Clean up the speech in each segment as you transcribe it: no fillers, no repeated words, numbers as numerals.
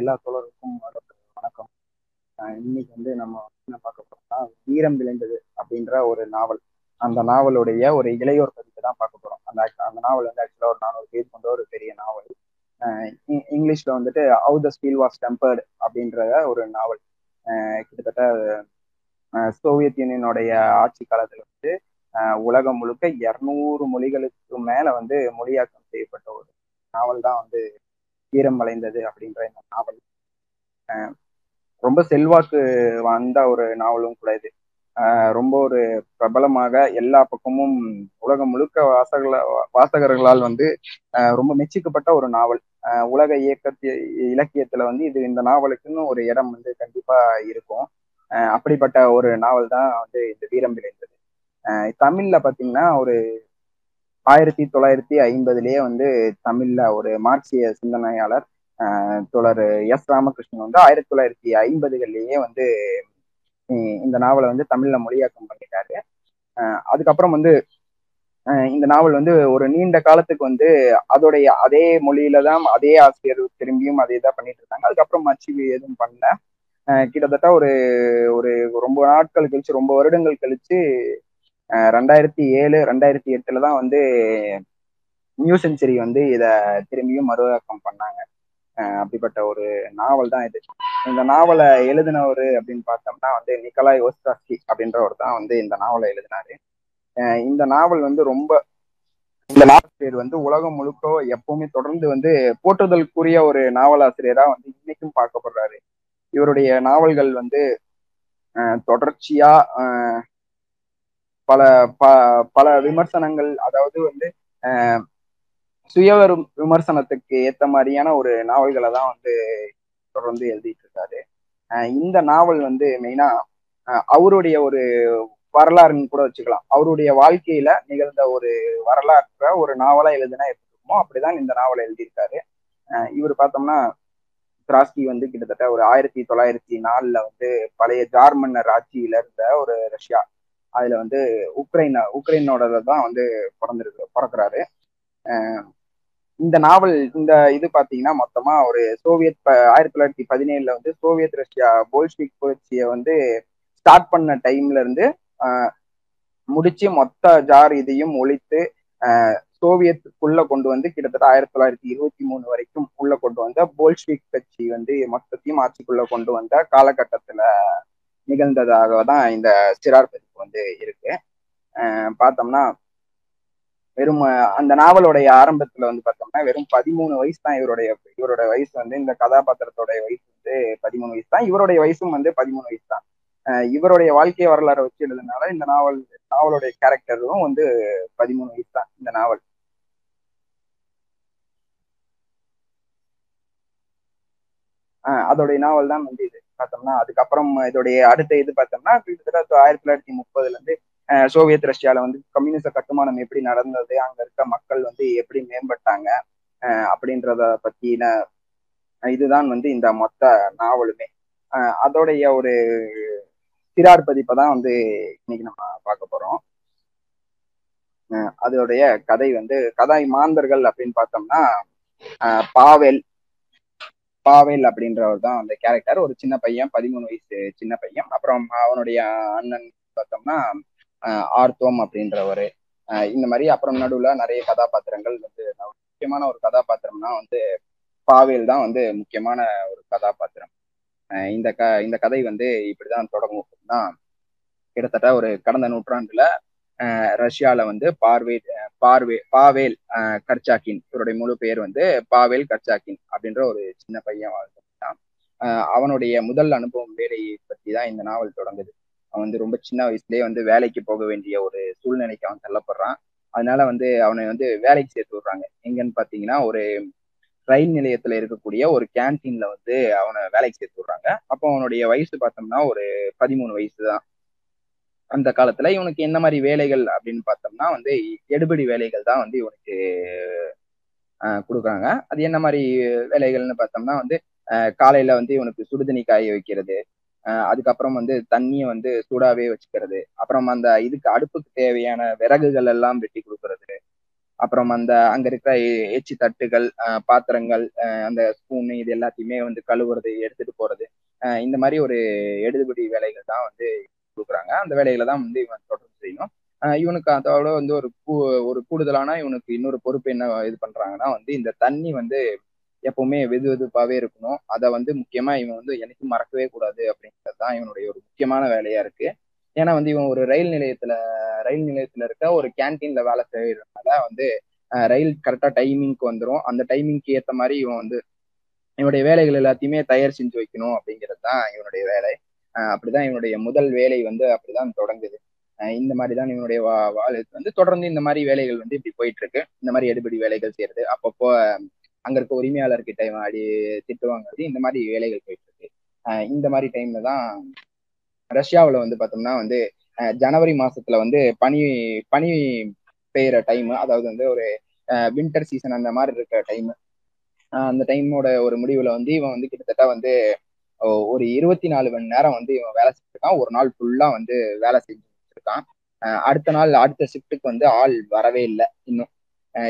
எல்லா தோழருக்கும் வணக்கம். இன்னைக்கு நம்ம என்ன பார்க்க போறோம்னா, வீரம் விளைந்தது அப்படின்ற ஒரு நாவல். அந்த நாவலுடைய ஒரு இளையோர் பதிப்பை தான் பார்க்க போறோம். அந்த நாவல் ஆக்சுவலா ஒரு 400 பேஜ் கொண்ட ஒரு பெரிய நாவல். இங்கிலீஷ்ல How the Steel Was Tempered அப்படின்ற ஒரு நாவல். கிட்டத்தட்ட சோவியத் யூனியனுடைய ஆட்சி காலத்துல உலகம் முழுக்க 200 மொழிகளுக்கு மேல மொழியாக்கம் செய்யப்பட்ட ஒரு நாவல் தான் வீரம் விளைந்தது அப்படின்ற இந்த நாவல். ரொம்ப செல்வாக்கு வந்த ஒரு நாவலும் கூட இது. ரொம்ப ஒரு பிரபலமாக எல்லா பக்கமும் உலகம் முழுக்க வாசகர்களால் ரொம்ப மெச்சிக்கப்பட்ட ஒரு நாவல். உலக இலக்கியத்துல இது இந்த நாவலுக்குன்னு ஒரு இடம் கண்டிப்பா இருக்கும். அப்படிப்பட்ட ஒரு நாவல் தான் இந்த வீரம் விளைந்தது. தமிழ்ல பாத்தீங்கன்னா ஒரு 1950 தமிழ்ல ஒரு மார்க்சிய சிந்தனையாளர் தோழர் எஸ் ராமகிருஷ்ணன் 1950 இந்த நாவலை தமிழ்ல மொழியாக்கம் பண்ணிட்டாரு. அதுக்கப்புறம் இந்த நாவல் ஒரு நீண்ட காலத்துக்கு அதோடைய அதே மொழியில தான் அதே ஆசிரியர் திரும்பியும் அதே தான் பண்ணிட்டு இருந்தாங்க. அதுக்கப்புறம் மச்சி எதுவும் பண்ணல. கிட்டத்தட்ட ஒரு ஒரு ரொம்ப நாட்கள் கழிச்சு, ரொம்ப வருடங்கள் கழிச்சு 2007-2008 தான் நியூ செஞ்சுரி இதை திரும்பியும் மறுவாக்கம் பண்ணாங்க. அப்படிப்பட்ட ஒரு நாவல் தான் இது. இந்த நாவலை எழுதினவர் அப்படின்னு பார்த்தோம்னா நிக்கலாய் ஓஸ்ட்ரோவ்ஸ்கி அப்படின்றவர் தான் இந்த நாவலை எழுதினாரு. இந்த நாவல் ரொம்ப இந்த நாவலாசிரியர் உலகம் முழுக்க எப்பவுமே தொடர்ந்து போற்றுதலுக்குரிய ஒரு நாவலாசிரியரா இன்னைக்கும் பார்க்கப்படுறாரு. இவருடைய நாவல்கள் தொடர்ச்சியா பல விமர்சனங்கள், அதாவது சுய விமர்சனத்துக்கு ஏத்த மாதிரியான ஒரு நாவல்களை தான் தொடர்ந்து எழுதிட்டு இருக்காரு. இந்த நாவல் மெயினா அவருடைய ஒரு வரலாறுன்னு கூட வச்சுக்கலாம். அவருடைய வாழ்க்கையில நிகழ்ந்த ஒரு வரலாற்ற ஒரு நாவலா எழுதுனா எப்படி இருக்குமோ அப்படிதான் இந்த நாவலை எழுதியிருக்காரு. இவர் பார்த்தோம்னா ட்ராட்ஸ்கி கிட்டத்தட்ட ஒரு 1904 பழைய ஜார்மன் ஆட்சியில இருந்த ஒரு ரஷ்யா, அதுல உக்ரைனோட தான் பிறக்கிறாரு. இந்த நாவல் இது பாத்தீங்கன்னா மொத்தமா ஒரு சோவியத் 1917 சோவியத் ரஷ்யா போல்ஷிவிக் புரட்சியை ஸ்டார்ட் பண்ண டைம்ல இருந்து முடிச்சு மொத்த ஜார் இதையும் ஒழித்து சோவியத்துக்குள்ள கொண்டு கிட்டத்தட்ட 1923 வரைக்கும் உள்ள கொண்டு வந்த போல்ஷிவிக் கட்சி மொத்தத்தையும் ஆட்சிக்குள்ள கொண்டு வந்த காலகட்டத்துல நிகழ்ந்ததாக தான் இந்த சிறார் பதிப்பு இருக்கு. பார்த்தோம்னா வெறும் அந்த நாவலுடைய ஆரம்பத்துல பார்த்தோம்னா வெறும் 13 வயசு தான் இவரோட வயசு. இந்த கதாபாத்திரத்தோடைய வயசு 13 வயசு தான். இவருடைய வயசும் 13 வயசு தான். இவருடைய வாழ்க்கை வரலாறு வச்சு எழுதுனால இந்த நாவலுடைய கேரக்டரும் 13 வயசு தான் இந்த நாவல். அதோடைய நாவல் தான் இது பார்த்தோம்னா. அதுக்கப்புறம் இதோடைய அடுத்த இது பார்த்தோம்னா கிட்டத்தட்ட 1930 சோவியத் ரஷ்யால கம்யூனிச கட்டுமானம் எப்படி நடந்தது, அங்க இருக்க மக்கள் எப்படி மேம்பட்டாங்க அப்படின்றத பத்தின இதுதான் இந்த மொத்த நாவலுமே. அதோடைய ஒரு சிறார் பதிப்பை தான் இன்னைக்கு நம்ம பார்க்க போறோம். அதோடைய கதை கதை மாந்தர்கள் அப்படின்னு பார்த்தோம்னா பாவேல் அப்படின்றவர் தான் கேரக்டர். ஒரு சின்ன பையன், 13 வயசு சின்ன பையன். அப்புறம் அவனுடைய அண்ணன் பார்த்தோம்னா ஆர்த்தோம் அப்படின்றவர். இந்த மாதிரி அப்புறம் நடுவுல நிறைய கதாபாத்திரங்கள் முக்கியமான ஒரு கதாபாத்திரம்னா பாவேல் தான் முக்கியமான ஒரு கதாபாத்திரம். இந்த கதை இப்படிதான் தொடங்கும். கிட்டத்தட்ட ஒரு கடந்த நூற்றாண்டுல ரஷ்யால பாவேல் கர்ச்சாகின், இவருடைய முழு பெயர் பாவேல் கர்ச்சாகின் அப்படின்ற ஒரு சின்ன பையன் வாழ்ந்தான். அவனுடைய முதல் அனுபவம் வேலையை பத்தி தான் இந்த நாவல் தொடங்குது. அவன் ரொம்ப சின்ன வயசுலயே வேலைக்கு போக வேண்டிய ஒரு சூழ்நிலைக்கு அவன் தள்ளப்படுறான். அதனால அவனை வேலைக்கு சேர்த்து விடுறாங்க. எங்கன்னு பாத்தீங்கன்னா ஒரு ரயில் நிலையத்துல இருக்கக்கூடிய ஒரு கேன்டீன்ல அவனை வேலைக்கு சேர்த்து விடுறாங்க. அப்போ அவனுடைய வயசு பார்த்தோம்னா ஒரு 13 வயசு தான். அந்த காலத்துல இவனுக்கு என்ன மாதிரி வேலைகள் அப்படின்னு பார்த்தோம்னா எடுபடி வேலைகள் தான் இவனுக்கு கொடுக்குறாங்க. அது என்ன மாதிரி வேலைகள்னு பார்த்தோம்னா காலையில இவனுக்கு சுடுதண்ணி காய வைக்கிறது, அதுக்கப்புறம் தண்ணியை சூடாவே வச்சுக்கிறது, அப்புறம் அந்த இதுக்கு அடுப்புக்கு தேவையான விறகுகள் எல்லாம் வெட்டி கொடுக்கறது, அப்புறம் அந்த அங்க இருக்கிற எச்சி தட்டுகள், பாத்திரங்கள், அந்த ஸ்பூனு, இது எல்லாத்தையுமே வந்து கழுவுறது, எடுத்துட்டு போறது, இந்த மாதிரி ஒரு எடுபடி வேலைகள் தான் வந்து கொடுக்குறாங்க. அந்த வேலைகளை தான் வந்து இவன் தொடர்ந்து செய்யணும். இவனுக்கு அதோட வந்து ஒரு கூடுதலான இவனுக்கு இன்னொரு பொறுப்பு என்ன இது பண்றாங்கன்னா வந்து இந்த தண்ணி வந்து எப்பவுமே வெது வெதுப்பாவே இருக்கணும். அதை வந்து முக்கியமா இவன் வந்து எனக்கு மறக்கவே கூடாது அப்படிங்கிறது தான் இவனுடைய ஒரு முக்கியமான வேலையா இருக்கு. ஏன்னா வந்து இவன் ஒரு ரயில் நிலையத்துல இருக்க ஒரு கேன்டீன்ல வேலை செய்யறதுனால வந்து ரயில் கரெக்டா டைமிங்க்கு வந்துடும். அந்த டைமிங்க்கு ஏற்ற மாதிரி இவன் வந்து இவனுடைய வேலைகள் எல்லாத்தையுமே தயார் செஞ்சு வைக்கணும் அப்படிங்கிறது தான் இவனுடைய வேலை. அப்படிதான் இவனுடைய முதல் வேலை வந்து அப்படிதான் தொடங்குது. இந்த மாதிரி தான் இவனுடைய வாழ்க்கை வந்து தொடர்ந்து இந்த மாதிரி வேலைகள் வந்து இப்படி போயிட்டு இருக்கு. இந்த மாதிரி எடுபடி வேலைகள் செய்யறது, அப்பப்போ அங்க இருக்க உரிமையாளர்கிட்ட அடி திட்டுவாங்கிறது, இந்த மாதிரி வேலைகள் போயிட்டு இருக்கு. இந்த மாதிரி டைம்ல தான் ரஷ்யாவில் வந்து பார்த்தோம்னா வந்து ஜனவரி மாசத்துல வந்து பனி பனி பெய்யற டைம், அதாவது வந்து ஒரு வின்டர் சீசன் அந்த மாதிரி இருக்கிற டைம். அந்த டைமோட ஒரு முடிவுல வந்து இவன் வந்து கிட்டத்தட்ட வந்து ஒரு 24 மணி நேரம் வந்து இவன் வேலை செஞ்சிருக்கான். ஒரு நாள் ஃபுல்லா வந்து வேலை செஞ்சுருக்கான். அடுத்த நாள் அடுத்த ஷிஃப்ட்டுக்கு வந்து ஆள் வரவே இல்லை. இன்னும்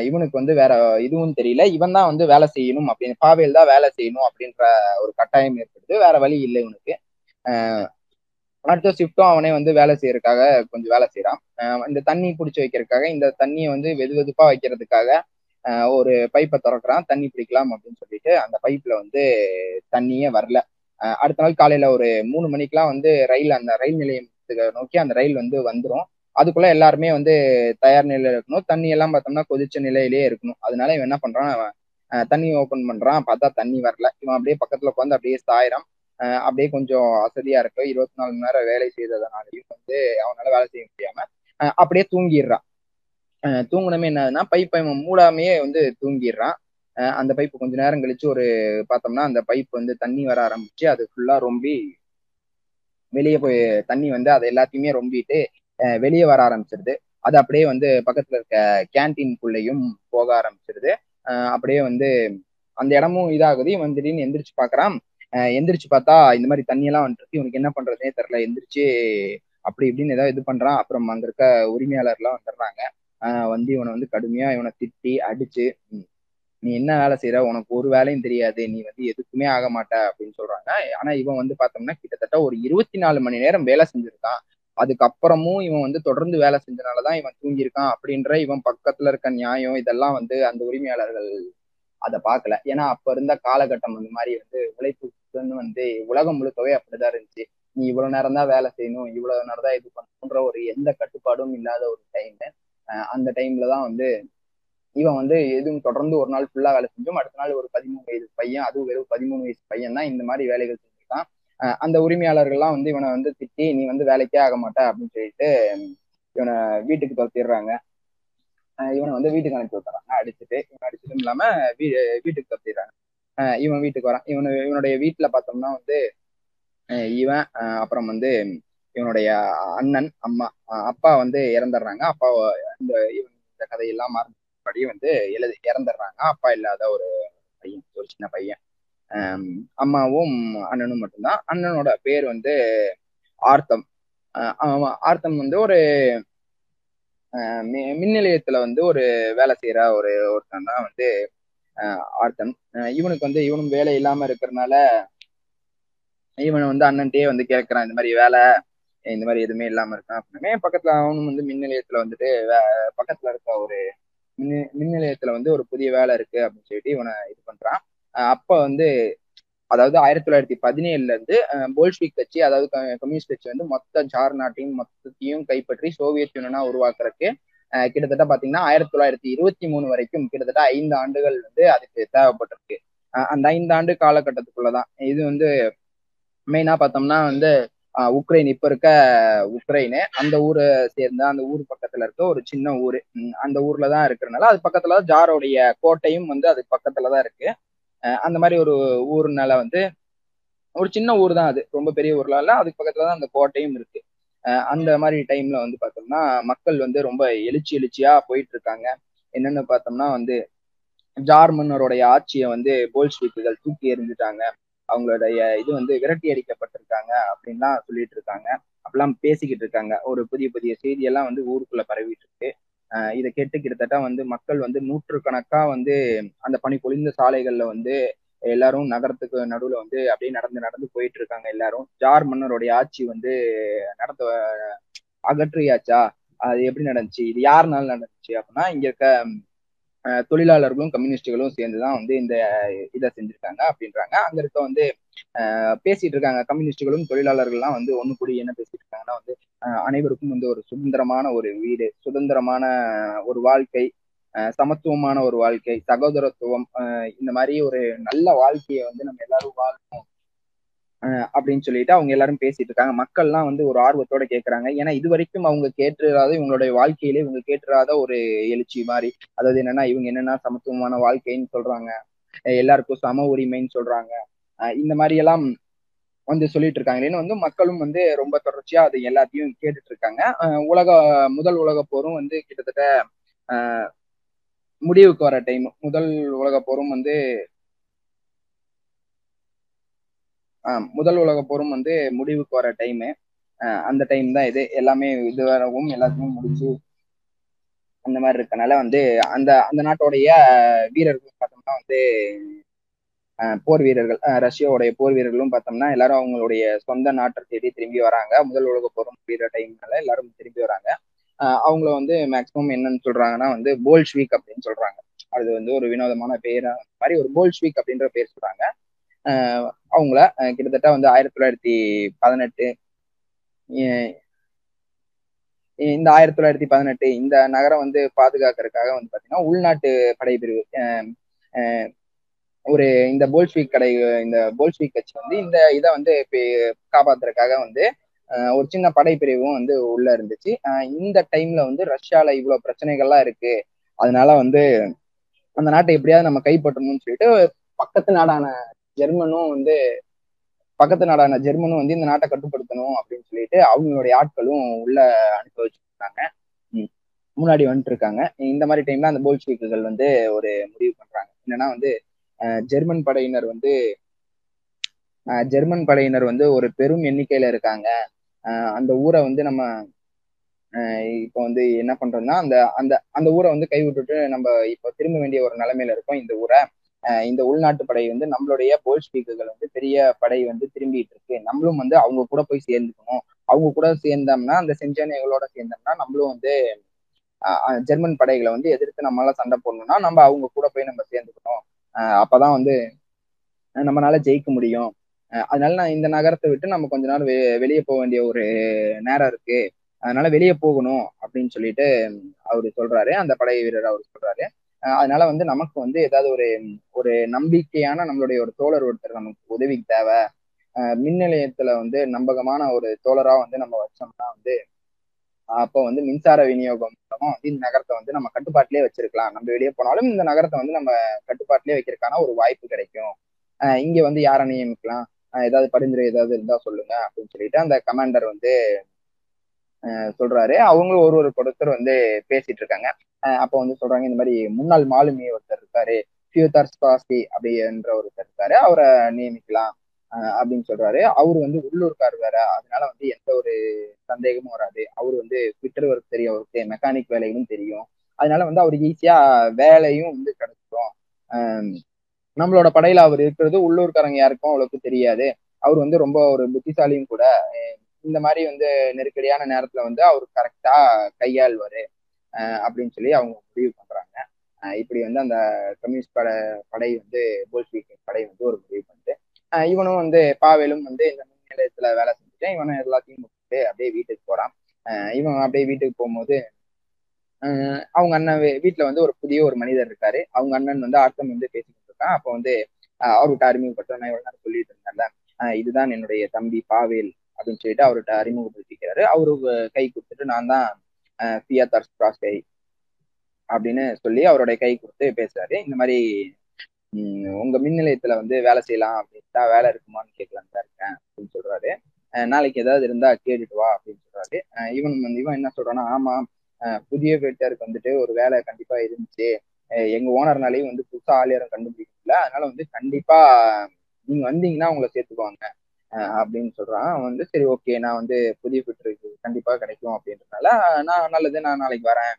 இவனுக்கு வந்து வேற இதுவும் தெரியல. இவன் தான் வந்து வேலை செய்யணும் அப்படின்னு, பாவேல் தான் வேலை செய்யணும் அப்படின்ற ஒரு கட்டாயம் ஏற்படுது. வேற வழி இல்லை இவனுக்கு. அடுத்த ஷிஃப்ட்டும் அவனே வந்து வேலை செய்யறதுக்காக கொஞ்சம் வேலை செய்யறான். இந்த தண்ணி பிடிச்சி வைக்கிறதுக்காக, இந்த தண்ணியை வந்து வெது வெதுப்பா வைக்கிறதுக்காக ஒரு பைப்பை திறக்கிறான், தண்ணி பிடிக்கலாம் அப்படின்னு சொல்லிட்டு. அந்த பைப்ல வந்து தண்ணியே வரல. அடுத்த நாள் காலையில ஒரு 3 மணிக்கெல்லாம் வந்து அந்த ரயில் நிலையத்துக்கு நோக்கி அந்த ரயில் வந்து வந்துடும். அதுக்குள்ள எல்லாருமே வந்து தயார் நிலையில இருக்கணும். தண்ணி எல்லாம் பார்த்தோம்னா கொதிச்ச நிலையிலேயே இருக்கணும். அதனால இவன் என்ன பண்றான், தண்ணி ஓப்பன் பண்றான், பார்த்தா தண்ணி வரல. இவன் அப்படியே பக்கத்துல உட்காந்து அப்படியே சாயிரம், அப்படியே கொஞ்சம் அசதியா இருக்கு. 24 மணி நேரம் வேலை செய்ததுனாலையும் வந்து அவனால வேலை செய்ய முடியாம அப்படியே தூங்கிடுறான். தூங்கணுமே என்னதுன்னா பைப்பை மூடாமையே வந்து தூங்கிடுறான். அந்த பைப்பு கொஞ்ச நேரம் கழிச்சு ஒரு பார்த்தோம்னா அந்த பைப் வந்து தண்ணி வர ஆரம்பிச்சு அது ஃபுல்லா ரொம்பி வெளியே போய் தண்ணி வந்து அதை எல்லாத்தையுமே ரொம்பிட்டு வெளியே வர ஆரம்பிச்சிருது. அது அப்படியே வந்து பக்கத்துல இருக்க கேன்டீன்குள்ளேயும் போக ஆரம்பிச்சிருது. அப்படியே வந்து அந்த இடமும் இதாகுது. இவன் திடீர்னு எந்திரிச்சு பாக்குறான். எந்திரிச்சு பார்த்தா இந்த மாதிரி தண்ணியெல்லாம் வந்துருக்கு. இவனுக்கு என்ன பண்றதுனே தெரியல. எந்திரிச்சு அப்படி இப்படின்னு ஏதாவது இது பண்றான். அப்புறம் அங்க இருக்க உரிமையாளர்லாம் வந்துடுறாங்க. வந்து இவனை வந்து கடுமையா இவனை திட்டி அடிச்சு, நீ என்ன வேலை செய்யற, உனக்கு ஒரு வேலையும் தெரியாது, நீ வந்து எதுக்குமே ஆக மாட்ட அப்படின்னு சொல்றாங்க. ஆனா இவன் வந்து பார்த்தோம்னா கிட்டத்தட்ட ஒரு 24 மணி நேரம் வேலை செஞ்சிருக்கான். அதுக்கப்புறமும் இவன் வந்து தொடர்ந்து வேலை செஞ்சனாலதான் இவன் தூங்கியிருக்கான் அப்படின்ற இவன் பக்கத்துல இருக்க நியாயம் இதெல்லாம் வந்து அந்த உரிமையாளர்கள் அதை பார்க்கல. ஏன்னா அப்ப இருந்த காலகட்டம் அந்த மாதிரி வந்து உழைப்புன்னு வந்து உலகம் முழுக்கவே அப்படிதான் இருந்துச்சு. நீ இவ்வளவு நேரம் தான் வேலை செய்யணும், இவ்வளவு நேரம் தான் இது பண்ணுன்ற ஒரு எந்த கட்டுப்பாடும் இல்லாத ஒரு டைம். அந்த டைம்ல தான் வந்து இவன் வந்து எதுவும் தொடர்ந்து ஒரு நாள் ஃபுல்லா வேலை செஞ்சோம். அடுத்த நாள் ஒரு 13 வயசு பையன், அதுவும் வெறும் 13 வயசு பையன் தான் இந்த மாதிரி வேலைகள் செஞ்சுருக்கான். அந்த உரிமையாளர்கள்லாம் வந்து இவனை வந்து திட்டி, நீ வந்து வேலைக்கே ஆக மாட்ட அப்படின்னு சொல்லிட்டு இவனை வீட்டுக்கு துரத்திடுறாங்க. இவனை வந்து வீட்டுக்கு அனுப்பி விட்டுறாங்க. அடிச்சுட்டும் இல்லாம வீட்டுக்கு துரத்திடுறாங்க. இவன் வீட்டுக்கு வரான். இவனுடைய வீட்டுல பார்த்தோம்னா வந்து இவன் அப்புறம் வந்து இவனுடைய அண்ணன், அம்மா, அப்பா வந்து இறந்துடுறாங்க. அப்பா இந்த கதையெல்லாம் மாறபடி வந்து இறந்துடுறாங்க. அப்பா இல்லாத ஒரு பையன், ஒரு சின்ன பையன். அம்மாவும் அண்ணனும் மட்டும்தான். அண்ணனோட பேர் வந்து ஆர்த்தம். ஆர்த்தம் வந்து ஒரு மின் நிலையத்துல வந்து ஒரு வேலை செய்யற ஒருத்தன் தான் வந்து ஆர்த்தம். இவனுக்கு வந்து இவனும் வேலை இல்லாம இருக்கிறதுனால இவன் வந்து அண்ணன்ட்டே வந்து கேட்கறான், இந்த மாதிரி வேலை, இந்த மாதிரி எதுவுமே இல்லாம இருக்கான் அப்படின்னே. பக்கத்துல அவனும் வந்து மின் நிலையத்துல வந்துட்டு பக்கத்துல இருக்க ஒரு மின் நிலையத்துல வந்து ஒரு புதிய வேலை இருக்கு அப்படின்னு சொல்லிட்டு இவனை இது பண்றான். அப்ப வந்து அதாவது 1917 இருந்து போல்ஷ்விக் கட்சி, அதாவது கம்யூனிஸ்ட் கட்சி வந்து மொத்த ஜார் நாட்டையும் மொத்தத்தையும் கைப்பற்றி சோவியத் யூனியனா உருவாக்குறதுக்கு கிட்டத்தட்ட பாத்தீங்கன்னா 1923 வரைக்கும் கிட்டத்தட்ட 5 ஆண்டுகள் வந்து அதுக்கு தேவைப்பட்டிருக்கு. அந்த 5 ஆண்டு காலகட்டத்துக்குள்ளதான் இது வந்து மெயினா பார்த்தோம்னா வந்து உக்ரைன், இப்ப இருக்க உக்ரைனு அந்த ஊரை சேர்ந்த அந்த ஊர் பக்கத்துல இருக்க ஒரு சின்ன ஊரு, அந்த ஊர்லதான் இருக்கிறதுனால அது பக்கத்துல தான் ஜாரோடைய கோட்டையும் வந்து அது பக்கத்துலதான் இருக்கு. அந்த மாதிரி ஒரு ஊருனால வந்து ஒரு சின்ன ஊர் தான், அது ரொம்ப பெரிய ஊர்லாம் இல்லை, அதுக்கு பக்கத்துல தான் அந்த கோட்டையும் இருக்கு. அந்த மாதிரி டைம்ல வந்து பார்த்தோம்னா மக்கள் வந்து ரொம்ப எழுச்சியா போயிட்டு இருக்காங்க. என்னன்னு பார்த்தோம்னா வந்து ஜார் மன்னருடைய ஆட்சியை வந்து போல்ஷ்விக்குகள் தூக்கி எறிஞ்சிட்டாங்க, அவங்களுடைய இது வந்து விரட்டி அடிக்கப்பட்டிருக்காங்க அப்படின்லாம் சொல்லிட்டு இருக்காங்க. அப்படிலாம் பேசிக்கிட்டு இருக்காங்க. ஒரு புதிய செய்தியெல்லாம் வந்து ஊருக்குள்ள பரவிட்டு இருக்கு. இதை கேட்டு கிட்டத்தட்ட வந்து மக்கள் வந்து நூற்றுக்கணக்கா வந்து அந்த பனி பொழிந்த சாலைகள்ல வந்து எல்லாரும் நகரத்துக்கு நடுவுல வந்து அப்படியே நடந்து நடந்து போயிட்டு இருக்காங்க. எல்லாரும் ஜார் மன்னருடைய ஆட்சி வந்து நடத்த அகற்றியாச்சா, அது எப்படி நடந்துச்சு, இது யாருனால நடந்துச்சு அப்படின்னா இங்க இருக்க தொழிலாளர்களும் கம்யூனிஸ்டுகளும் சேர்ந்துதான் வந்து இந்த இதை செஞ்சிருக்காங்க அப்படின்றாங்க. அங்க இருக்க வந்து பேசிட்டு இருக்காங்க கம்யூனிஸ்டுகளும் தொழிலாளர்கள்லாம் வந்து ஒண்ணு கூடி என்ன பேசிட்டு இருக்காங்கன்னா வந்து அனைவருக்கும் வந்து ஒரு சுதந்திரமான ஒரு வீடு, சுதந்திரமான ஒரு வாழ்க்கை, சமத்துவமான ஒரு வாழ்க்கை, சகோதரத்துவம், இந்த மாதிரி ஒரு நல்ல வாழ்க்கையை வந்து நம்ம எல்லாரும் வாழணும் அப்படின்னு சொல்லிட்டு அவங்க எல்லாரும் பேசிட்டு இருக்காங்க. மக்கள்லாம் வந்து ஒரு ஆர்வத்தோட கேட்கறாங்க. ஏன்னா இது வரைக்கும் அவங்க கேட்டுறாத, இவங்களுடைய வாழ்க்கையிலே இவங்க கேட்டுறாத ஒரு எழுச்சி மாதிரி. அதாவது என்னன்னா இவங்க என்னன்னா சமத்துவமான வாழ்க்கைன்னு சொல்றாங்க, எல்லாருக்கும் சம உரிமைன்னு சொல்றாங்க, இந்த மாதிரி எல்லாம் வந்து சொல்லிட்டு இருக்காங்க. ஏன்னா வந்து மக்களும் வந்து ரொம்ப தொடர்ச்சியா அது எல்லாத்தையும் கேட்டுட்டு இருக்காங்க. முதல் உலக போரும் வந்து கிட்டத்தட்ட முடிவுக்கு வர டைம், முதல் உலக போரும் வந்து முடிவுக்கு வர டைமு, அந்த டைம் தான் இது. எல்லாமே இதுவரவும் எல்லாத்தையும் முடிச்சு அந்த மாதிரி இருக்கனால வந்து அந்த அந்த நாட்டோடைய வீரர்கள் பார்த்தோம்னா வந்து போர் வீரர்கள், ரஷ்யாவுடைய போர் வீரர்களும் பார்த்தோம்னா எல்லாரும் அவங்களுடைய சொந்த நாட்டை தேடி திரும்பி வராங்க. முதல் உலக போரும் வீர டைம்னால எல்லாரும் திரும்பி வராங்க. அவங்கள வந்து மேக்சிமம் என்னன்னு சொல்றாங்கன்னா வந்து போல்ஷ்விக் அப்படின்னு சொல்றாங்க. அது வந்து ஒரு வினோதமான பேர் மாதிரி ஒரு போல்ஷ்விக் அப்படின்ற பேர் சொல்றாங்க. அவங்கள கிட்டத்தட்ட வந்து 1918 இந்த 1918 இந்த நகரம் வந்து பாதுகாக்கிறதுக்காக வந்து பாத்தீங்கன்னா உள்நாட்டு படைப்பிரிவு ஒரு இந்த போல்ஷ்விக் இந்த போல்ஷ்விக் கட்சி வந்து இந்த இதை வந்து காப்பாத்துறதுக்காக வந்து ஒரு சின்ன படைப்பிரிவும் வந்து உள்ள இருந்துச்சு. இந்த டைம்ல வந்து ரஷ்யால இவ்வளவு பிரச்சனைகள்லாம் இருக்கு, அதனால வந்து அந்த நாட்டை எப்படியாவது நம்ம கைப்பற்றணும்னு சொல்லிட்டு பக்கத்து நாடான ஜெர்மனும் வந்து இந்த நாட்டை கட்டுப்படுத்தணும் அப்படின்னு சொல்லிட்டு அவங்களுடைய ஆட்களும் உள்ள அனுப்பி வச்சுருக்காங்க, முன்னாடி வந்துட்டு இருக்காங்க. இந்த மாதிரி டைம்ல அந்த போல்ஷ்விக்குகள் வந்து ஒரு முடிவு பண்றாங்க. என்னன்னா வந்து ஜெர்மன் படையினர் வந்து ஒரு பெரும் எண்ணிக்கையில இருக்காங்க. அந்த ஊரை வந்து நம்ம இப்போ வந்து என்ன பண்றோம்னா அந்த அந்த அந்த ஊரை வந்து கைவிட்டுட்டு நம்ம இப்போ திரும்ப வேண்டிய ஒரு நிலைமையில இருக்கோம். இந்த ஊரை இந்த உள்நாட்டு படை வந்து நம்மளுடைய போல்ஷ்விக்குகள் வந்து பெரிய படை வந்து திரும்பிட்டு இருக்கு, நம்மளும் வந்து அவங்க கூட போய் சேர்ந்துக்கணும். அவங்க கூட சேர்ந்தோம்னா அந்த செஞ்சனைகளோட சேர்ந்தோம்னா நம்மளும் வந்து ஜெர்மன் படைகளை வந்து எதிர்த்து நம்மளால சண்டை போடணும்னா நம்ம அவங்க கூட போய் நம்ம சேர்ந்துக்கணும், அப்பதான் வந்து நம்மளால ஜெயிக்க முடியும். அதனால நான் இந்த நகரத்தை விட்டு நம்ம கொஞ்ச நேரம் வெளியே போக வேண்டிய ஒரு நேரம் இருக்கு, அதனால வெளியே போகணும் அப்படின்னு சொல்லிட்டு அவரு சொல்றாரு, அந்த படை வீரர் அவரு சொல்றாரு. அதனால வந்து நமக்கு வந்து ஏதாவது ஒரு ஒரு நம்பிக்கையான நம்மளுடைய ஒரு தோழர் ஒருத்தர் நமக்கு உதவிக்கு தேவை. மின் நிலையத்துல வந்து நம்பகமான ஒரு தோழரா வந்து நம்ம வச்சோம்னா வந்து அப்போ வந்து மின்சார விநியோகம் மூலமா வந்து இந்த நகரத்தை வந்து நம்ம கட்டுப்பாட்டிலே வச்சிருக்கலாம். நம்ம வெளியே போனாலும் இந்த நகரத்தை வந்து நம்ம கட்டுப்பாட்டிலே வைக்கிறதுக்கான ஒரு வாய்ப்பு கிடைக்கும். இங்க வந்து யாரை நியமிக்கலாம், ஏதாவது பரிந்துரை ஏதாவது இருந்தா சொல்லுங்க அப்படின்னு சொல்லிட்டு அந்த கமாண்டர் வந்து சொல்றாரு. அவங்களும் ஒரு ஒருத்தர் வந்து பேசிட்டு இருக்காங்க. அப்போ வந்து சொல்றாங்க, இந்த மாதிரி முன்னாள் மாலுமி ஒருத்தர் இருக்காரு, பியோதர்ஸ்பாஸ்கி அப்படின்ற ஒருத்தர் இருக்காரு, அவரை நியமிக்கலாம் அப்படின்னு சொல்றாரு. அவரு வந்து உள்ளூர்கார் வேற, அதனால வந்து எந்த ஒரு சந்தேகமும் வராது. அவரு வந்து ஃபிட்டர் ஒர்க் தெரியும், அவருக்கு மெக்கானிக் வேலைகளும் தெரியும், அதனால வந்து அவருக்கு ஈஸியா வேலையும் வந்து கிடைச்சிடும். நம்மளோட படையில அவர் இருக்கிறது உள்ளூர்காரங்க யாருக்கும் அவ்வளவுக்கு தெரியாது. அவர் வந்து ரொம்ப ஒரு புத்திசாலியும் கூட. இந்த மாதிரி வந்து நெருக்கடியான நேரத்துல வந்து அவர் கரெக்டா கையாள்வாரு அப்படின்னு சொல்லி அவங்க முடிவு பண்றாங்க. இப்படி வந்து அந்த கம்யூனிஸ்ட் படை வந்து போல்ஷ்விக் படை வந்து ஒரு முடிவு பண்ணிட்டு இவனும் வந்து பாவேலும் வந்து இந்த மின் நிலையத்துல வேலை செஞ்சுட்டு இவனும் எல்லாத்தையும் முடிச்சுட்டு அப்படியே வீட்டுக்கு போறான். இவன் அப்படியே வீட்டுக்கு போகும்போது அவங்க அண்ணன் வீட்டுல வந்து ஒரு புதிய ஒரு மனிதர் இருக்காரு. அவங்க அண்ணன் வந்து அர்த்தம் வந்து பேசிக்கிட்டு இருக்கான். அப்போ வந்து அவர்கிட்ட அறிமுகப்படுத்த நான் இவ்வளவு நேரம் சொல்லிட்டு இருந்தேன்ல, இதுதான் என்னுடைய தம்பி பாவேல் அப்படின்னு சொல்லிட்டு அவர்கிட்ட அறிமுகப்படுத்திக்கிறாரு. அவரு கை கொடுத்துட்டு நான் தான் பியோதர்ஸ்பாஸ்கி அப்படின்னு சொல்லி அவருடைய கை கொடுத்து பேசுறாரு. இந்த மாதிரி உங்க மின் நிலையத்துல வந்து வேலை செய்யலாம் அப்படின்ட்டா வேலை இருக்குமான்னு கேட்கலாம் தான் இருக்கேன் அப்படின்னு சொல்றாரு. நாளைக்கு ஏதாவது இருந்தா கேட்டுட்டு வா அப்படின்னு சொல்றாரு. இவன் என்ன சொல்றான்னா, ஆமா புதிய வீட்டருக்கு வந்துட்டு ஒரு வேலை கண்டிப்பா இருந்துச்சு, எங்க ஓனர்னாலையும் வந்து புதுசா ஆளியாரம் கண்டுபிடிக்கல, அதனால வந்து கண்டிப்பா நீங்க வந்தீங்கன்னா உங்களை சேர்த்துக்குவாங்க அப்படின்னு சொல்றான். அவன் வந்து சரி ஓகே, நான் வந்து புதிய வீட்டருக்கு கண்டிப்பா கிடைக்கும் அப்படின்றதுனால நான் நல்லது நான் நாளைக்கு வரேன்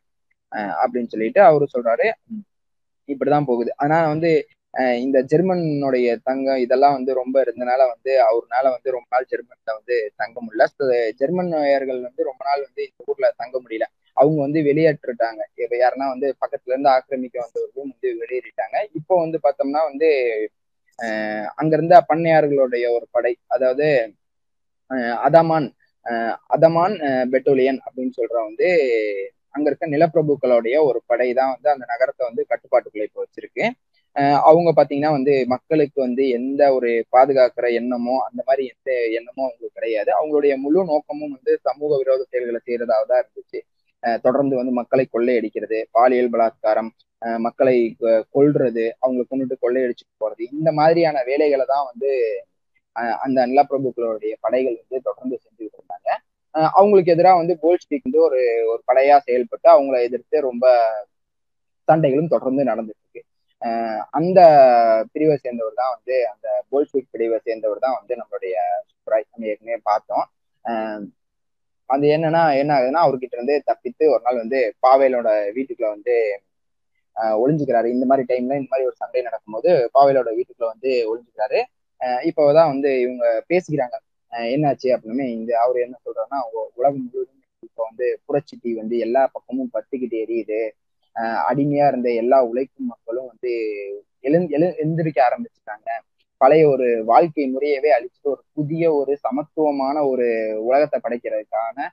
அப்படின்னு சொல்லிட்டு அவரு சொல்றாரு. இப்படிதான் போகுது. ஆனா வந்து இந்த ஜெர்மனுடைய தங்கம் இதெல்லாம் வந்து ரொம்ப இருந்தனால வந்து அவருனால வந்து ரொம்ப நாள் ஜெர்மன்ல வந்து தங்க முடியல. ஜெர்மன்காரர்கள் வந்து ரொம்ப நாள் வந்து இந்த ஊர்ல தங்க முடியல. அவங்க வந்து வெளியேற்றுட்டாங்க. இப்ப யாருன்னா வந்து பக்கத்துல இருந்து ஆக்கிரமிக்க வந்தவர்களும் வந்து வெளியேறிட்டாங்க. இப்போ வந்து பார்த்தோம்னா வந்து அங்கிருந்த பண்ணையார்களுடைய ஒரு படை, அதாவது அதமான் பெட்டோலியன் அப்படின்னு சொல்ற வந்து அங்க இருக்க நிலப்பிரபுக்களுடைய ஒரு படை தான் வந்து அந்த நகரத்தை வந்து கட்டுப்பாட்டுக்குள்ள இப்போ வச்சிருக்கு. அவங்க பாத்தீங்கன்னா வந்து மக்களுக்கு வந்து எந்த ஒரு பாதுகாக்கிற எண்ணமோ அந்த மாதிரி எந்த எண்ணமோ அவங்களுக்கு கிடையாது. அவங்களுடைய முழு நோக்கமும் வந்து சமூக விரோத செயல்களை செய்யறதாக தான் இருந்துச்சு. தொடர்ந்து வந்து மக்களை கொள்ளையடிக்கிறது, பாலியல் பலாத்காரம், மக்களை கொல்றது, அவங்களை கொண்டுட்டு கொள்ளையடிச்சுட்டு போறது, இந்த மாதிரியான வேலைகளை தான் வந்து அந்த நிலப்பிரபுக்களுடைய படைகள் வந்து தொடர்ந்து செஞ்சுட்டு இருந்தாங்க. அவங்களுக்கு எதிராக வந்து போல்ஷிவிக் வந்து ஒரு படையா செயல்பட்டு அவங்களை எதிர்த்து ரொம்ப சண்டைகளும் தொடர்ந்து நடந்துட்டு இருக்கு. அந்த பிரிவை சேர்ந்தவர் தான் வந்து அந்த போல்ஷிவிக் பிரிவை சேர்ந்தவர் தான் வந்து நம்மளுடைய சுவராஜ். நம்ம ஏற்கனவே பார்த்தோம். அது என்ன ஆகுதுன்னா அவர்கிட்ட இருந்து தப்பித்து ஒரு நாள் வந்து பாவேலோட வீட்டுக்குள்ள வந்து ஒளிஞ்சுக்கிறாரு. இந்த மாதிரி டைம்ல இந்த மாதிரி ஒரு சண்டை நடக்கும்போது பாவேலோட வீட்டுக்குள்ள வந்து ஒளிஞ்சுக்கிறாரு. இப்போதான் வந்து இவங்க பேசிக்கிறாங்க என்னாச்சு அப்படின்னு. இந்த அவரு என்ன சொல்றாருன்னா, உலகம் முழுவதும் இப்போ வந்து புரட்சி தீ வந்து எல்லா பக்கமும் பத்திக்கிட்டு எரியுது. அடிமையா இருந்த எல்லா உழைக்கும் மக்களும் வந்து எழுந்திருக்க ஆரம்பிச்சுட்டாங்க. பழைய ஒரு வாழ்க்கை முறையவே அழிச்சுட்டு ஒரு புதிய ஒரு சமத்துவமான ஒரு உலகத்தை படைக்கிறதுக்கான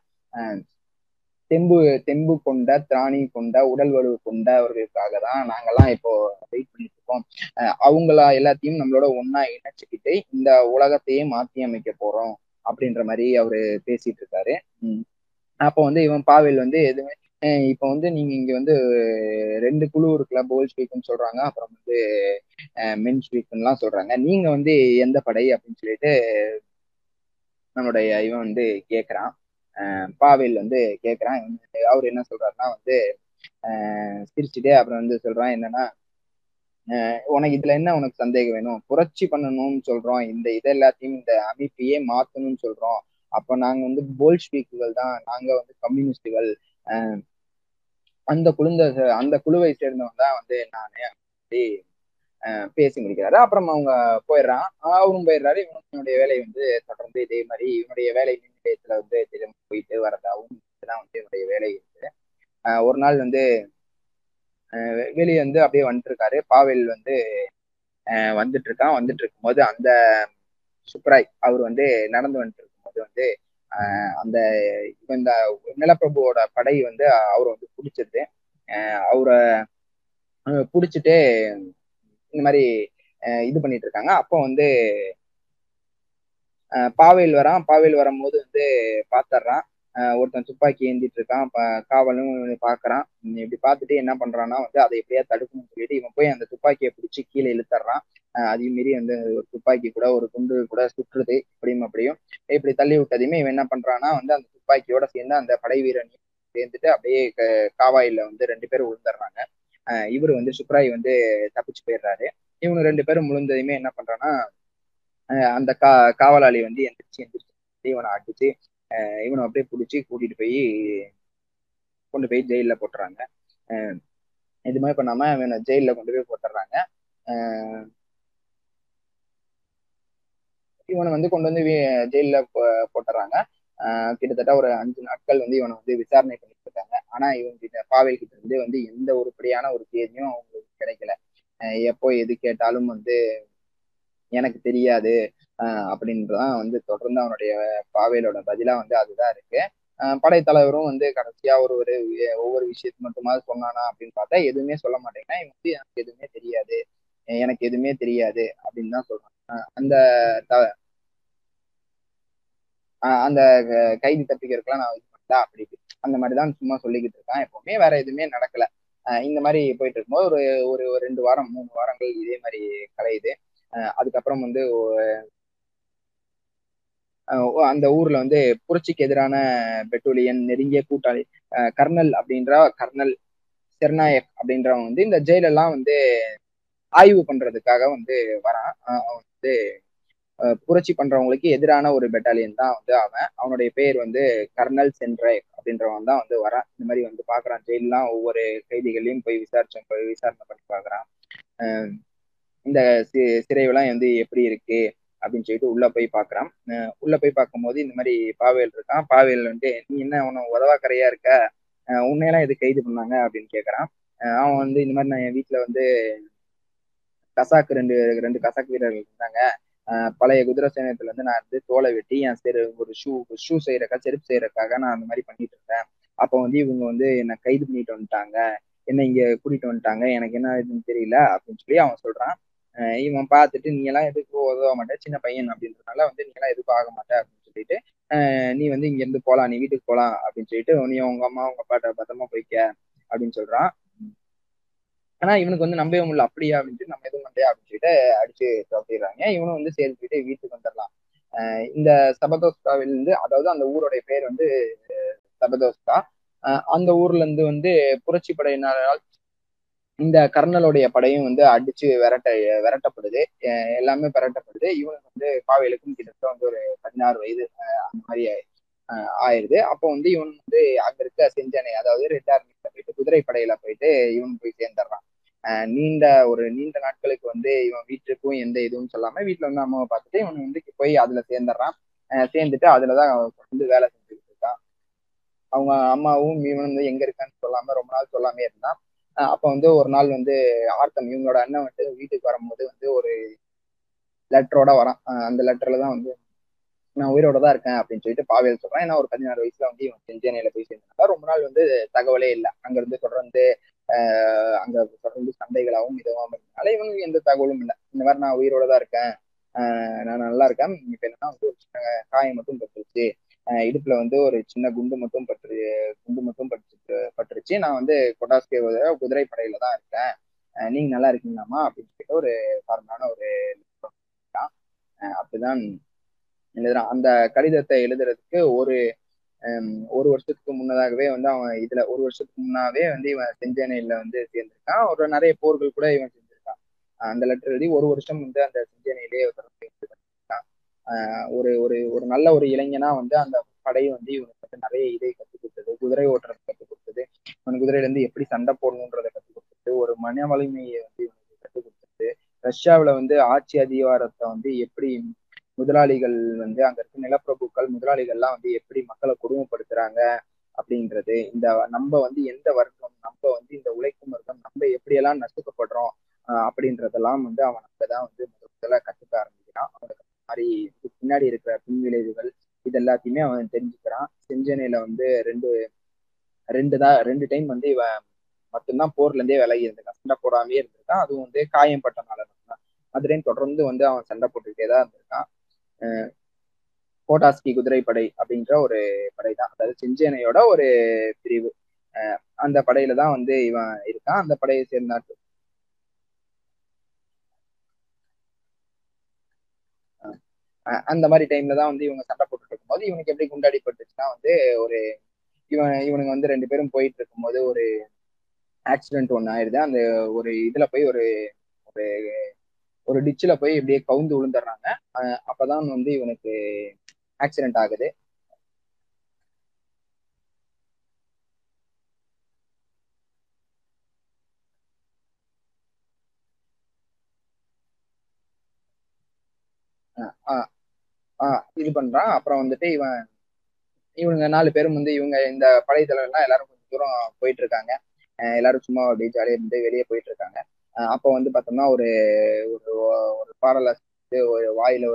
தெம்பு கொண்ட திராணி கொண்ட உடல் வலுவு கொண்டவர்களுக்காக தான் நாங்கெல்லாம் இப்போ வெயிட் பண்ணிட்டு இருக்கோம். அவங்களா எல்லாத்தையும் நம்மளோட ஒன்னா இணைச்சுக்கிட்டு இந்த உலகத்தையே மாற்றி அமைக்க போறோம் அப்படின்ற மாதிரி அவரு பேசிட்டு இருக்காரு. அப்போ வந்து இவன் பாவேல் வந்து எதுவுமே இப்போ வந்து நீங்க இங்க வந்து ரெண்டு குழு இருக்குல்ல, போல்ஷிவிக்னு சொல்றாங்க, அப்புறம் வந்து மென்ஷிவிக்னு சொல்றாங்க, நீங்க வந்து எந்த படை அப்படின்னு சொல்லிட்டு நம்மளுடைய இவன் வந்து கேக்குறான். பாவேல் வந்து கேக்குறான். அவர் என்ன சொல்றாருன்னா வந்து சிரிச்சுட்டு அப்புறம் வந்து சொல்றான் என்னன்னா, உனக்கு இதுல என்ன உனக்கு சந்தேகம் வேணும்? புரட்சி பண்ணணும்னு சொல்றோம், இந்த இதை எல்லாத்தையும் இந்த அமைப்பையே மாத்தணும்னு சொல்றோம். அப்ப நாங்க வந்து போல்ஷிவிக்குகள் தான், நாங்க வந்து கம்யூனிஸ்டுகள், அந்த குழுவை சேர்ந்தவன் தான் வந்து நானே அப்படி பேசி முடிக்கிறாரு. அப்புறம் அவங்க போயிடுறான். அவரும் போயிடுறாரு. இவனுடைய வேலை வந்து தொடர்ந்து இதே மாதிரி இவனுடைய வேலை நிலையத்துல வந்து திரும்ப போயிட்டு வர்றதாகவும் இதுதான் வந்து இவனுடைய வேலை இருக்கு. ஒரு நாள் வந்து வெளியே வந்து அப்படியே வந்துட்டு இருக்காரு. பாவேல் வந்து வந்துட்டு இருக்கும்போது அந்த சுப்ராய் அவர் வந்து நடந்து வந்துட்டு இருக்கும்போது வந்து அந்த இந்த நிலப்பிரபுவோட படை வந்து அவரை வந்து பிடிச்சிருது. அவரை பிடிச்சிட்டு இந்த மாதிரி இது பண்ணிட்டு இருக்காங்க. அப்போ வந்து பாவேல் வரான். பாவேல் வரும்போது வந்து பாத்துறான். ஒருத்தன் துப்பாக்கி ஏந்திட்டு இருக்கான். காவலும் பாக்குறான். இப்படி பார்த்துட்டு என்ன பண்றான்னா வந்து அதை எப்படியா தடுக்கணும்னு சொல்லிட்டு இவன் போய் அந்த துப்பாக்கியை பிடிச்சி கீழே இழுத்துறான். அதே மாரி வந்து ஒரு துப்பாக்கி கூட ஒரு குண்டு கூட சுற்றுது. இப்படி தள்ளி விட்டதையுமே இவன் என்ன பண்றான்னா வந்து அந்த துப்பாக்கியோட சேர்ந்து அந்த படை வீரனையும் சேர்ந்துட்டு அப்படியே காவாயில வந்து ரெண்டு பேரும் விழுந்துடுறாங்க. இவரு வந்து சுப்ராய் வந்து தப்பிச்சு போயிடுறாரு. இவனு ரெண்டு பேரும் விழுந்ததையுமே என்ன பண்றான்னா அந்த காவலாளி வந்து எந்திரிச்சு இவனை அடிச்சு இவனை அப்படியே பிடிச்சி கூட்டிட்டு போய் கொண்டு போய் ஜெயில போட்டுறாங்க. இது மாதிரி பண்ணாம இவனை ஜெயில கொண்டு போய் போட்டுறாங்க. இவனை வந்து கொண்டு வந்து ஜெயில போட்டுறாங்க. கிட்டத்தட்ட ஒரு 5 நாட்கள் வந்து இவனை வந்து விசாரணை பண்ணிட்டு இருக்காங்க. ஆனா இவங்க பாவேல் கிட்ட இருந்து வந்து எந்த உருப்படியான ஒரு தேதியும் அவங்களுக்கு கிடைக்கல. எப்போ எது கேட்டாலும் வந்து எனக்கு தெரியாது அப்படின்றதான் வந்து தொடர்ந்து அவனுடைய பாவேலோட பதிலா வந்து அதுதான் இருக்கு. படைத்தலைவரும் வந்து கடைசியா ஒரு ஒவ்வொரு விஷயத்து மட்டுமாவது சொன்னானா அப்படின்னு பார்த்தா எதுவுமே சொல்ல மாட்டேங்கன்னா இவன் வந்து எனக்கு எதுவுமே தெரியாது அப்படின்னு தான் சொல்றான். அந்த கைது தப்பிக்கிறதுக்கெல்லாம் நான் இது பண்ணல அப்படி அந்த மாதிரிதான் சும்மா சொல்லிக்கிட்டு இருக்கான். எப்பவுமே வேற எதுவுமே நடக்கல. இந்த மாதிரி போயிட்டு இருக்கும்போது ஒரு 2 வாரம் 3 வாரங்கள் இதே மாதிரி கலையுது. அதுக்கப்புறம் வந்து அந்த ஊர்ல வந்து புரட்சிக்கு எதிரான பெட்டோலியன் நெருங்கிய கூட்டாளி கர்னல் செர்னாயக் அப்படின்றவன் வந்து இந்த ஜெயிலெல்லாம் வந்து ஆய்வு பண்றதுக்காக வந்து வரான். அவன் வந்து புரட்சி பண்றவங்களுக்கு எதிரான ஒரு பெட்டாலியன் தான் வந்து அவன். அவனுடைய பேர் வந்து கர்னல் சென்ட்ரே அப்படின்றவன் தான் வந்து வரான். இந்த மாதிரி வந்து பாக்குறான், ஜெயிலெலாம் ஒவ்வொரு கைதிகளையும் போய் விசாரணை பண்ணி பாக்குறான். இந்த சிறைவெல்லாம் வந்து எப்படி இருக்கு அப்படின்னு சொல்லிட்டு உள்ள போய் பாக்குறான். உள்ள போய் பார்க்கும்போது இந்த மாதிரி பாவேல் இருக்கான். பாவேல் வந்து நீ என்ன உன உதவாக்கரையா இருக்க, உன்னையெல்லாம் எது கைது பண்ணாங்க அப்படின்னு கேட்குறான். அவன் வந்து இந்த மாதிரி நான் என் வீட்டுல வந்து கசாக்கு ரெண்டு கசாக் வீரர்கள் இருந்தாங்க, பழைய குதிரை சேனத்துல இருந்து நான் வந்து தோலை வெட்டி என் ஒரு ஷூ செய்யறக்கா செருப்பு செய்யறக்காக நான் அந்த மாதிரி பண்ணிட்டு இருந்தேன். அப்போ வந்து இவங்க வந்து என்னை கைது பண்ணிட்டு வந்துட்டாங்க, என்ன இங்க கூட்டிட்டு வந்துட்டாங்க, எனக்கு என்ன இதுன்னு தெரியல அப்படின்னு சொல்லி அவன் சொல்றான். இவன் பார்த்துட்டு நீ எல்லாம் எதுக்கும் உதவ மாட்டேன், சின்ன பையன் அப்படின்றதுனால வந்து நீ எல்லாம் எதுக்கும் ஆக மாட்டேன் அப்படின்னு சொல்லிட்டு நீ வந்து இங்க இருந்து போலாம், நீ வீட்டுக்கு போலாம் அப்படின்னு சொல்லிட்டு நீ உங்க அம்மா உங்க அப்பாட்ட பத்திரமா போய்க்க அப்படின்னு சொல்றான். ஆனா இவனுக்கு வந்து நம்பவே முடியல, அப்படியா அப்படின்ட்டு நம்ம எதுவும் நம்பையா அப்படின்னு சொல்லிட்டு அடிச்சு அப்படிடுறாங்க. இவனும் வந்து சேர்த்துக்கிட்டு வீட்டுக்கு வந்துடலாம். இந்த சபதோஸ்காவில இருந்து, அதாவது அந்த ஊருடைய பேர் வந்து சபதோஸ்கா, அந்த ஊர்ல இருந்து வந்து புரட்சி படையினரால் இந்த கர்னலுடைய படையும் வந்து அடிச்சு விரட்டப்படுது, எல்லாமே விரட்டப்படுது. இவனுக்கு வந்து பாவேலுக்கும் கிட்டத்தட்ட வந்து ஒரு 16 வயது அந்த மாதிரி ஆயிடுது. அப்போ வந்து இவன் வந்து அங்க இருக்க செஞ்சனை, அதாவது 2 ஆர்மில போயிட்டு குதிரைப்படையில போயிட்டு இவன் போய் சேர்ந்துடுறான். நீண்ட நாட்களுக்கு வந்து இவன் வீட்டுக்கும் எந்த இதுவும் சொல்லாம வீட்டுல வந்து அம்மாவை பார்த்துட்டு இவன் வந்து போய் அதுல சேர்ந்துடுறான். சேர்ந்துட்டு அதுலதான் வந்து வேலை செஞ்சுக்கிட்டு இருக்கான். அவங்க அம்மாவும் இவன் வந்து எங்க இருக்கான்னு சொல்லாம ரொம்ப நாள் சொல்லாமே இருந்தான். அப்ப வந்து ஒரு நாள் வந்து ஆர்த்தம் இவங்களோட அண்ணன் வந்து வீட்டுக்கு வரும்போது வந்து ஒரு லெட்டரோட வரான். அந்த லெட்டர்ல தான் வந்து நான் உயிரோட தான் இருக்கேன் அப்படின்னு சொல்லிட்டு பாவேல் சொல்றான். ஏன்னா ஒரு 16 வயசுல வந்து இவன் செஞ்சனையில போய் சேர்ந்தா ரொம்ப நாள் வந்து தகவலே இல்லை. அங்க இருந்து தொடர்ந்து அங்க சண்டைகளாகவும் இதுவாகவும் இருந்தனால இவனுக்கு எந்த தகவலும் இல்லை. இந்த மாதிரி நான் உயிரோட தான் இருக்கேன், நான் நல்லா இருக்கேன், இப்ப என்னன்னா வந்து ஒரு சின்ன காயம் மட்டும் பட்டுருச்சு, இடுப்புல வந்து ஒரு சின்ன குண்டு மட்டும் பட்டுருச்சு, நான் வந்து கொட்டாஸ்கே குதிரை படையில தான் இருக்கேன், நீங்க நல்லா இருக்கீங்களாமா அப்படின்னு சொல்லிட்டு ஒரு காரணமான ஒரு அப்படிதான் எழுதுறான். அந்த கடிதத்தை எழுதுறதுக்கு ஒரு வருஷத்துக்கு முன்னதாகவே வந்து அவன் இதுல 1 வருஷத்துக்கு முன்னாவே வந்து இவன் செஞ்சனையில வந்து சேர்ந்திருக்கான். ஒரு நிறைய போர்கள் கூட இவன் செஞ்சிருக்கான். அந்த லெட்டர் எழுதி 1 வருஷம் வந்து அந்த செஞ்சனையிலேயே இருக்கான். ஒரு நல்ல ஒரு இளைஞனா வந்து அந்த படை வந்து இவனுக்கு வந்து நிறைய இதை கற்றுக் கொடுத்தது. குதிரை ஓட்டுறதை கற்றுக் கொடுத்தது, இவன் குதிரையில இருந்து எப்படி சண்டை போடணுன்றதை கற்றுக் கொடுத்தது, ஒரு மன வலிமையை வந்து இவனுக்கு கற்றுக் கொடுத்தது. ரஷ்யாவில வந்து ஆட்சி அதிகாரத்தை வந்து எப்படி முதலாளிகள் வந்து அங்க இருக்க நிலப்பிரபுக்கள் முதலாளிகள்லாம் வந்து எப்படி மக்களை கொடுமைப்படுத்துறாங்க அப்படின்றது, இந்த நம்ம வந்து எந்த வர்க்கம், நம்ம வந்து இந்த உழைக்கும் வர்க்கம் நம்ம எப்படியெல்லாம் நசுக்கப்படுறோம் அப்படின்றதெல்லாம் வந்து அவன் அப்பதான் வந்து முதல்ல கற்றுக்க ஆரம்பிக்கிறான். அவனுக்கு மாதிரி பின்னாடி இருக்கிற பின்விளைவுகள் இது எல்லாத்தையுமே அவன் தெரிஞ்சுக்கிறான். செஞ்சனையில வந்து ரெண்டு டைம் வந்து இவன் மட்டும்தான் போர்ல இருந்தே விலகி இருந்திருக்கான், சண்டை போடாமே இருந்திருக்கான். அதுவும் வந்து காயம் பட்டனால இருந்தான். அதுலேயும் தொடர்ந்து வந்து அவன் சண்டை போட்டுக்கிட்டே தான் இருந்திருக்கான். கோட்டாஸ்கி குதிரைப்படை அப்படின்ற ஒரு படை தான், அதாவது செஞ்சனையோட ஒரு பிரிவு. அந்த படையில தான் வந்து இவன் இருக்கான். அந்த படையை சேர்ந்தாட்டு அந்த மாதிரி டைம்ல தான் வந்து இவங்க சண்டை போட்டுட்டு இருக்கும்போது இவனுக்கு எப்படி குண்டாடி பட்டுச்சுன்னா வந்து இவனுங்க வந்து 2 பேரும் போயிட்டு இருக்கும்போது ஒரு ஆக்சிடென்ட் ஒன்று ஆயிடுது. அந்த ஒரு இதுல போய் ஒரு டிச்சில் போய் இப்படியே கவுந்து விழுந்துடுறாங்க. அப்போதான் வந்து இவனுக்கு ஆக்சிடென்ட் ஆகுது. இது பண்ணுறான். அப்புறம் வந்துட்டு இவனுங்க 4 பேரும் வந்து இவங்க இந்த பழைய தலைவர்கள்லாம் எல்லாரும் கொஞ்சம் தூரம் போயிட்டு இருக்காங்க. எல்லாரும் சும்மா அப்படியே ஜாலியாக இருந்து வெளியே போயிட்டு இருக்காங்க. அப்போ வந்து பார்த்தோம்னா ஒரு பாடலாசிட்டு ஒரு வாயில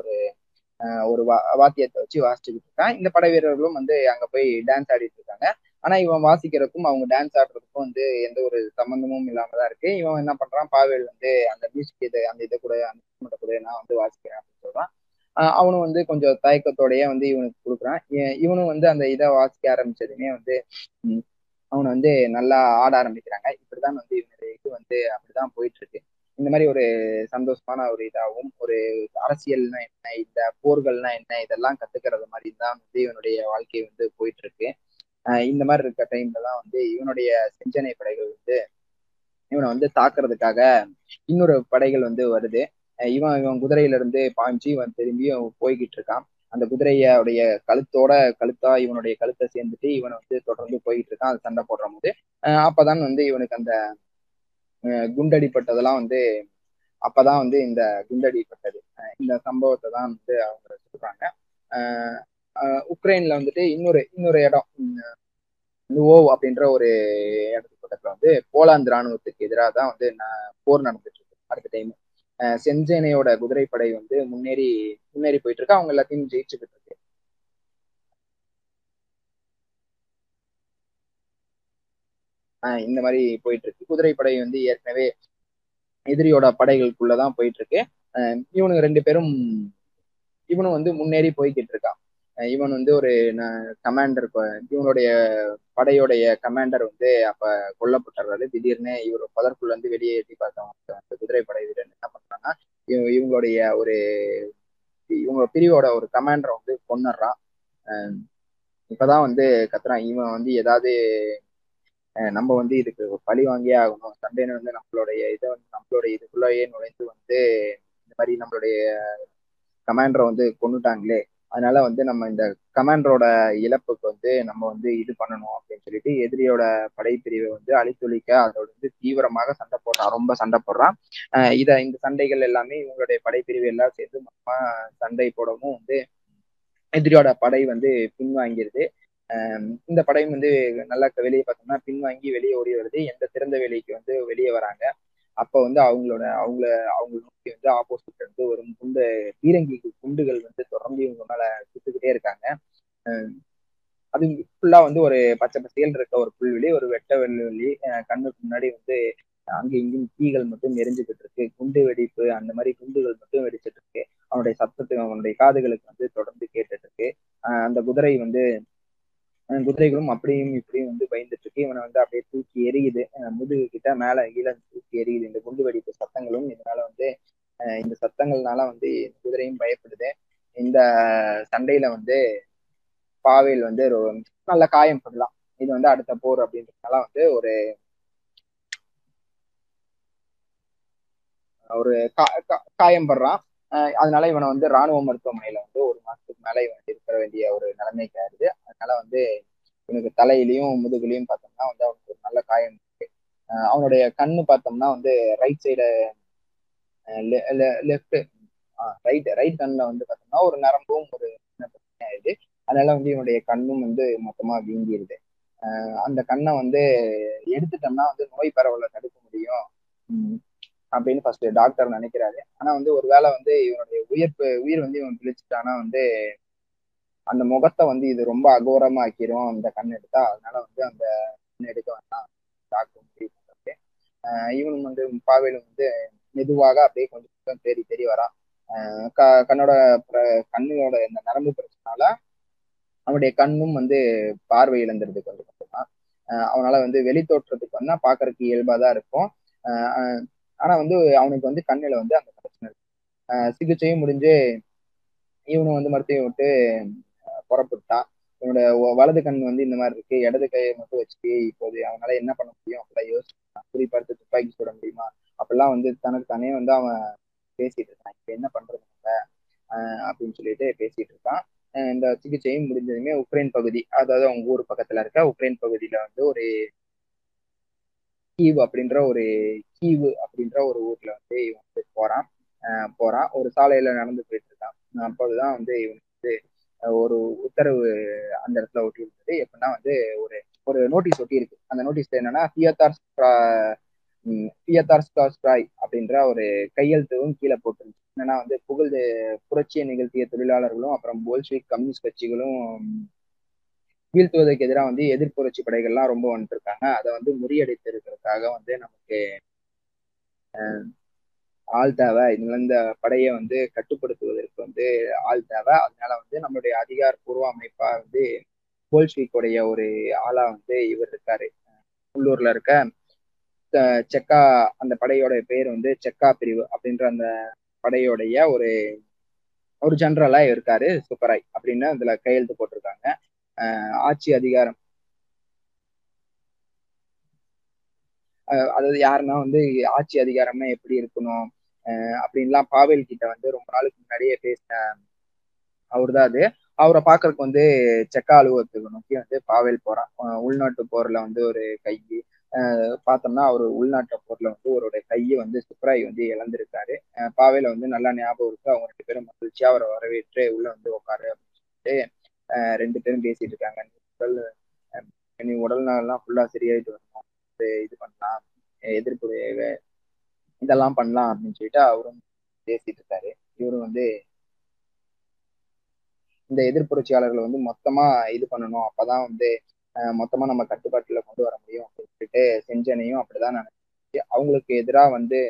ஒரு வாத்தியத்தை வச்சு வாசிச்சுக்கிட்டு இருக்கான். இந்த படை வீரர்களும் வந்து அங்க போய் டான்ஸ் ஆடிட்டு இருக்காங்க. ஆனா இவன் வாசிக்கிறதுக்கும் அவங்க டான்ஸ் ஆடுறதுக்கும் வந்து எந்த ஒரு சம்பந்தமும் இல்லாமதான் இருக்கு. இவன் என்ன பண்றான், பாவேல் வந்து அந்த மியூசிக் இதை அந்த இதை கூட அந்த கூட நான் வந்து வாசிக்கிறேன் அப்படின்னு சொல்றான். அவனும் வந்து கொஞ்சம் தயக்கத்தோடய வந்து இவனுக்கு கொடுக்குறான். இவனும் வந்து அந்த இதை வாசிக்க ஆரம்பிச்சதுமே வந்து அவனை வந்து நல்லா ஆட ஆரம்பிக்கிறாங்க. இப்படிதான் வந்து இவனுடைய இது வந்து அப்படிதான் போயிட்டு இருக்கு. இந்த மாதிரி ஒரு சந்தோஷமான ஒரு இதாகவும் ஒரு அரசியல்னா என்ன, இந்த போர்கள்னா என்ன, இதெல்லாம் கத்துக்கிறது மாதிரி தான் வந்து இவனுடைய வாழ்க்கை வந்து போயிட்டு இருக்கு. இந்த மாதிரி இருக்க டைம்ல தான் வந்து இவனுடைய செஞ்சனை படைகள் வந்து இவனை வந்து தாக்குறதுக்காக இன்னொரு படைகள் வந்து வருது. இவன் குதிரையில இருந்து பாய்ச்சி இவன் திரும்பியும் போய்கிட்டு இருக்கான். அந்த குதிரையோடைய கழுத்தா இவனுடைய கழுத்தை சேர்ந்துட்டு இவனை வந்து தொடர்ந்து போய்கிட்டு இருக்கான். அது சண்டை போடுற போது அப்பதான் வந்து இவனுக்கு அந்த குண்டடிப்பட்டதெல்லாம் வந்து அப்பதான் வந்து இந்த குண்டடிப்பட்டது இந்த சம்பவத்தை தான் வந்து அவங்க சொல்றாங்க. உக்ரைன்ல வந்துட்டு இன்னொரு இடம் லுவோவ் அப்படின்ற ஒரு இடத்துக்கு பக்கத்துல வந்து போலாந்து ராணுவத்துக்கு எதிராக தான் வந்து போர் நடந்துட்டு இருக்கு. அடுத்த டைம் செஞ்சேனையோட குதிரைப்படை வந்து முன்னேறி போயிட்டு இருக்கு. அவங்க எல்லாத்தையும் ஜெயிச்சுக்கிட்டு இருக்கு. இந்த மாதிரி போயிட்டு இருக்கு. குதிரைப்படை வந்து ஏற்கனவே எதிரியோட படைகளுக்குள்ளதான் போயிட்டு இருக்கு. இவனுக்கு 2 பேரும் இவனும் வந்து முன்னேறி போய்கிட்டு இருக்கான். இவன் வந்து ஒரு கமாண்டர், இவனுடைய படையோடைய கமாண்டர் வந்து அப்ப கொல்லப்பட்டுறாரு. திடீர்னு இவர் பதற்குள்ள இருந்து வெளியே எட்டி பார்த்தவங்க குதிரைப்படை வீரன் என்ன பண்றாங்கன்னா இவங்களுடைய இவங்க பிரிவோட ஒரு கமாண்டரை வந்து கொன்னுடுறான். இப்பதான் வந்து கத்துறான் இவன் வந்து ஏதாவது நம்ம வந்து இதுக்கு பழி வாங்கியே ஆகணும், சண்டைன்னு வந்து நம்மளுடைய இதுக்குள்ளேயே நுழைந்து வந்து இந்த மாதிரி நம்மளுடைய கமாண்டரை வந்து கொண்டுட்டாங்களே, அதனால வந்து நம்ம இந்த கமாண்டரோட இழப்புக்கு வந்து நம்ம வந்து இது பண்ணணும் அப்படின்னு சொல்லிட்டு எதிரியோட படைப்பிரிவை வந்து அழித்தொழிக்க அதோட வந்து தீவிரமாக சண்டை போடுறான். ரொம்ப சண்டை போடுறான். இந்த சண்டைகள் எல்லாமே இவங்களுடைய படைப்பிரிவு எல்லாம் சேர்த்து மொத்தமா சண்டை போடவும் வந்து எதிரியோட படை வந்து பின்வாங்கிடுது. இந்த படையும் வந்து நல்லா வெளியே பார்த்தோம்னா பின்வாங்கி வெளியே ஓடி வருது. எந்த திறந்த வேலைக்கு வந்து வெளியே வராங்க. அப்போ வந்து அவங்கள நோக்கி வந்து ஆப்போசிட்ல இருந்து ஒரு குண்டுகள் வந்து தொடர்ந்து இவங்க மேல சுட்டுக்கிட்டே இருக்காங்க. அது ஃபுல்லா வந்து ஒரு பச்சை பசையில் இருக்க ஒரு புல்வெளி, ஒரு வெட்ட வெளிவெளி. கண்ணுக்கு முன்னாடி வந்து அங்கே இங்கேயும் தீகள் மட்டும் எரிஞ்சுக்கிட்டு இருக்கு. குண்டு வெடிப்பு அந்த மாதிரி குண்டுகள் மட்டும் வெடிச்சிட்டு இருக்கு. அவனுடைய சத்தத்துக்கு அவனுடைய காதுகளுக்கு வந்து தொடர்ந்து கேட்டுட்டு இருக்கு. அந்த குதிரை வந்து குதிரைகளும் அப்படியும் இப்படியும் வந்து பயந்துட்டு இருக்கு. இவனை வந்து அப்படியே தூக்கி எரியுது. முதுகு கிட்ட மேல கீழே தூக்கி எரியுது. இந்த குண்டு வெடிப்பு சத்தங்களும் இதனால வந்து இந்த சத்தங்கள்னால வந்து குதிரையும் பயப்படுது. இந்த சண்டையில வந்து பாவேல் வந்து நல்ல காயம் படலாம். இது வந்து அடுத்த போர் அப்படின்றதுனால வந்து ஒரு காயம் படுறான். அதனால இவனை வந்து ராணுவ மருத்துவமனையில வந்து 1 மாசத்துக்கு மேல இவன் இருக்க வேண்டிய ஒரு நிலைமைக்கு ஆயிடுது. அதனால வந்து இவனுக்கு தலையிலையும் முதுகுலையும் பார்த்தோம்னா வந்து அவனுக்கு ஒரு நல்ல காயம் இருக்கு. அவனுடைய கண்ணு பார்த்தோம்னா வந்து ரைட் சைடு லெஃப்ட் ரைட் கண்ணுல வந்து பார்த்தோம்னா ஒரு நரம்பும் ஒரு பிரச்சனை ஆயிடுது. அதனால வந்து இவனுடைய கண்ணும் வந்து மொத்தமா வீங்கிடுது. அந்த கண்ணை வந்து எடுத்துட்டோம்னா வந்து நோய் பரவலை தடுக்க முடியும் அப்படின்னு ஃபர்ஸ்ட் டாக்டர் நினைக்கிறாரு. ஆனா வந்து ஒரு வேளை வந்து இவனுடைய உயிர் வந்து இவன் பிழைச்சிட்டானா வந்து அந்த முகத்தை வந்து இது ரொம்ப அகோரமா ஆக்கிரும் அந்த கண் எடுத்தா. அதனால வந்து அந்த கண் எடுக்க வேண்டாம் டாக்டர் முடிவு பண்றது. இவனும் வந்து பாவேலும் வந்து மெதுவாக அப்படியே கொஞ்சம் தேடி தேடி வரான். கண்ணோட இந்த நரம்பு பிரச்சனால அவனுடைய கண்ணும் வந்து பார்வை இழந்துருது கொஞ்சம் கொஞ்சமா. அவனால வந்து வெளி தோற்றத்துக்கு வந்தா பாக்குறதுக்கு இயல்பாதான் இருக்கும். ஆனா வந்து அவனுக்கு வந்து கண்ணுல வந்து அந்த பிரச்சனை இருக்கு. சிகிச்சையும் முடிஞ்சு இவனும் வந்து மருத்துவ விட்டு புறப்பட்டான். இவனோட வலது கண் வந்து இந்த மாதிரி இருக்கு. இடது கையை மட்டும் வச்சுட்டு இப்போது அவனால என்ன பண்ண முடியும் அப்படிலாம் யோசிச்சான். குறிப்பார்த்து துப்பாக்கி சுட முடியுமா அப்படிலாம் வந்து தனக்கு தானே வந்து அவன் பேசிட்டு இருக்கான். இப்ப என்ன பண்றது அப்படின்னு சொல்லிட்டு பேசிட்டு இருக்கான். இந்த சிகிச்சையும் முடிஞ்சதுமே உக்ரைன் பகுதி, அதாவது அவங்க ஊர் பக்கத்துல இருக்க உக்ரைன் பகுதியில வந்து ஒரு கீவ் அப்படின்ற ஒரு ஊர்ல வந்து இவன் வந்து போறான். ஒரு சாலையில நடந்து போயிட்டு இருக்கான். அப்போதுதான் வந்து இவன் வந்து ஒரு உத்தரவு அந்த இடத்துல ஒட்டி இருந்தது. எப்படின்னா வந்து ஒரு நோட்டீஸ் ஒட்டி இருக்கு. அந்த நோட்டீஸ்ல என்னன்னா பியத்தார்ஸ்காய் அப்படின்ற ஒரு கையெழுத்துவும் கீழே போட்டுருந்துச்சு. என்னன்னா வந்து புரட்சியை நிகழ்த்திய தொழிலாளர்களும் அப்புறம் போல்ஷிவிக் கம்யூனிஸ்ட் கட்சிகளும் வீழ்த்துவதற்கு எதிராக வந்து எதிர்ப்புரட்சி படைகள்லாம் ரொம்ப வந்துருக்காங்க. அதை வந்து முறியடித்து இருக்கிறதுக்காக வந்து நமக்கு ஆள் தேவை. இந்த படையை வந்து கட்டுப்படுத்துவதற்கு வந்து ஆள் தேவை. அதனால வந்து நம்மளுடைய அதிகாரப்பூர்வ அமைப்பா வந்து போல்ஷிவிக்குடைய ஒரு ஆளா வந்து இவர் இருக்காரு. உள்ளூர்ல இருக்க செக்கா, அந்த படையோட பேர் வந்து செக்கா பிரிவு அப்படின்ற அந்த படையோடைய ஒரு ஜெனரலா இருக்காரு சுப்பராய் அப்படின்னு அதுல கையெழுத்து போட்டிருக்காங்க. ஆட்சி அதிகாரம், அதாவது யாருன்னா வந்து ஆட்சி அதிகாரம்னா எப்படி இருக்கணும், அப்படின்லாம் பாவேல் கிட்ட வந்து ரொம்ப நாளுக்கு முன்னாடியே பேசின அவரு தான் அது. அவரை பார்க்கறதுக்கு வந்து செக்கா அலுவலகத்துக்கு நோக்கி வந்து பாவேல் போறான். உள்நாட்டு போர்ல வந்து ஒரு கை பார்த்தோம்னா அவர் உள்நாட்டு போர்ல வந்து அவருடைய கையை வந்து சுப்ராய் வந்து இழந்திருக்காரு. பாவேல வந்து நல்லா ஞாபகம் இருக்கு. அவங்க ரெண்டு பேரும் மகிழ்ச்சியா அவரை வரவேற்று உள்ள வந்து உட்காரு அப்படின்னு சொல்லிட்டு ரெண்டு பேரும் பேசிட்டு இருக்காங்க. நீ உடல் நாள்லாம் ஃபுல்லா சரியாயிட்டு வரணும், இது பண்ணலாம், எதிர்ப்பு இதெல்லாம் பண்ணலாம் அப்படின்னு சொல்லிட்டு அவரும் பேசிட்டு இருக்காரு. இவரும் வந்து இந்த எதிர்ப்புரட்சியாளர்களை வந்து மொத்தமா இது பண்ணணும், அப்பதான் வந்து மொத்தமா நம்ம கட்டுப்பாட்டுல கொண்டு வர முடியும் அப்படின்னு சொல்லிட்டு செஞ்சனையும் அப்படிதான் நினைச்சு அவங்களுக்கு எதிராக வந்து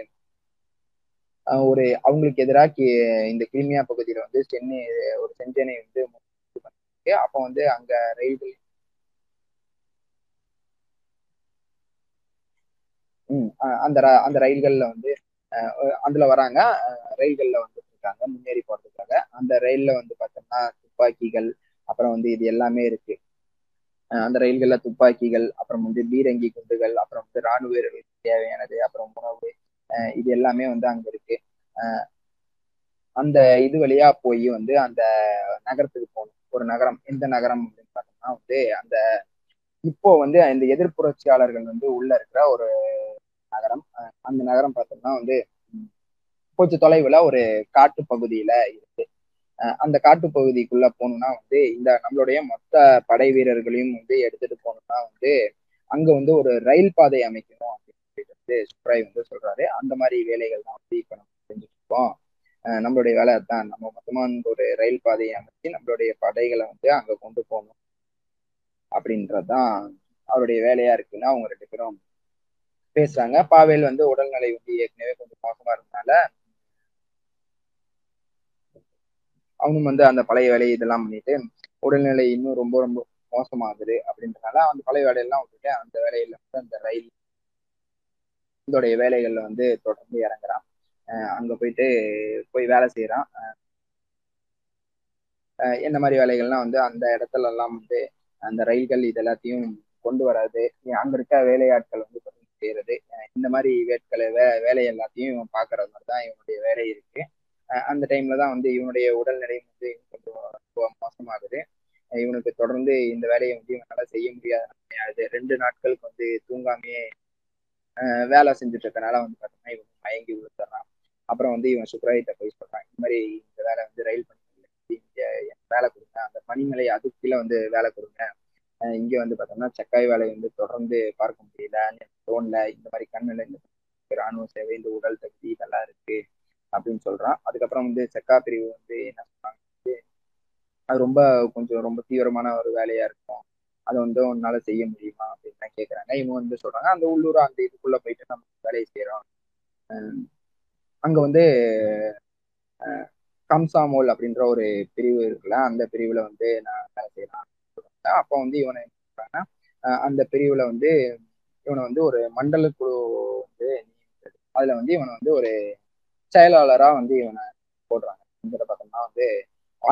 ஒரு அவங்களுக்கு எதிராக இந்த கிரிமியா பகுதியில வந்து சென்னை ஒரு செஞ்சனை வந்து இது பண்ணிருக்கு. அப்போ வந்து அங்க ரயில்கள் அந்த அந்த ரயில்கள்ல வந்து அதுல வராங்க, ரயில்கள்ல வந்து இருக்காங்க முன்னேறி போறதுக்காக. அந்த ரயில்ல வந்து பார்த்தோம்னா துப்பாக்கிகள் அப்புறம் வந்து இது எல்லாமே இருக்கு. அந்த ரயில்கள்ல துப்பாக்கிகள் அப்புறம் வந்து பீரங்கி குண்டுகள் அப்புறம் வந்து ராணுவ வீரர்களுக்கு தேவையானது அப்புறம் உணவு இது எல்லாமே வந்து அங்க இருக்கு. அந்த இது வழியா போய் வந்து அந்த நகரத்துக்கு போகணும். ஒரு நகரம், எந்த நகரம் அப்படின்னு பார்த்தோம்னா வந்து அந்த இப்போ வந்து இந்த எதிர்ப்புரட்சியாளர்கள் வந்து உள்ள இருக்கிற ஒரு நகரம். அந்த நகரம் பார்த்தோம்னா வந்து கொஞ்சம் தொலைவில் ஒரு காட்டு பகுதியில இருக்கு. அந்த காட்டு பகுதிக்குள்ள போகணும்னா வந்து இந்த நம்மளுடைய மொத்த படை வீரர்களையும் வந்து எடுத்துட்டு போகணும்னா வந்து அங்க வந்து ஒரு ரயில் பாதை அமைக்கணும் அப்படின்னு சொல்லிட்டு வந்து சுப்ராய் வந்து சொல்றாரு. அந்த மாதிரி வேலைகள் தான் வந்து இப்போ நம்ம செஞ்சுட்டு இருக்கோம். நம்மளுடைய வேலை தான், நம்ம மொத்தமா அந்த ஒரு ரயில் பாதையை அமைச்சு நம்மளுடைய படைகளை வந்து அங்க கொண்டு போகணும் அப்படின்றதுதான் அவருடைய வேலையா இருக்குன்னு அவங்க ரெண்டு பேரும் பேசுறாங்க. பாவேல் வந்து உடல்நிலை வந்து ஏற்கனவே கொஞ்சம் மோசமா இருந்தனால அவனும் வந்து அந்த பழைய வேலையை இதெல்லாம் பண்ணிட்டு உடல்நிலை இன்னும் ரொம்ப ரொம்ப மோசமாகுது அப்படின்றனால அந்த பழைய வேலையெல்லாம் விட்டுட்டு அந்த வேலையில வந்து அந்த ரயில் இதோடைய வேலைகள்ல வந்து தொடர்ந்து இறங்குறான். அங்க போயிட்டு போய் வேலை செய்யறான். என்ன மாதிரி வேலைகள்லாம் வந்து அந்த இடத்துல எல்லாம் வந்து அந்த ரயில்கள் இதெல்லாத்தையும் கொண்டு வராது, அங்க இருக்க வேலையாட்கள் வந்து தொடர்ந்து செய்யறது, இந்த மாதிரி வேலை எல்லாத்தையும் பாக்குறது மாதிரிதான் இவனுடைய வேலை இருக்கு. அந்த டைம்ல தான் வந்து இவனுடைய உடல்நிலை வந்து கொஞ்சம் மோசமாகுது. இவனுக்கு தொடர்ந்து இந்த வேலையை வந்து இவனால செய்ய முடியாது. 2 நாட்களுக்கு வந்து தூங்காமையே வேலை செஞ்சுட்டு இருக்கனால வந்து பார்த்தோம்னா இவன் மயங்கி விழுத்துறான். அப்புறம் வந்து இவன் சுப்ராயிட்ட போய் சொல்றான், இந்த மாதிரி இந்த வேலை வந்து ரயில் பண்ண வேலை கொடுங்க, அந்த பணிமலை அதுக்கு கீழே வந்து வேலை கொடுங்க, இங்க வந்து பார்த்தோம்னா செக்காய் வேலையை வந்து தொடர்ந்து பார்க்க முடியல, தோணல, இந்த மாதிரி கண்ணில் இந்த ராணுவ சேவை இந்த உடல் தகுதி இதெல்லாம் இருக்கு அப்படின்னு சொல்றான். அதுக்கப்புறம் வந்து செக்கா பிரிவு வந்து என்ன சொல்றாங்க, அது ரொம்ப கொஞ்சம் ரொம்ப தீவிரமான ஒரு வேலையா இருக்கும், அதை வந்து உன்னால செய்ய முடியுமா அப்படின்லாம் கேட்கறாங்க. இவன் வந்து சொல்றாங்க, அந்த உள்ளூர் அந்த இதுக்குள்ள போயிட்டு நம்ம வேலையை செய்யறோம். அங்க வந்து கம்சாமோல் அப்படின்ற ஒரு பிரிவு இருக்குல்ல, அந்த பிரிவுல வந்து நான் வேலை செய்யலாம் சொல்றாங்க. அப்போ வந்து இவனை என்ன சொல்றாங்கன்னா, அந்த பிரிவுல வந்து இவனை வந்து ஒரு மண்டல குழு வந்து அதுல வந்து இவனை வந்து ஒரு செயலாளரா வந்து இவனை போடுறாங்க. இதில் பார்த்தோம்னா வந்து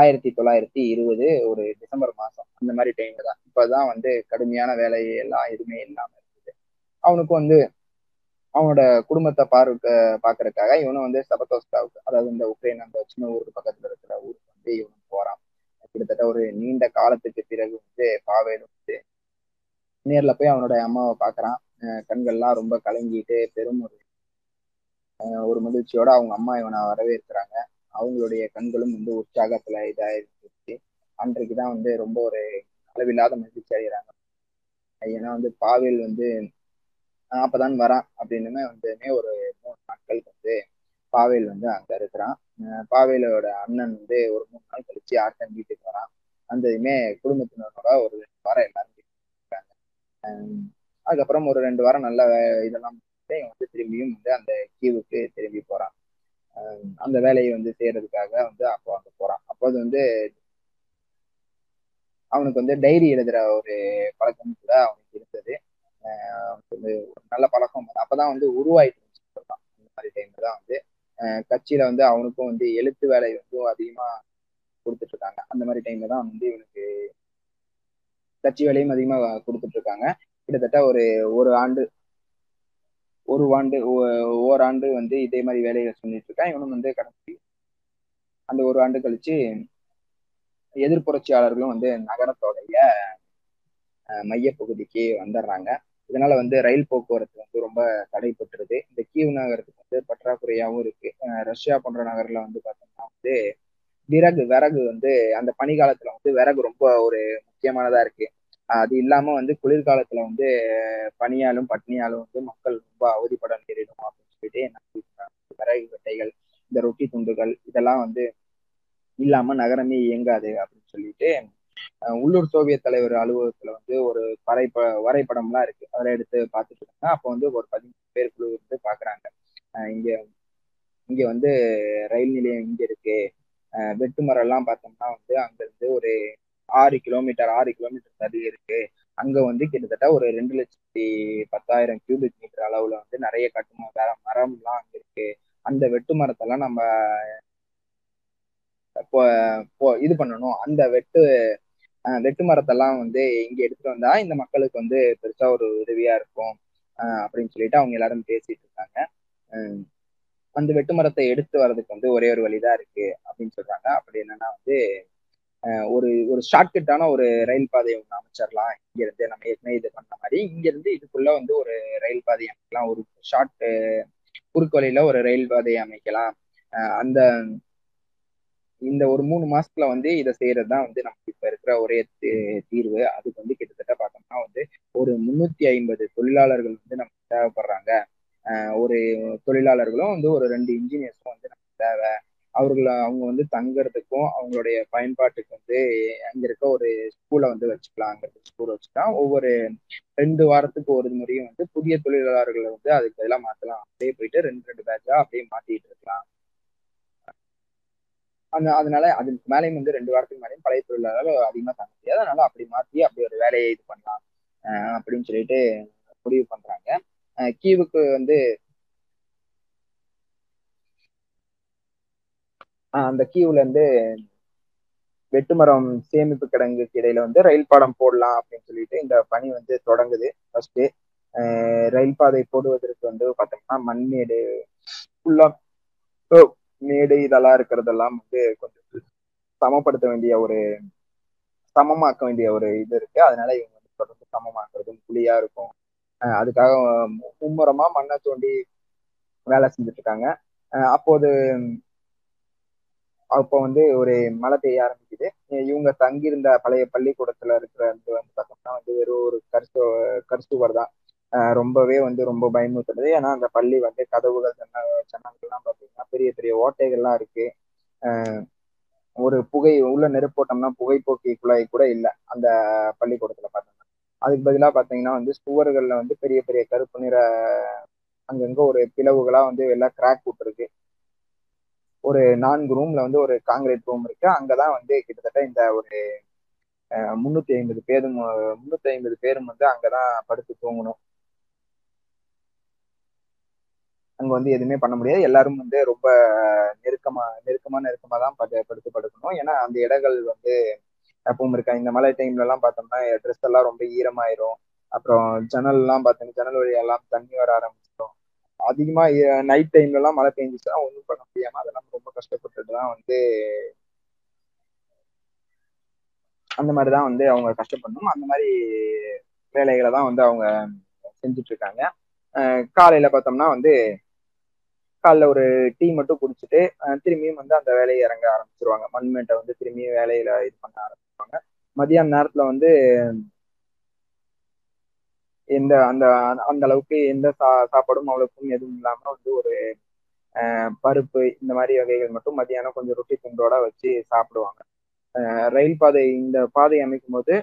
1920 ஒரு டிசம்பர் மாதம், அந்த மாதிரி டைம்ல தான். இப்போதான் வந்து கடுமையான வேலை எல்லாம் எதுவுமே இல்லாமல் இருக்குது. அவனுக்கு வந்து அவனோட குடும்பத்தை பார்க்கறதுக்காக இவனும் வந்து சபதோஸ்காவுக்கு, அதாவது இந்த உக்ரைன் அந்த சின்ன ஊருக்கு பக்கத்துல இருக்கிற ஊருக்கு வந்து இவனு போறான். கிட்டத்தட்ட ஒரு நீண்ட காலத்துக்கு பிறகு வந்து பாவேலும் வந்து நேர்ல போய் அவனோட அம்மாவை பார்க்குறான். கண்கள்லாம் ரொம்ப கலங்கிட்டு பெரும் ஒரு மகிழ்ச்சியோட அவங்க அம்மா இவனை வரவேற்கிறாங்க. அவங்களுடைய கண்களும் வந்து உற்சாகத்துல இதாயிருந்துச்சு. அன்றைக்குதான் வந்து ரொம்ப ஒரு அளவில்லாத மகிழ்ச்சி அடைகிறாங்க. ஏன்னா வந்து பாவேல் வந்து அப்பதான் வரான் அப்படின்னுமே வந்துமே ஒரு 3 நாட்களுக்கு வந்து பாவேல் வந்து அங்க இருக்கிறான். பாவேலோட அண்ணன் வந்து ஒரு 3 நாள் கழிச்சு ஆர்த்தன் வீட்டுக்கு வரான். அந்ததுமே குடும்பத்தினரோட ஒரு 2 வாரம் எல்லாரும் இருக்காங்க. அதுக்கப்புறம் ஒரு 2 வாரம் நல்ல இதெல்லாம் வந்து திரும்பியும் வந்து அந்த கீவுக்கு திரும்பி போறான். அந்த வேலையை வந்து செய்யறதுக்காக வந்து அப்போ அங்க போறான். அப்போது வந்து அவனுக்கு வந்து டைரி எழுதுற ஒரு பழக்கம் கூட அவனுக்கு இருந்தது. ஒரு நல்ல பழக்கம் அப்பதான் வந்து உருவாயிட்டு சொல்றான். அந்த மாதிரி டைம்ல தான் வந்து கட்சியில வந்து அவனுக்கும் வந்து எழுத்து வேலை வந்து அதிகமா கொடுத்துட்டு இருக்காங்க. அந்த மாதிரி டைம்ல தான் வந்து இவனுக்கு கட்சி வேலையும் அதிகமா கொடுத்துட்டு இருக்காங்க. கிட்டத்தட்ட ஒரு 1 ஆண்டு ஓராண்டு வந்து இதே மாதிரி வேலைகள் செஞ்சுட்டு இருக்கான். இவனும் வந்து கடைசி அந்த ஒரு ஆண்டு கழிச்சு எதிர்ப்புரட்சியாளர்களும் வந்து நகரத்தோடைய மையப்பகுதிக்கு வந்துடுறாங்க. இதனால வந்து ரயில் போக்குவரத்து வந்து ரொம்ப தடைபட்டுருது. இந்த கீவ் நகரத்துக்கு வந்து பற்றாக்குறையாகவும் இருக்கு. ரஷ்யா போன்ற நகரில் வந்து பார்த்தோம்னா வந்து விறகு வந்து அந்த பனிக்காலத்துல வந்து விறகு ரொம்ப ஒரு முக்கியமானதா இருக்கு. அது இல்லாம வந்து குளிர்காலத்துல வந்து பனியாலும் பட்டினியாலும் வந்து மக்கள் ரொம்ப அவதிப்பட நேரிடும் அப்படின்னு சொல்லிட்டு என்ன விறகு வெட்டைகள் இந்த ரொட்டி துண்டுகள் இதெல்லாம் வந்து இல்லாம நகரமே இயங்காது அப்படின்னு சொல்லிட்டு உள்ளூர் சோவியத் தலைவர் அலுவலகத்துல வந்து ஒரு வரைபடம்லாம் இருக்கு. அதெல்லாம் எடுத்து பார்த்துட்டு இருக்காங்க. அப்போ வந்து ஒரு 15 பேர் குழு வந்து பாக்குறாங்க. இங்க வந்து ரயில் நிலையம் இங்க இருக்கு. வெட்டுமரம் எல்லாம் பார்த்தோம்னா வந்து அங்க இருந்து ஒரு 6 கிலோமீட்டர் தள்ளி இருக்கு. அங்க வந்து கிட்டத்தட்ட ஒரு 2,10,000 கியூபிக் மீட்டர் அளவுல வந்து நிறைய கட்டுமரம் வேற மரம் எல்லாம் அங்க இருக்கு. அந்த வெட்டு மரத்தெல்லாம் நம்ம இது பண்ணணும். அந்த வெட்டு மரத்தெல்லாம் வந்து இங்க எடுத்துட்டு வந்தா இந்த மக்களுக்கு வந்து பெருசா ஒரு உதவியா இருக்கும் அப்படின்னு சொல்லிட்டு அவங்க எல்லாரும் பேசிட்டு இருக்காங்க. அந்த வெட்டு மரத்தை எடுத்து வர்றதுக்கு வந்து ஒரே ஒரு வழிதான் இருக்கு அப்படின்னு சொல்றாங்க. அப்படி என்னன்னா வந்து ஒரு ஷார்ட்கட்டான ஒரு ரயில் பாதையை ஒன்று அமைச்சிடலாம். இங்க இருந்து நம்ம ஏற்கனவே இது பண்ண மாதிரி இங்க இருந்து இதுக்குள்ள வந்து ஒரு ரயில் பாதையை அமைக்கலாம். ஒரு ஷார்ட் குறுக்கு வழியில ஒரு ரயில் பாதையை அமைக்கலாம். இந்த ஒரு 3 மாசத்துல வந்து இதை செய்யறதுதான் வந்து நமக்கு இப்ப இருக்கிற ஒரே தீர்வு. அதுக்கு வந்து கிட்டத்தட்ட பார்த்தோம்னா வந்து ஒரு 350 தொழிலாளர்கள் வந்து நமக்கு தேவைப்படுறாங்க. ஒரு தொழிலாளர்களும் வந்து ஒரு 2 இன்ஜினியர்ஸும் வந்து நமக்கு தேவை. அவங்க வந்து தங்கறதுக்கும் அவங்களுடைய பயன்பாட்டுக்கு வந்து அங்க இருக்க ஒரு ஸ்கூலை வந்து வச்சுக்கலாம். அங்க இருக்க ஸ்கூல் வச்சுட்டா ஒவ்வொரு 2 வாரத்துக்கு ஒரு முறையும் வந்து புதிய தொழிலாளர்களை வந்து அதுக்கு இதெல்லாம் மாத்தலாம். அப்படியே போயிட்டு 2 பேட்சா அப்படியே மாத்திட்டு இருக்கலாம். அதனால அதுக்கு மேலேயும் வந்து 2 வாரத்துக்கு மேலேயும் பழைய தொழிலாளர்கள் அதிகமா தங்க முடியாது. அதனால அப்படி மாத்தி அப்படி ஒரு வேலையை இது பண்ணலாம் அப்படின்னு சொல்லிட்டு முடிவு பண்றாங்க. கீவுக்கு வந்து அந்த கீவுல இருந்து வெட்டுமரம் சேமிப்பு கிடங்குக்கு இடையில வந்து ரயில் பாலம் போடலாம் அப்படின்னு சொல்லிட்டு இந்த பணி வந்து தொடங்குது. ஃபர்ஸ்ட் ரயில் பாதை போடுவதற்கு வந்து பார்த்தோம்னா மண்மேடு ஃபுல்லா மேடு இதெல்லாம் இருக்கிறதெல்லாம் வந்து கொஞ்சம் சமமாக்க வேண்டிய ஒரு இது இருக்கு. அதனால இவங்க வந்து தொடர்ந்து சமமாக்குறதும் புளியா இருக்கும். அதுக்காக மும்முரமா மண்ணை தோண்டி வேலை செஞ்சுட்டு இருக்காங்க. அப்போ வந்து ஒரு மழை பெய்ய ஆரம்பிக்குது. இவங்க தங்கியிருந்த பழைய பள்ளிக்கூடத்துல இருக்கிறது வந்து பார்த்தோம்னா வந்து வெறும் ஒரு கர்சுவர் தான். ரொம்பவே வந்து ரொம்ப பயமுறுத்துறது. ஏன்னா அந்த பள்ளி வந்து கதவுகள் ஜன்னல்கள்லாம் பார்த்தீங்கன்னா பெரிய பெரிய ஓட்டைகள்லாம் இருக்கு. ஒரு உள்ள நெருப்போட்டம்னா புகைப்போக்கி குழாய் கூட இல்லை அந்த பள்ளிக்கூடத்துல பார்த்தோம்னா. அதுக்கு பதிலாக பார்த்தீங்கன்னா வந்து சுவர்கள்ல வந்து பெரிய பெரிய கருப்பு நிற அங்கங்க ஒரு பிளவுகளா வந்து எல்லாம் கிராக் விட்டுருக்கு. ஒரு 4 ரூம்ல வந்து ஒரு காங்கிரீட் ரூம் இருக்கு. அங்கதான் வந்து கிட்டத்தட்ட இந்த ஒரு 350 பேரும் வந்து அங்கதான் படுத்து தூங்கணும். அங்க வந்து எதுவுமே பண்ண முடியாது. எல்லாரும் வந்து ரொம்ப நெருக்கமா தான் படுத்து படுக்கணும். ஏன்னா அந்த இடங்கள் வந்து எப்பவும் இருக்கா. இந்த மழை டைம்ல எல்லாம் பார்த்தோம்னா ட்ரெஸ் எல்லாம் ரொம்ப ஈரமாயிரும். அப்புறம் ஜன்னல் எல்லாம் பார்த்தோம்னா ஜன்னல் வழியெல்லாம் தண்ணி வர ஆரம்பிச்சிடும். அதிகமா நைட் டைம்ல எல்லாம் மழை பெஞ்சிச்சுன்னா ஒன்றும் பண்ண முடியாம அதெல்லாம் ரொம்ப கஷ்டப்பட்டுதான் வந்து அந்த மாதிரிதான் வந்து அவங்க கஷ்டப்படணும். அந்த மாதிரி வேலைகளை தான் வந்து அவங்க செஞ்சுட்டு இருக்காங்க. காலையில பார்த்தோம்னா வந்து காலைல ஒரு டீ மட்டும் குடிச்சிட்டு திரும்பியும் வந்து அந்த வேலையை இறங்க ஆரம்பிச்சிருவாங்க. மண்மேட்டை வந்து திரும்பியும் வேலையில இது பண்ண ஆரம்பிச்சிருவாங்க. மதியான நேரத்துல வந்து அந்த அளவுக்கு எந்த சாப்பாடும் அவ்வளவுக்கும் எதுவும் இல்லாம வந்து ஒரு பருப்பு இந்த மாதிரி வகைகள் மட்டும் மதியானம் கொஞ்சம் ரொட்டி துண்டோட வச்சு சாப்பிடுவாங்க. ரயில் பாதை இந்த பாதை அமைக்கும் போது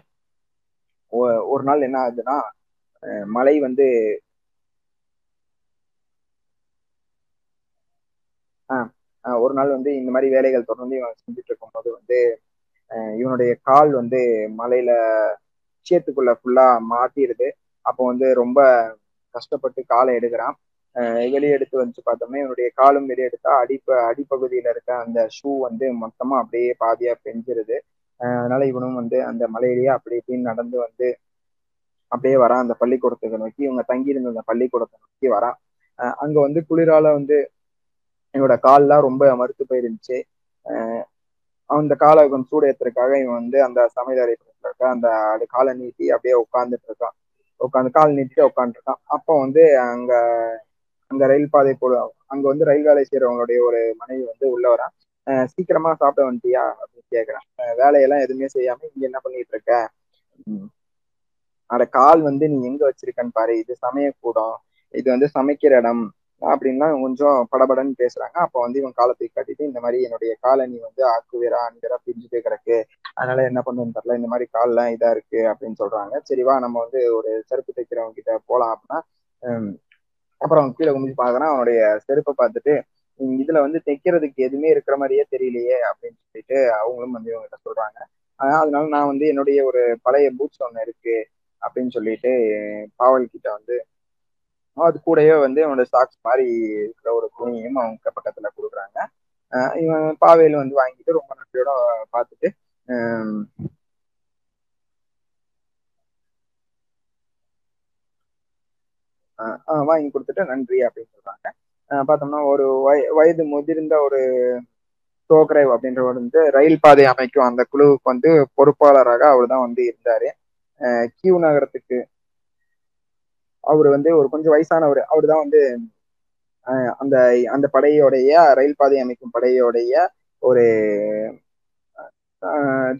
ஒரு நாள் என்ன ஆகுதுன்னா மழை வந்து ஒரு நாள் வந்து இந்த மாதிரி வேலைகள் தொடர்ந்து இவன் செஞ்சுட்டு இருக்கும் போது வந்து இவனுடைய கால் வந்து மலையில சேத்துக்குள்ள ஃபுல்லா மாட்டிடுது. அப்போ வந்து ரொம்ப கஷ்டப்பட்டு காலை எடுக்கிறான். வெளியே எடுத்து வந்து பார்த்தோம்னா இவனுடைய காலும் வெளியே எடுத்தா அடிப்பகுதியில இருக்க அந்த ஷூ வந்து மொத்தமா அப்படியே பாதியா பெஞ்சிருது. அதனால இவனும் வந்து அந்த மலையிலேயே அப்படி இப்படின்னு நடந்து வந்து அப்படியே வரான். அந்த பள்ளிக்கூடத்துக்கு நோக்கி இவங்க தங்கியிருந்த அந்த பள்ளிக்கூடத்தை நோக்கி வரான். அங்க வந்து குளிரால வந்து என்னோட கால்லாம் ரொம்ப மறுத்து போயிருந்துச்சு. அந்த காலை கொஞ்சம் சூடு ஏற்றுறதுக்காக இவன் வந்து அந்த சமையல் அறைக்குள்ள இருக்க அந்த அது காலை நீட்டி அப்படியே உட்காந்துட்டு இருக்கான். கால் நீட்டிட்டு உட்காந்துருக்கான். அப்போ வந்து அங்க அங்க ரயில் பாதை போடு அங்க வந்து ரயில் வேலை செய்யறவங்களுடைய ஒரு மனைவி வந்து உள்ள வரான். சீக்கிரமா சாப்பிட வந்துட்டியா அப்படின்னு கேட்குறான். வேலையெல்லாம் எதுவுமே செய்யாம இங்க என்ன பண்ணிட்டு இருக்க, அட கால் வந்து நீ எங்க வச்சிருக்கன்னு பாரு, இது சமையக்கூடம், இது வந்து சமைக்கிற இடம் அப்படின்னா கொஞ்சம் படபடன்னு பேசுறாங்க. அப்போ வந்து இவன் காலத்தை காட்டிட்டு இந்த மாதிரி என்னுடைய காலை நீ வந்து ஆக்குவேரா அன்வேரா பிரிஞ்சுட்டே கிடக்கு, அதனால என்ன பண்ணுன்னு தெரியல, இந்த மாதிரி கால்லாம் இதா இருக்கு அப்படின்னு சொல்றாங்க. சரிவா நம்ம வந்து ஒரு செருப்பு தைக்கிறவங்க கிட்ட போலாம் அப்படின்னா அப்புறம் அவன் கீழே குமிஞ்சு பாக்குறான். அவனுடைய செருப்பை பார்த்துட்டு இதுல வந்து தைக்கிறதுக்கு எதுவுமே இருக்கிற மாதிரியே தெரியலையே அப்படின்னு சொல்லிட்டு அவங்களும் வந்து இவங்ககிட்ட சொல்றாங்க. அதனால நான் வந்து என்னுடைய ஒரு பழைய பூட்ஸ் ஒன்று இருக்கு அப்படின்னு சொல்லிட்டு பாவல் கிட்ட வந்து அது கூடவே வந்து அவனோட சாக்ஸ் மாதிரி இருக்கிற ஒரு துணியும் அவங்க பக்கத்துல கொடுக்குறாங்க. இவன் பாவேல் வந்து வாங்கிட்டு ரொம்ப நன்றியோட பார்த்துட்டு வாங்கி கொடுத்துட்டு நன்றி அப்படின்னு சொல்றாங்க. பார்த்தோம்னா ஒரு வயது முதிர்ந்த ஒரு தோக்கரேவ் அப்படின்றவர் வந்து ரயில் பாதை அமைக்கும் அந்த குழுவுக்கு வந்து பொறுப்பாளராக அவர் தான் வந்து இருந்தாரு. கியூ நகரத்துக்கு அவர் வந்து ஒரு கொஞ்சம் வயசானவர். அவர் தான் வந்து அந்த அந்த படையோடைய ரயில் பாதை அமைக்கும் படையோடைய ஒரு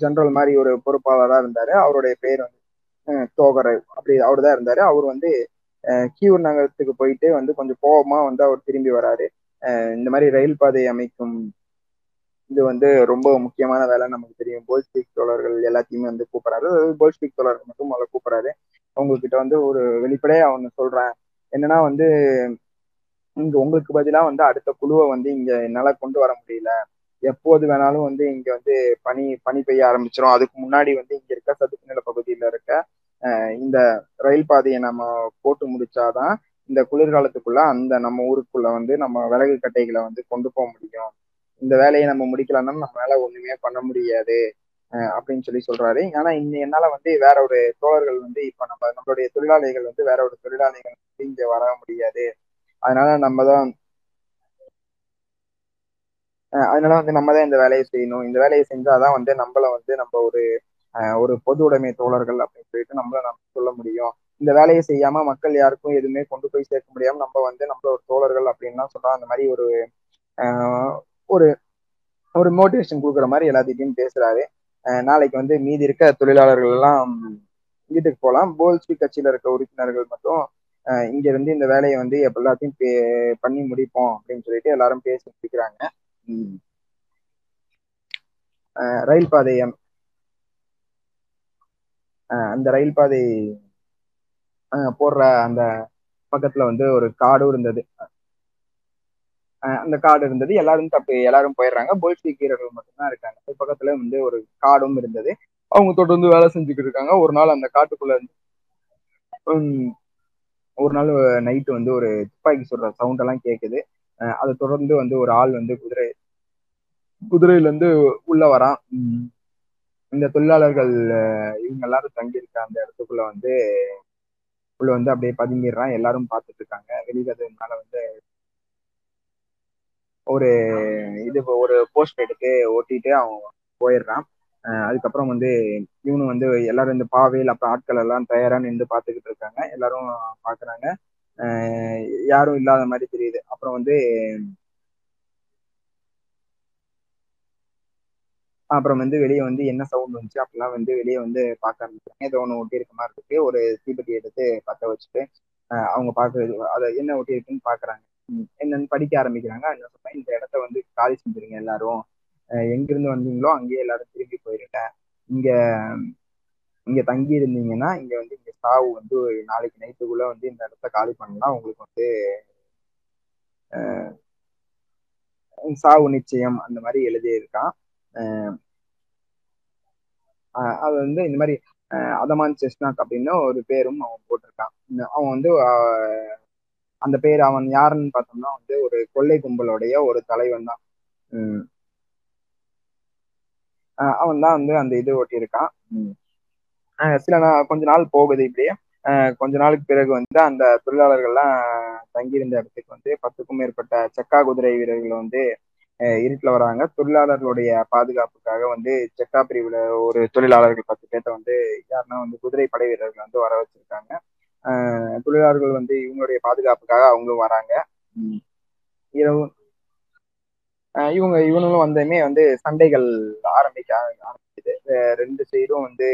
ஜெனரல் மாதிரி ஒரு பொறுப்பாளராக இருந்தாரு. அவருடைய பேர் வந்து தோகர் அப்படி அவர் தான் இருந்தாரு. அவர் வந்து கீவூர் நகரத்துக்கு போயிட்டு வந்து கொஞ்சம் கோபமா வந்து அவர் திரும்பி வராரு. இந்த மாதிரி ரயில் பாதை அமைக்கும் இது வந்து ரொம்ப முக்கியமான வேலை நமக்கு தெரியும், போல்ஷிவிக் தோழர்கள் எல்லாத்தையுமே வந்து கூப்பிடறாரு. போல்ஷிவிக் தோழர்கள் மட்டும் முதல்ல கூப்பிடறாரு. உங்ககிட்ட வந்து ஒரு வெளிப்படையா ஒன்று சொல்றேன், என்னன்னா வந்து இங்க உங்களுக்கு பதிலாக வந்து அடுத்த குழுவை வந்து இங்க என்னால கொண்டு வர முடியல. எப்போது வேணாலும் வந்து இங்க வந்து பனி பெய்ய ஆரம்பிச்சிடும். அதுக்கு முன்னாடி வந்து இங்க இருக்க சதுப்பு நில பகுதியில இருக்க இந்த ரயில் பாதையை நம்ம போட்டு முடிச்சாதான் இந்த குளிர்காலத்துக்குள்ள அந்த நம்ம ஊருக்குள்ள வந்து நம்ம விறகு கட்டைகளை வந்து கொண்டு போக முடியும். இந்த வேலையை நம்ம முடிக்கலன்னா நம்மளால ஒண்ணுமே பண்ண முடியாது அப்படின்னு சொல்லி சொல்றாரு. ஆனா என்னால வந்து வேற ஒரு தோழர்கள் வந்து இப்ப நம்மளுடைய தொழிலாளிகள் வந்து வேற ஒரு தொழிலாளிகள் வந்து இங்க வர முடியாது. அதனால வந்து நம்ம தான் இந்த வேலையை செய்யணும். இந்த வேலையை செஞ்சாதான் வந்து நம்மள வந்து நம்ம ஒரு பொது உடைமை தோழர்கள் அப்படின்னு சொல்லிட்டு நம்ம சொல்ல முடியும். இந்த வேலையை செய்யாம மக்கள் யாருக்கும் எதுவுமே கொண்டு போய் சேர்க்க முடியாம நம்ம வந்து நம்மளோட தோழர்கள் அப்படின்னா சொல்றோம். அந்த மாதிரி ஒரு ஒரு மோட்டிவேஷன் கொடுக்குற மாதிரி எல்லாத்தையும் பேசுறாரு. நாளைக்கு வந்து மீதி இருக்க தொழிலாளர்கள் எல்லாம் வீட்டுக்கு போகலாம். போல்ஸ்வி கட்சியில இருக்க உறுப்பினர்கள் மட்டும் இங்க இருந்து இந்த வேலையை வந்து எல்லாத்தையும் பண்ணி முடிப்போம் அப்படின்னு சொல்லிட்டு எல்லாரும் பேசி முடிக்கிறாங்க. ரயில் பாதையம் அந்த ரயில் பாதை போடுற அந்த பக்கத்துல வந்து ஒரு காடு இருந்தது. அந்த காடு இருந்தது. எல்லாரும் போயிடுறாங்க. போல்ஷிவிக் வீரர்கள் மட்டும்தான் இருக்காங்க. அது பக்கத்துல வந்து ஒரு காடும் இருந்தது. அவங்க தொடர்ந்து வேலை செஞ்சுக்கிட்டு இருக்காங்க. ஒரு நாள் அந்த காட்டுக்குள்ள ஒரு நாள் நைட்டு வந்து ஒரு துப்பாக்கி சுடுற சவுண்ட் எல்லாம் கேக்குது. அதை தொடர்ந்து வந்து ஒரு ஆள் வந்து குதிரையில இருந்து உள்ள வரான். இந்த தொழிலாளர்கள் இவங்க எல்லாரும் தங்கியிருக்க அந்த இடத்துக்குள்ள வந்து அப்படியே பதுங்கிடுறான். எல்லாரும் பார்த்துட்டு இருக்காங்க. வெளிவதனால வந்து ஒரு போஸ்ட் எடுத்து ஓட்டிட்டு அவன் போயிடுறான். அதுக்கப்புறம் வந்து இவனு வந்து எல்லாரும் இந்த பாவையில் அப்புறம் ஆட்கள் எல்லாம் தயாரா நின்று பார்த்துக்கிட்டு இருக்காங்க. எல்லாரும் பாக்குறாங்க. யாரும் இல்லாத மாதிரி தெரியுது. அப்புறம் வந்து வெளியே வந்து என்ன சவுண்ட் வந்துச்சு அப்படிலாம் வந்து வெளியே வந்து பார்க்க ஆரம்பிச்சாங்க. ஏதோ ஒன்று ஒட்டி இருக்க மாதிரி இருக்கு. ஒரு தீப்பெட்டி எடுத்து பற்ற வச்சுட்டு அவங்க பார்க்கறது அதை என்ன ஒட்டி இருக்குன்னு பாக்குறாங்க. என்னன்னு படிக்க ஆரம்பிக்கிறாங்க. என்ன சொன்னா, இந்த இடத்த வந்து காலி செஞ்சிருங்க. எல்லாரும் எங்கிருந்து வந்தீங்களோ அங்கேயே எல்லாரும் திரும்பி போயிருங்க. இங்க இங்க தங்கி இருந்தீங்கன்னா இங்க வந்து இங்க சாவு வந்து நாளைக்கு நைட்டுக்குள்ள வந்து இந்த இடத்த காலி பண்ணலாம். உங்களுக்கு வந்து சாவு நிச்சயம் அந்த மாதிரி எழுதியிருக்கான். அது வந்து இந்த மாதிரி அதமான் செஸ்னாக் அப்படின்னு ஒரு பேரும் அவன் போட்டிருக்கான். அவன் வந்து அந்த பேர் அவன் யாருன்னு பார்த்தோம்னா வந்து ஒரு கொள்ளை கும்பலுடைய ஒரு தலைவன் தான். அவன் தான் வந்து அந்த இது ஒட்டியிருக்கான். கொஞ்ச நாள் போகுது இப்படியே. கொஞ்ச நாளுக்கு பிறகு வந்து அந்த தொழிலாளர்கள்லாம் தங்கியிருந்த இடத்துக்கு வந்து 10க்கும் மேற்பட்ட செக்கா குதிரை வீரர்கள் வந்து இருட்டில் வராங்க. தொழிலாளர்களுடைய பாதுகாப்புக்காக வந்து செக்கா பிரிவில் ஒரு தொழிலாளர்கள் 10 பேர்த்த வந்து யாருன்னா வந்து குதிரை படை வீரர்கள் வந்து வர வச்சிருக்காங்க. தொழிலாளர்கள் வந்து இவங்களுடைய பாதுகாப்புக்காக அவங்களும் வராங்க. இவங்களும் வந்தமே வந்து சண்டைகள் ஆரம்பிக்குது. 2 சைடும் வந்து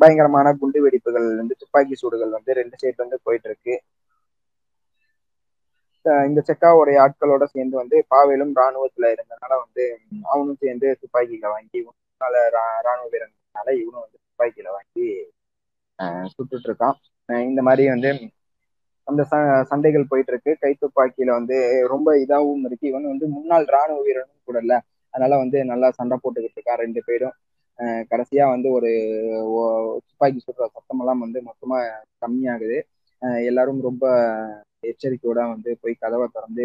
பயங்கரமான குண்டு வெடிப்புகள் வந்து துப்பாக்கி சூடுகள் வந்து 2 சைடு வந்து போயிட்டு இருக்கு. இந்த செக்காவுடைய ஆட்களோட சேர்ந்து வந்து பாவேலும் இராணுவத்துல இருந்தனால வந்து அவனும் சேர்ந்து துப்பாக்கியில வாங்கி இராணுவ வீரனால இவனும் வந்து துப்பாக்கியில வாங்கி சுட்டுட்டு இருக்கான். இந்த மாதிரி வந்து அந்த சண்டைகள் போயிட்டு இருக்கு. கை துப்பாக்கியில வந்து ரொம்ப இதாகவும் இருக்கு. இவன் வந்து முன்னாள் இராணுவ வீரனும் கூட இல்ல, அதனால வந்து நல்லா சண்டை போட்டுக்கிட்டு இருக்கான் 2 பேரும். கடைசியா வந்து ஒரு துப்பாக்கி சுடுற சத்தமெல்லாம் வந்து மொத்தமா கம்மியாகுது. எல்லாரும் ரொம்ப எச்சரிக்கையோட வந்து போய் கதவை திறந்து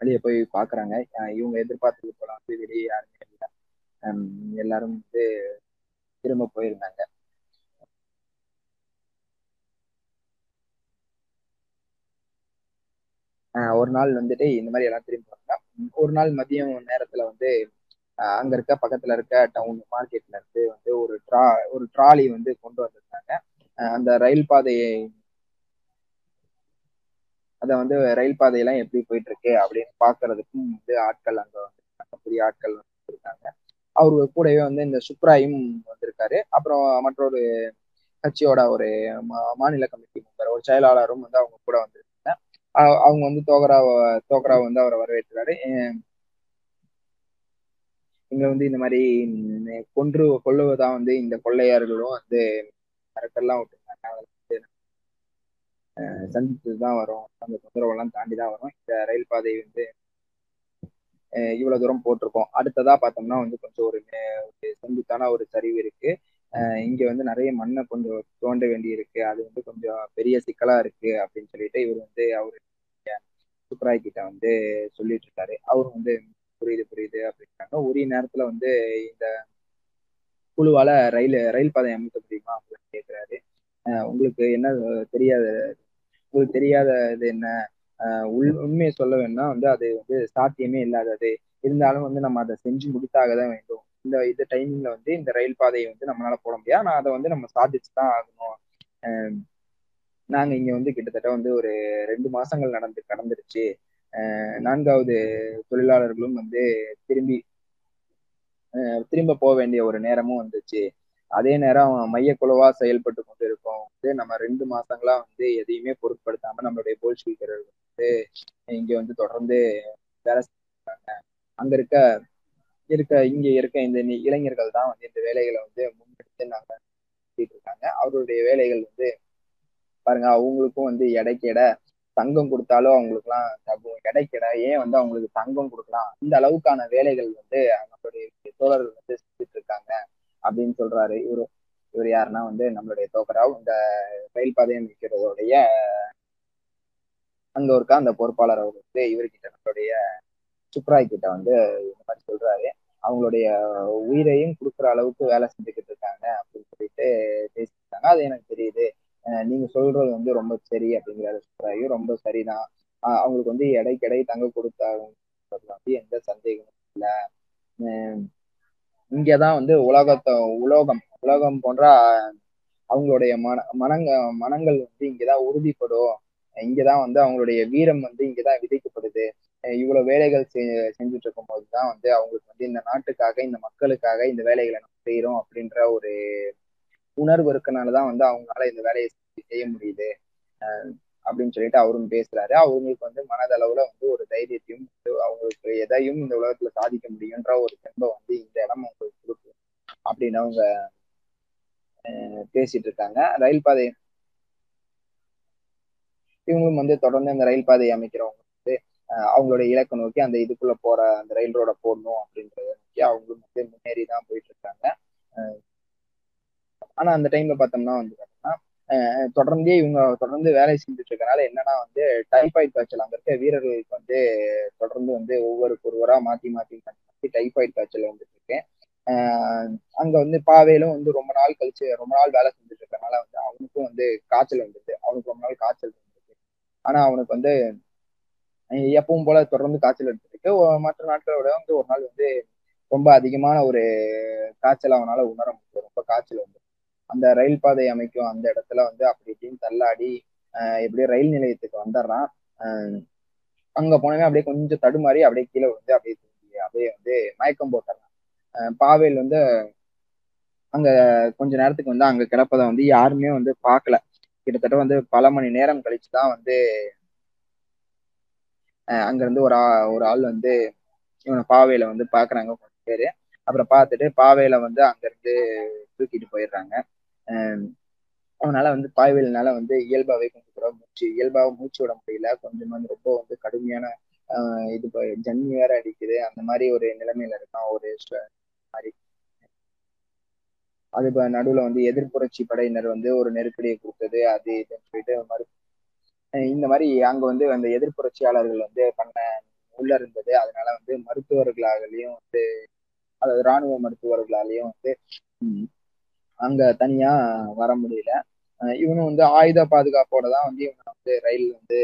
வெளியே போய் பாக்குறாங்க. இவங்க எதிர்பார்த்தது போல வந்து வெளியே யாருமே இல்லை. எல்லாரும் வந்து திரும்ப போயிருந்தாங்க. ஒரு நாள் வந்துட்டு இந்த மாதிரி எல்லாம் திரும்பி போறாங்க. ஒரு நாள் மதியம் நேரத்துல வந்து அங்க இருக்க பக்கத்துல இருக்க டவுன் மார்க்கெட்ல இருந்து வந்து ஒரு ட்ராலி வந்து கொண்டு வந்திருந்தாங்க. அந்த ரயில் பாதையெல்லாம் எப்படி போயிட்டு இருக்கு அப்படின்னு பாக்குறதுக்கும் வந்து ஆட்கள் அங்க வந்து பெரிய ஆட்கள் வந்து இருக்காங்க. அவரு கூடவே வந்து இந்த சுப்ராயும் வந்திருக்காரு. அப்புறம் மற்றொரு கட்சியோட ஒரு மாநில கமிட்டி மெம்பர் ஒரு செயலாளரும் வந்து அவங்க கூட வந்திருக்காங்க. அவங்க வந்து தோகரா வந்து அவரை வரவேற்கிறாரு. இங்க வந்து இந்த மாதிரி கொள்ளுவதான் வந்து இந்த கொள்ளையார்களும் வந்து மிரட்டெல்லாம் விட்டுருந்தாங்க. அதெல்லாம் வந்து சந்திச்சுதான் வரும், அந்த தொந்தரவெல்லாம் தாண்டிதான் வரும். இந்த ரயில் பாதை வந்து இவ்வளவு தூரம் போட்டிருக்கோம். அடுத்ததா பார்த்தோம்னா வந்து கொஞ்சம் ஒரு செங்குத்தான ஒரு சரிவு இருக்கு. இங்க வந்து நிறைய மண்ணை கொஞ்சம் தோண்ட வேண்டி இருக்கு. அது வந்து கொஞ்சம் பெரிய சிக்கலா இருக்கு அப்படின்னு சொல்லிட்டு இவர் வந்து அவரு சுப்ராய் கிட்ட வந்து சொல்லிட்டு இருக்காரு. அவரும் வந்து புரியுது அப்படின்னாங்க. ஒரே நேரத்துல வந்து இந்த குழுவால ரயில் பாதை அமைக்க முடியுமா அப்படின்னு கேட்கிறாரு. உங்களுக்கு என்ன தெரியாது, உங்களுக்கு தெரியாதது என்ன, உண்மையை சொல்ல வேணும்னா வந்து அது வந்து சாத்தியமே இல்லாதது. இருந்தாலும் வந்து நம்ம அதை செஞ்சு முடித்தாக தான் வேண்டும். இந்த டைமிங்ல வந்து இந்த ரயில் பாதையை வந்து நம்மளால போட முடியாது, நான் அதை வந்து நம்ம சாதிச்சுதான் ஆகணும். நாங்க இங்க வந்து கிட்டத்தட்ட வந்து ஒரு 2 மாசங்கள் கடந்துருச்சு. 4வது தொழிலாளர்களும் வந்து திரும்ப போக வேண்டிய ஒரு நேரமும் வந்துச்சு. அதே நேரம் மையக்குழுவா செயல்பட்டு கொண்டு இருக்கோம். வந்து நம்ம 2 மாசங்களா வந்து எதையுமே பொருட்படுத்தாம நம்மளுடைய போல்ஷிவிக்கர்கள் வந்து இங்க வந்து தொடர்ந்து வேலை செஞ்சாங்க. அங்க இங்க இருக்க இந்த இளைஞர்கள் தான் வந்து இந்த வேலைகளை வந்து முன்னெடுத்து நடத்திட்டு இருக்காங்க. அவருடைய வேலைகள் வந்து பாருங்க, அவங்களுக்கும் வந்து இடைக்கிட தங்கம் கொடுத்தாலும் அவங்களுக்குலாம் கிடைக்கல. ஏன் வந்து அவங்களுக்கு தங்கம் கொடுக்கலாம், இந்த அளவுக்கான வேலைகள் வந்து நம்மளுடைய தோழர்கள் வந்து செஞ்சுட்டு இருக்காங்க அப்படின்னு சொல்றாரு. இவர் யாருன்னா வந்து நம்மளுடைய தோகராவ், இந்த ரயில் பாதையை அமைக்கிறதோடைய அங்க இருக்க அந்த பொறுப்பாளர் அவர் வந்து இவர்கிட்ட நம்மளுடைய சுப்ராய் கிட்ட வந்து இந்த மாதிரி சொல்றாரு. அவங்களுடைய உயிரையும் கொடுக்குற அளவுக்கு வேலை செஞ்சுக்கிட்டு இருக்காங்க அப்படின்னு சொல்லிட்டு பேசிட்டாங்க. அது எனக்கு தெரியுது, நீங்க சொல்றது வந்து ரொம்ப சரி அப்படிங்கிறாரு சுப்ராயும். ரொம்ப சரிதான், அவங்களுக்கு வந்து இடைக்கிடை தங்க கொடுத்தாங்க வந்து எந்த சந்தேகமும் இல்லை. இங்கதான் வந்து உலோகம் போன்ற அவங்களுடைய மனங்கள் வந்து இங்கதான் உறுதிப்படும். இங்கதான் வந்து அவங்களுடைய வீரம் வந்து இங்கதான் விதைக்கப்படுது. இவ்வளவு வேலைகள் செஞ்சுட்டு இருக்கும் போதுதான் வந்து அவங்களுக்கு வந்து இந்த நாட்டுக்காக இந்த மக்களுக்காக இந்த வேலைகளை நம்ம செய்யறோம் அப்படின்ற ஒரு உணர்வு இருக்கனாலதான் வந்து அவங்களால இந்த வேலையை செய்ய முடியுது அப்படின்னு சொல்லிட்டு அவரும் பேசுறாரு. அவங்களுக்கு வந்து மனதளவுல வந்து ஒரு தைரியத்தையும் அவங்களுக்கு எதையும் இந்த உலகத்துல சாதிக்க முடியும்ன்ற ஒரு தெம்பை வந்து இந்த இடம் அவங்களுக்கு கொடுக்கும் அப்படின்னு அவங்க பேசிட்டு இருக்காங்க. ரயில் பாதை இவங்களும் வந்து தொடர்ந்து அந்த ரயில் பாதையை அமைக்கிறவங்க வந்து அவங்களுடைய இலக்கை நோக்கி அந்த இதுக்குள்ள போற அந்த ரயில் ரோட போடணும் அப்படின்றத நோக்கி அவங்களும் வந்து முன்னேறிதான் போயிட்டு இருக்காங்க. ஆனா அந்த டைம்ல பார்த்தோம்னா வந்து இவங்க தொடர்ந்து வேலை செஞ்சுட்டு இருக்கனால என்னன்னா வந்து டைபாய்டு காய்ச்சல் அங்க இருக்க வீரர்களுக்கு வந்து தொடர்ந்து வந்து ஒவ்வொருவரா மாத்தி டைபாய்டு காய்ச்சல் வந்துட்டு இருக்கேன். அங்க வந்து பாவேலும் வந்து ரொம்ப நாள் வேலை செஞ்சுட்டு இருக்கனால வந்து அவனுக்கும் வந்து காய்ச்சல் வந்துட்டு அவனுக்கு ரொம்ப நாள் காய்ச்சல் இருந்திருக்கு. ஆனா அவனுக்கு வந்து எப்பவும் போல தொடர்ந்து காய்ச்சல் எடுத்துருக்கு. மற்ற நாட்களை விட வந்து ஒரு நாள் வந்து ரொம்ப அதிகமான ஒரு காய்ச்சல் அவனால உணர முடியும். ரொம்ப காய்ச்சல் வந்து அந்த ரயில் பாதை அமைக்கும் அந்த இடத்துல வந்து அப்படி இப்படின்னு தள்ளாடி எப்படியோ ரயில் நிலையத்துக்கு வந்துடுறான். அங்க போனவே அப்படியே கொஞ்சம் தடுமாறி அப்படியே கீழே வந்து அப்படியே வந்து மயக்கம் போட்டுறான். பாவேல் வந்து அங்க கொஞ்ச நேரத்துக்கு வந்து அங்க கிடப்பதை வந்து யாருமே வந்து பார்க்கல. கிட்டத்தட்ட வந்து பல மணி நேரம் கழிச்சுதான் வந்து அங்க இருந்து ஒரு ஆள் வந்து இவனை பாவேல வந்து பாக்குறாங்க கொஞ்சம் பேரு. அப்புறம் பார்த்துட்டு பாவேல வந்து அங்க இருந்து தூக்கிட்டு போயிடுறாங்க. அவனால வந்து பாவேல்னால வந்து இயல்பாவே கொஞ்சம் கூட மூச்சு விட முடியல. கொஞ்சம் வந்து ரொம்ப வந்து கடுமையான இது ஜன்னி வேற அடிக்குது. அந்த மாதிரி ஒரு நிலைமையில இருக்கான். ஒரு மாதிரி அது நடுவுல வந்து எதிர்ப்புரட்சி படையினர் வந்து ஒரு நெருக்கடியை கொடுத்தது அது இதுன்னு சொல்லிட்டு இந்த மாதிரி அங்க வந்து அந்த எதிர்ப்புரட்சியாளர்கள் வந்து பண்ண உள்ள இருந்தது. அதனால வந்து மருத்துவர்களாலையும் வந்து அதாவது இராணுவ மருத்துவர்களாலையும் வந்து அங்க தனியா வர முடியல. இவனும் வந்து ஆயுத பாதுகாப்போட தான் வந்து இவனை வந்து ரயில் வந்து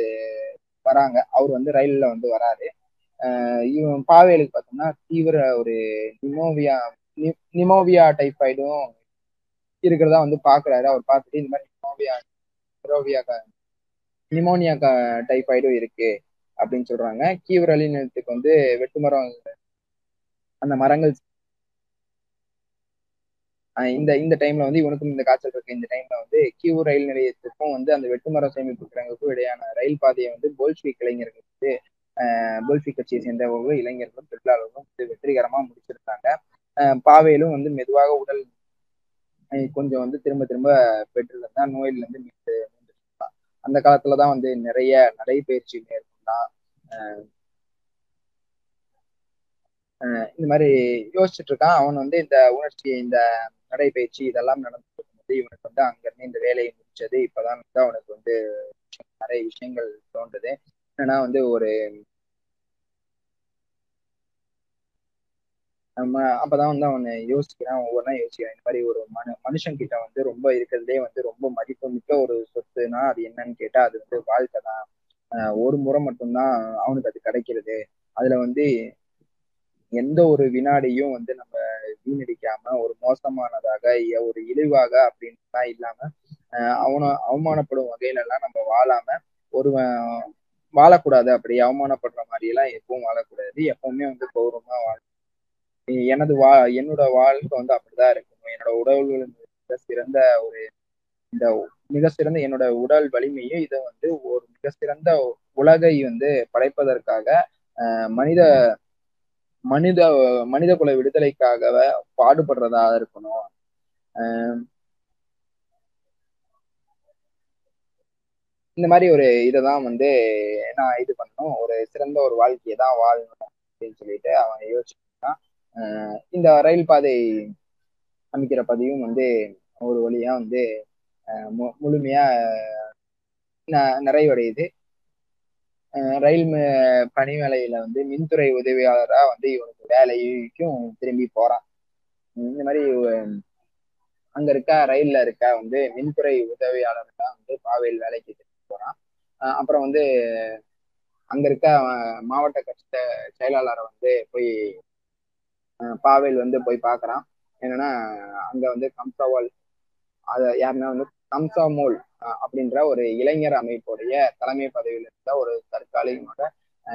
வராங்க. அவர் வந்து ரயில்ல வந்து வராரு. இவன் பாவேலுக்கு பார்த்தோம்னா தீவிர ஒரு நிமோவியா டைஃபாய்டும் இருக்கிறதா வந்து பாக்குறாரு. அவர் பார்த்துட்டு இந்த மாதிரி நிமோனியா டைஃபாய்டும் இருக்கு அப்படின்னு சொல்றாங்க. கீவிரலினத்துக்கு வந்து வெட்டுமரம் அந்த மரங்கள் இந்த டைம்ல வந்து இவனுக்கும் இந்த காய்ச்சல் இருக்கு. இந்த டைம்ல வந்து கியூ ரயில் நிலையத்துக்கும் வந்து அந்த வெட்டுமரம் சேமிப்புக்கிறவங்களுக்கும் இடையான ரயில் பாதையை வந்து போல்ஷிவிக் இளைஞர்கள் வந்து போல்ஷிவிக் கட்சியை சேர்ந்தவங்க இளைஞர்களும் தொழிலாளர்களும் வந்து வெற்றிகரமா முடிச்சிருந்தாங்க. பாவேலும் வந்து மெதுவாக உடல் கொஞ்சம் வந்து திரும்ப பெற்றிருந்தா நோயில இருந்து மீண்டுதான். அந்த காலத்துலதான் வந்து நிறைய நடைபயிற்சி மேற்கொண்டான். இந்த மாதிரி யோசிச்சுட்டு இருக்கான். அவன் வந்து இந்த உணர்ச்சி இந்த நடைபயிற்சி இதெல்லாம் நடந்துட்டு இருக்கும்போது இவனுக்கு வந்து அங்கிருந்து இந்த வேலையை முடிச்சது இப்பதான் வந்து அவனுக்கு வந்து நிறைய விஷயங்கள் தோன்றுது. ஏன்னா வந்து ஒரு நம்ம அப்பதான் வந்து அவனை யோசிக்கிறான், ஒவ்வொன்றா யோசிக்கிறான். இந்த மாதிரி ஒரு மனுஷன்கிட்ட வந்து ரொம்ப இருக்கிறதுலே வந்து ரொம்ப மதிப்புமிக்க ஒரு சொத்துனா அது என்னன்னு கேட்டா அது வந்து வாழ்க்கை தான். ஒரு முறை மட்டும்தான் அவனுக்கு அது கிடைக்கிறது. அதுல வந்து எந்த ஒரு வினாடியும் வந்து நம்ம வீணடிக்காம ஒரு மோசமானதாக ஒரு இழிவாக அப்படின்லாம் இல்லாம அவமானப்படும் வகையில எல்லாம் நம்ம வாழாம வாழக்கூடாது. அப்படி அவமானப்படுற மாதிரி எல்லாம் எப்பவும் வாழக்கூடாது. எப்பவுமே வந்து கௌரவமா வாழ என்னோட வாழ்க்கை வந்து அப்படிதான் இருக்கணும். என்னோட உடல் சிறந்த ஒரு இந்த மிக சிறந்த என்னோட உடல் வலிமையும் இதை வந்து ஒரு மிக சிறந்த உலகை வந்து படைப்பதற்காக மனித குல விடுதலைக்காக பாடுபடுறதா இருக்கணும். இந்த மாதிரி ஒரு இதைதான் வந்து நான் இது பண்ணணும், ஒரு சிறந்த ஒரு வாழ்க்கையை தான் வாழணும் அப்படின்னு சொல்லிட்டு அவன் யோசிச்சுட்டான். இந்த ரயில் பாதை அமைக்கிற பதிவும் வந்து ஒரு வழியா வந்து முழுமையா நிறைவடையுது. ரயில் பணி வேலையில வந்து மின்துறை உதவியாளரா வந்து இவனுக்கு வேலைக்கும் திரும்பி போறான். இந்த மாதிரி அங்க இருக்க ரயில்ல இருக்க வந்து மின்துறை உதவியாளர்கிட்ட வந்து பாவேல் வேலைக்கு திரும்பி போறான். அப்புறம் வந்து அங்க இருக்க மாவட்ட கட்சி செயலாளரை வந்து போய் பாவேல் வந்து போய் பாக்குறான். என்னன்னா அங்க வந்து கம்சாவால் அத யாருன்னா வந்து கம்சமோல் அப்படின்ற ஒரு இளைஞர் அமைப்புடைய தலைமை பதவியில் இருந்த ஒரு தற்காலிகமாக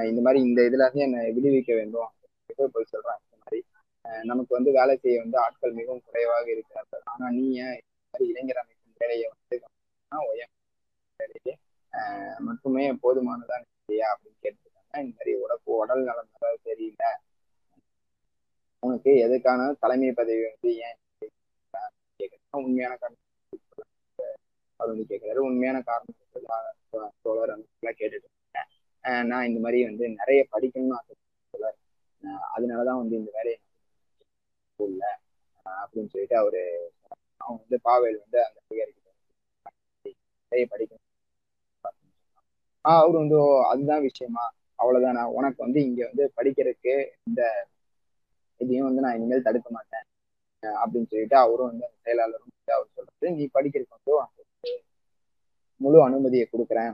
இந்த மாதிரி இந்த இதுல இருந்து என்னை விடுவிக்க வேண்டும் அப்படின்னு போய் சொல்றாங்க. இந்த மாதிரி நமக்கு வந்து வேலை செய்ய வந்து ஆட்கள் மிகவும் குறைவாக இருக்கிறார்கள். ஆனா நீ ஏன் இந்த மாதிரி இளைஞர் அமைப்பின் வேலையை வந்து வேலையே மட்டுமே போதுமானதான் இல்லையா அப்படின்னு கேட்டுருக்காங்க. இந்த மாதிரி உடல் நலம் தெரியல உனக்கு, எதுக்கான தலைமை பதவி வந்து ஏன் கேட்கணும், உண்மையான காரணம் அவர் வந்து கேட்கிறாரு. உண்மையான காரணம் தோழர் கேட்டுட்டு இருக்கேன், நான் இந்த மாதிரி வந்து நிறைய படிக்கணும்னு ஆசைப்படுறேன், அதனாலதான் வந்து இந்த வேலையை போடல அப்படின்னு சொல்லிட்டு அவன் வந்து பாவேல் வந்து அந்த அதிகாரிக்கு நிறைய படிக்கணும். அவரு வந்து அதுதான் விஷயமா, அவ்வளவுதான், நான் உனக்கு வந்து இங்க வந்து படிக்கிறதுக்கு இந்த இதையும் வந்து நான் இனிமேல் தடுக்க மாட்டேன் அப்படின்னு சொல்லிட்டு அவரும் வந்து செயலாளரும் அவர் சொல்றது நீ படிக்கிறதுக்கு வந்து முழு அனுமதியை கொடுக்குறேன்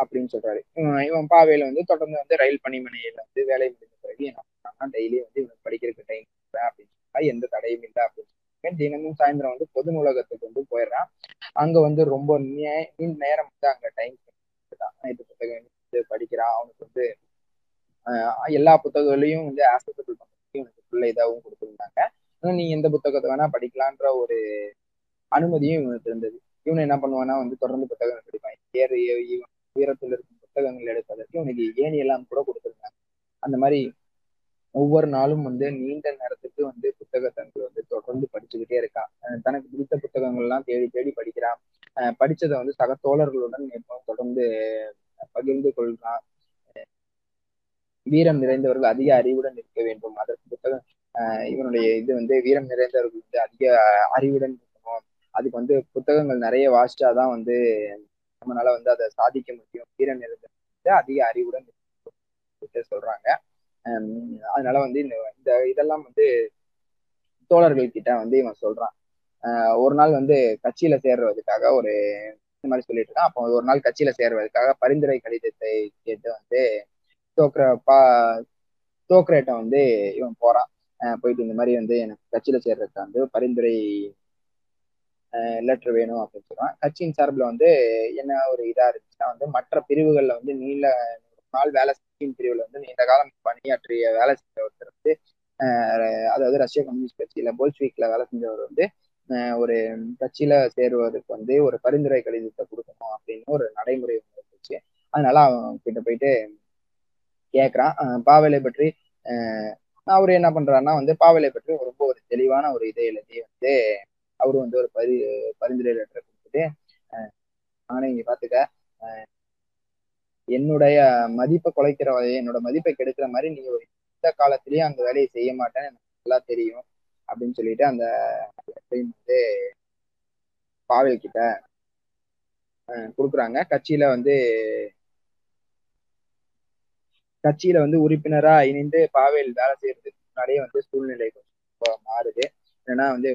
அப்படின்னு சொல்றாரு. இவன் பாவேல வந்து தொடர்ந்து வந்து ரயில் பணிமனையில வந்து வேலை முடிஞ்ச பிறகு என்ன பண்ணாங்கன்னா டெய்லியும் வந்து இவனுக்கு படிக்கிறதுக்கு டைம் கொடுக்குறேன் அப்படின்னு சொன்னா எந்த தடையும் இல்லை அப்படின்னு சொல்லிட்டு தினமும் சாயந்தரம் வந்து பொது நூலகத்துக்கு வந்து போயிடுறான். அங்க வந்து ரொம்ப நேரம் வந்து அங்க டைம் இது புத்தகம் வந்து படிக்கிறான். அவனுக்கு வந்து எல்லா புத்தகங்களையும் வந்து ஆசைப்பட்டு இவனுக்கு பிள்ளை இதாகவும் கொடுத்துருந்தாங்க. நீ எந்த புத்தகத்தை வேணா படிக்கலான்ற ஒரு அனுமதியும் இவனுக்கு இருந்தது. இவனு என்ன பண்ணுவான்னா வந்து தொடர்ந்து புத்தகங்கள் படிப்பான். இவன் உயரத்தில் இருக்கும் புத்தகங்கள் எடுப்பதற்கு இவனுக்கு ஏணி எல்லாம் கூட கொடுத்துருந்தாங்க. அந்த மாதிரி ஒவ்வொரு நாளும் வந்து நீண்ட நேரத்துக்கு வந்து புத்தகத்தங்கள் வந்து தொடர்ந்து படிச்சுக்கிட்டே இருக்கான். தனக்கு பிடித்த புத்தகங்கள்லாம் தேடி தேடி படிக்கிறான். படிச்சதை வந்து சக தோழர்களுடன் தொடர்ந்து பகிர்ந்து கொள்கிறான். வீரம் நிறைந்தவர்கள் அதிக அறிவுடன் இருக்க வேண்டும், அதற்கு புத்தகம் இவனுடைய இது வந்து வீரம் நிறைந்தவர்கள் வந்து அதிக அறிவுடன் இருக்கணும், அதுக்கு வந்து புத்தகங்கள் நிறைய வாசிச்சாதான் வந்து நம்மளால வந்து அதை சாதிக்க முடியும், வீரம் நிறைந்த அதிக அறிவுடன் சொல்றாங்க. அதனால வந்து இந்த இதெல்லாம் வந்து தோழர்கள் கிட்ட வந்து இவன் சொல்றான். ஒரு நாள் வந்து கட்சியில சேர்றதுக்காக ஒரு இந்த மாதிரி சொல்லிட்டு இருக்கான். அப்போ ஒரு நாள் கட்சியில சேர்வதற்காக பரிந்துரை கடிதத்தை கேட்டு வந்து தோக்கர்கிட்ட வந்து இவன் போறான். போயிட்டு இந்த மாதிரி வந்து எனக்கு கட்சியில சேர்றதுக்கு வந்து பரிந்துரை லெட்டர் வேணும் அப்படின்னு சொல்றான். கட்சியின் சார்பில் வந்து என்ன ஒரு இதா இருந்துச்சுன்னா வந்து மற்ற பிரிவுகள்ல வந்து நீண்ட நாள் வேலை செய்யும் பிரிவுல வந்து நீண்ட காலம் பணியாற்றிய வேலை செஞ்ச ஒருத்தர் வந்து அதாவது ரஷ்ய கம்யூனிஸ்ட் கட்சியில போல்ஷ்விக்ல வேலை செஞ்சவர் வந்து ஒரு கட்சியில சேருவதற்கு வந்து ஒரு பரிந்துரை கடிதத்தை கொடுக்கணும் அப்படின்னு ஒரு நடைமுறை வந்துச்சு. அதனால அவன் கிட்ட போயிட்டு கேட்குறான் பாவேலை பற்றி. அவரு என்ன பண்றாருன்னா வந்து பாவேலை பற்றி ரொம்ப ஒரு தெளிவான ஒரு இதை எழுதி வந்து அவரு வந்து ஒரு பரிந்துரை லெட்டரை கொடுத்துட்டு நானே இங்க பாத்துக்க என்னுடைய மதிப்பை குலைக்கிற என்னோட மதிப்பை கெடுக்கிற மாதிரி நீங்க ஒரு இந்த காலத்திலயே அந்த வேலையை செய்ய மாட்டேன்னு எனக்கு நல்லா தெரியும் அப்படின்னு சொல்லிட்டு அந்த வந்து பாவேல் கிட்ட கொடுக்குறாங்க. கட்சியில வந்து உறுப்பினரா இணைந்து பாவேல் வேலை செய்யறதுக்கு முன்னாடியே வந்து சூழ்நிலை கொஞ்சம் மாறுது. ஏன்னா வந்து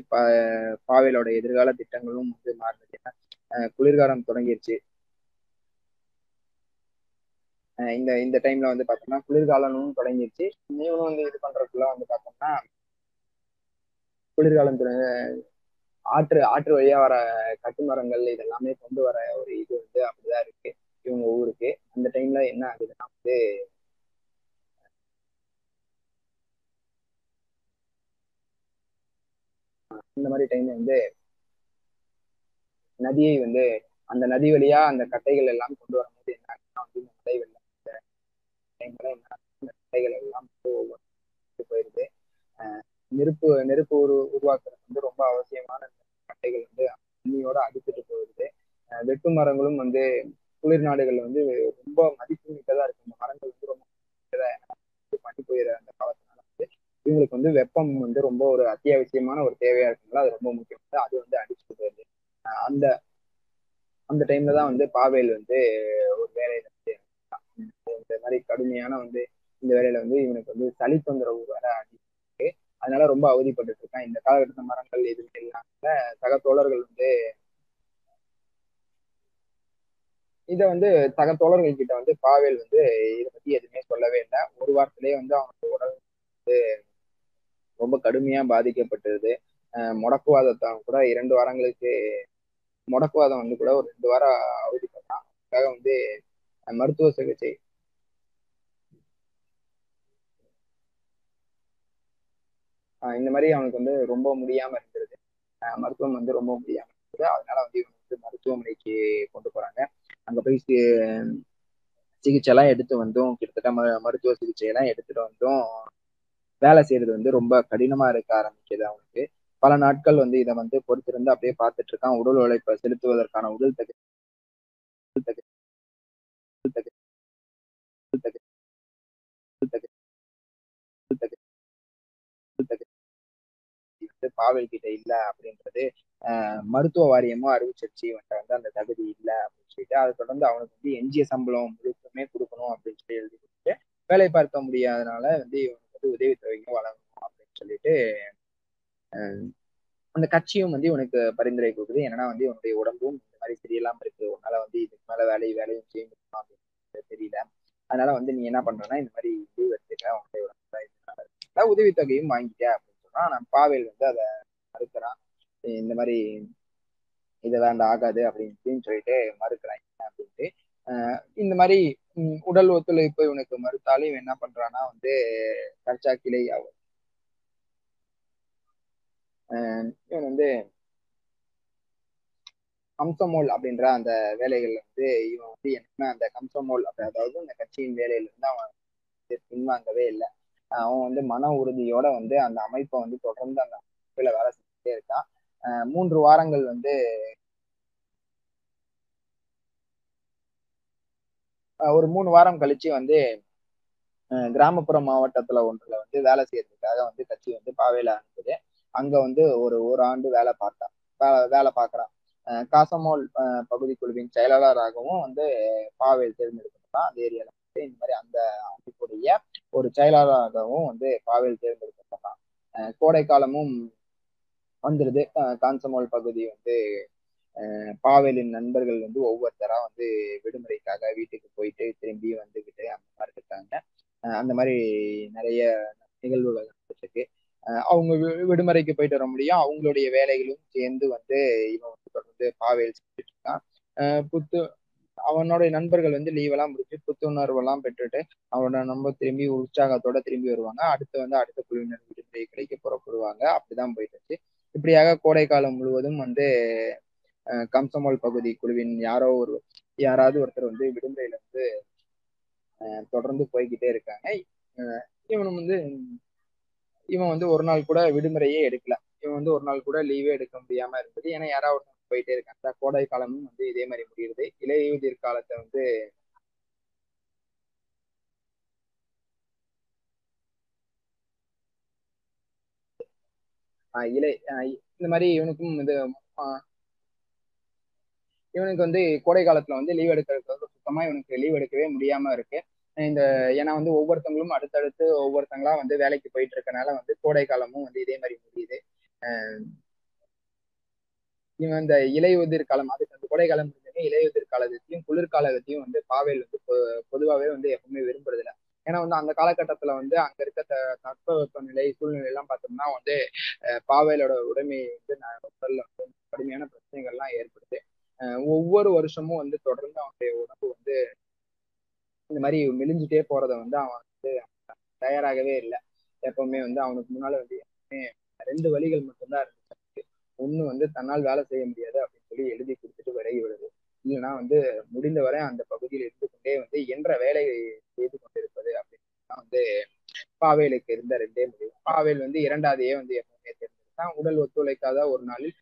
பாவேலோட எதிர்கால திட்டங்களும் வந்து மாறுது. ஏன்னா குளிர்காலம் தொடங்கிருச்சு. இந்த டைம்ல வந்து பார்த்தோம்னா குளிர்காலமும் தொடங்கிருச்சு. இவனும் வந்து இது பண்றதுக்குள்ள வந்து பார்த்தோம்னா குளிர்காலம் ஆற்று வழியா வர கட்டுமரங்கள் இதெல்லாமே கொண்டு வர ஒரு இது வந்து அப்படிதான் இருக்கு இவங்க ஊருக்கு. அந்த டைம்ல என்ன ஆகுதுன்னா வந்து இந்த மாதிரி டைம்ல வந்து நதியை வந்து அந்த நதி வழியா அந்த கட்டைகள் எல்லாம் கொண்டு வரும்போது என்ன ஆகுதுன்னா வந்து இந்த மழை வெள்ளம் என்ன கட்டைகள் எல்லாம் போயிடுது. நெருப்பு உருவாக்குறது வந்து ரொம்ப அவசியமான கட்டைகள் வந்து தண்ணியோட அடித்துட்டு போயிடுது. வெட்டு மரங்களும் வந்து குளிர் நாடுகள் வந்து ரொம்ப மதிப்பு மிக்கதா இருக்கு. இந்த மரங்கள் வந்து ரொம்ப பண்ணி போயிடுற அந்த காலத்தினால வந்து இவங்களுக்கு வந்து வெப்பம் வந்து ரொம்ப ஒரு அத்தியாவசியமான ஒரு தேவையா இருக்குங்களா, அது ரொம்ப முக்கியமானது. அது வந்து அடிச்சுட்டு போயிடுது. அந்த டைம்ல தான் வந்து பாவேல் வந்து ஒரு வேலையில வந்து இந்த மாதிரி கடுமையான வந்து இந்த வேலையில வந்து இவனுக்கு வந்து சளி தொந்தரவு வேற அடிச்சு அதனால ரொம்ப அவதிப்பட்டு இருக்கான். இந்த காலகட்டத்தில் மரங்கள் எதுவுமே இல்லாம சக தோழர்கள் கிட்ட வந்து பாவேல் வந்து இதை பத்தி எதுவுமே சொல்லவே இல்லை. ஒரு வாரத்திலேயே வந்து அவனோட உடல் வந்து ரொம்ப கடுமையா பாதிக்கப்பட்டுருது. முடக்குவாதத்தை கூட 2 வாரங்களுக்கு முடக்குவாதம் வந்து கூட ஒரு 2 வாரம் அவதிப்பட்டான். அதுக்காக வந்து மருத்துவம் வந்து ரொம்ப முடியாம இருந்தது. அதனால வந்து இவங்க வந்து மருத்துவமனைக்கு கொண்டு போறாங்க. அங்க போய் சிகிச்சை எல்லாம் எடுத்து வந்தும் கிட்டத்தட்ட மருத்துவ சிகிச்சையெல்லாம் எடுத்துட்டு வந்தும் வேலை செய்யறது வந்து ரொம்ப கடினமா இருக்க ஆரம்பிக்குது. அவனுக்கு பல நாட்கள் வந்து இதை வந்து பொறுத்திருந்து அப்படியே பார்த்துட்டு இருக்கான். உடல் உழைப்பை செலுத்துவதற்கான உடல் தகுதி பாவேல் கிட்ட இல்ல அப்படின்றது மருத்துவ வாரியமும் அறிவிச்சிருச்சு. இவன்ட்ட வந்து அந்த தகுதி இல்லை அப்படின்னு சொல்லிட்டு அதை தொடர்ந்து அவனுக்கு வந்து எஞ்சிய சம்பளம் முழுக்கமே கொடுக்கணும் அப்படின்னு சொல்லி எழுதி கொடுத்துட்டு வேலை பார்க்க முடியாதனால வந்து இவனுக்கு வந்து உதவித்தொகையும் வழங்கணும் அப்படின்னு சொல்லிட்டு அந்த கட்சியும் வந்து உனக்கு பரிந்துரை கொடுக்குது. ஏன்னா வந்து உன்னுடைய உடம்பும் இந்த மாதிரி சரியெல்லாம் இருக்கு, உன்னால வந்து இதுக்கு மேல வேலையும் செய்ய முடியுமா அப்படின்னு தெரியல. அதனால வந்து நீ என்ன பண்றேன்னா இந்த மாதிரி லீவ் எடுத்துக்க, உன்னுடைய உடம்புல உதவித்தொகையும் வாங்கிட்டேன் அப்படின்னு சொன்னா நான் பாவேல் வந்து அதை மறுக்கிறான். இந்த மாதிரி இதை வேண்டாம் ஆகாது அப்படின்னு சொல்லிட்டு மறுக்கிறாங்க அப்படின்ட்டு. இந்த மாதிரி உடல் ஒத்துழைப்பு இவனுக்கு மறுத்தாலும் இவன் என்ன பண்றான்னா வந்து கர்ச்சாக்கிலே ஆகும். இவன் வந்து கம்சமோல் அப்படின்ற அந்த வேலைகள்ல வந்து இவன் வந்து என்னன்னா அந்த கம்சமோல் அப்படி அதாவது அந்த கட்சியின் வேலையில இருந்து அவன் பின்வாங்கவே இல்லை. அவன் வந்து மன உறுதியோட வந்து அந்த அமைப்பை வந்து தொடர்ந்து அந்த அமைப்புல வேலை செஞ்சுட்டே இருக்கான். 3 வாரங்கள் வந்து ஒரு 3 வாரம் கழிச்சு வந்து கிராமப்புற மாவட்டத்துல ஒன்றுல வந்து வேலை செய்யறதுக்காக வந்து கட்சி வந்து பாவேல அனுப்புது. அங்க வந்து ஒரு ஆண்டு வேலை பார்த்தான், வேலை பார்க்கறான். காசமோல் பகுதி குழுவின் செயலாளராகவும் வந்து பாவேல் தேர்ந்தெடுக்கப்பட்டான். அந்த ஏரியால வந்து இந்த மாதிரி அந்த அமைப்புடைய ஒரு செயலாளராகவும் வந்து பாவேல் தேர்ந்தெடுக்கப்பட்டான். கோடை காலமும் வந்துடுது. கான்சமோல் பகுதி வந்து பாவேலின் நண்பர்கள் வந்து ஒவ்வொருத்தரா வந்து விடுமுறைக்காக வீட்டுக்கு போயிட்டு திரும்பி வந்துகிட்டு அந்த மாதிரி இருக்காங்க. அந்த மாதிரி நிறைய நிகழ்வுகள் நடந்துருக்கு. அவங்க விடுமுறைக்கு போயிட்டு வர முடியும். அவங்களுடைய வேலைகளும் சேர்ந்து வந்து இவன் வந்து தொடர்ந்து பாவேல் செஞ்சுட்டு இருக்கான். அவனுடைய நண்பர்கள் வந்து லீவெல்லாம் முடிச்சு புத்துணர்வெல்லாம் பெற்றுட்டு அவனோட நம்ம திரும்பி உற்சாகத்தோட திரும்பி வருவாங்க. அடுத்து வந்து அடுத்த குழுவினர் விடுமுறை கிடைக்க புறப்படுவாங்க. அப்படிதான் போயிட்டு வச்சு இப்படியாக கோடை காலம் முழுவதும் வந்து கம்சமோல் பகுதி குழுவின் யாராவது ஒருத்தர் வந்து விடுமுறையில வந்து தொடர்ந்து போய்கிட்டே இருக்காங்க. இவன் வந்து ஒரு நாள் கூட விடுமுறையே எடுக்கல. இவன் வந்து ஒரு நாள் கூட லீவே எடுக்க முடியாம இருந்தது. ஏன்னா யாராவது போயிட்டே இருக்காங்க. கோடை காலமும் வந்து இதே மாதிரி முடியுது. இலையுதிர் காலத்தை வந்து இந்த மாதிரி இவனுக்கும் இவனுக்கு வந்து கோடை காலத்துல வந்து லீவ் எடுக்கிறதுக்கு சுத்தமா இவனுக்கு லீவ் எடுக்கவே முடியாம இருக்கு. ஏன்னா வந்து ஒவ்வொருத்தங்களும் அடுத்தடுத்து ஒவ்வொருத்தங்களா வந்து வேலைக்கு போயிட்டு இருக்கனால வந்து கோடை காலமும் வந்து இதே மாதிரி முடியுது. இவன் இந்த இலையுதிர் காலம், அதுக்கு அந்த கோடை காலம் முடிஞ்சவங்க இலையுதிர் காலத்தையும் குளிர்காலத்தையும் வந்து பாவேல் வந்து பொதுவாகவே வந்து எப்பவுமே விரும்புறது இல்லை. ஏன்னா வந்து அந்த காலகட்டத்துல வந்து அங்க இருக்க தட்பவெப்பநிலை சூழ்நிலை எல்லாம் பார்த்தோம்னா வந்து பாவேலோட உடைமை வந்து உடல்ல வந்து கடுமையான பிரச்சனைகள்லாம் ஏற்படுது. ஒவ்வொரு வருஷமும் வந்து தொடர்ந்து அவனுடைய உடம்பு வந்து இந்த மாதிரி மெலிஞ்சுட்டே போறதை வந்து அவன் வந்து தயாராகவே இல்லை. எப்பவுமே வந்து அவனுக்கு முன்னால வந்து 2 வழிகள் மட்டும்தான் இருந்துச்சு. 1 வந்து தன்னால் வேலை செய்ய முடியாது அப்படின்னு சொல்லி எழுதி கொடுத்துட்டு விலகி விடுது. இல்லைன்னா வந்து முடிந்தவரை அந்த பகுதியில் இருந்து கொண்டே வந்து என்ற வேலையை செய்து கொண்டிருப்பது அப்படின்னு வந்து பாவேலுக்கு இருந்த 2 முடிவு. பாவேல் வந்து 2ஆவதையே வந்து எப்பவுமே தேர்ந்தெடுத்தான். உடல் ஒத்துழைக்காத ஒரு நாளில்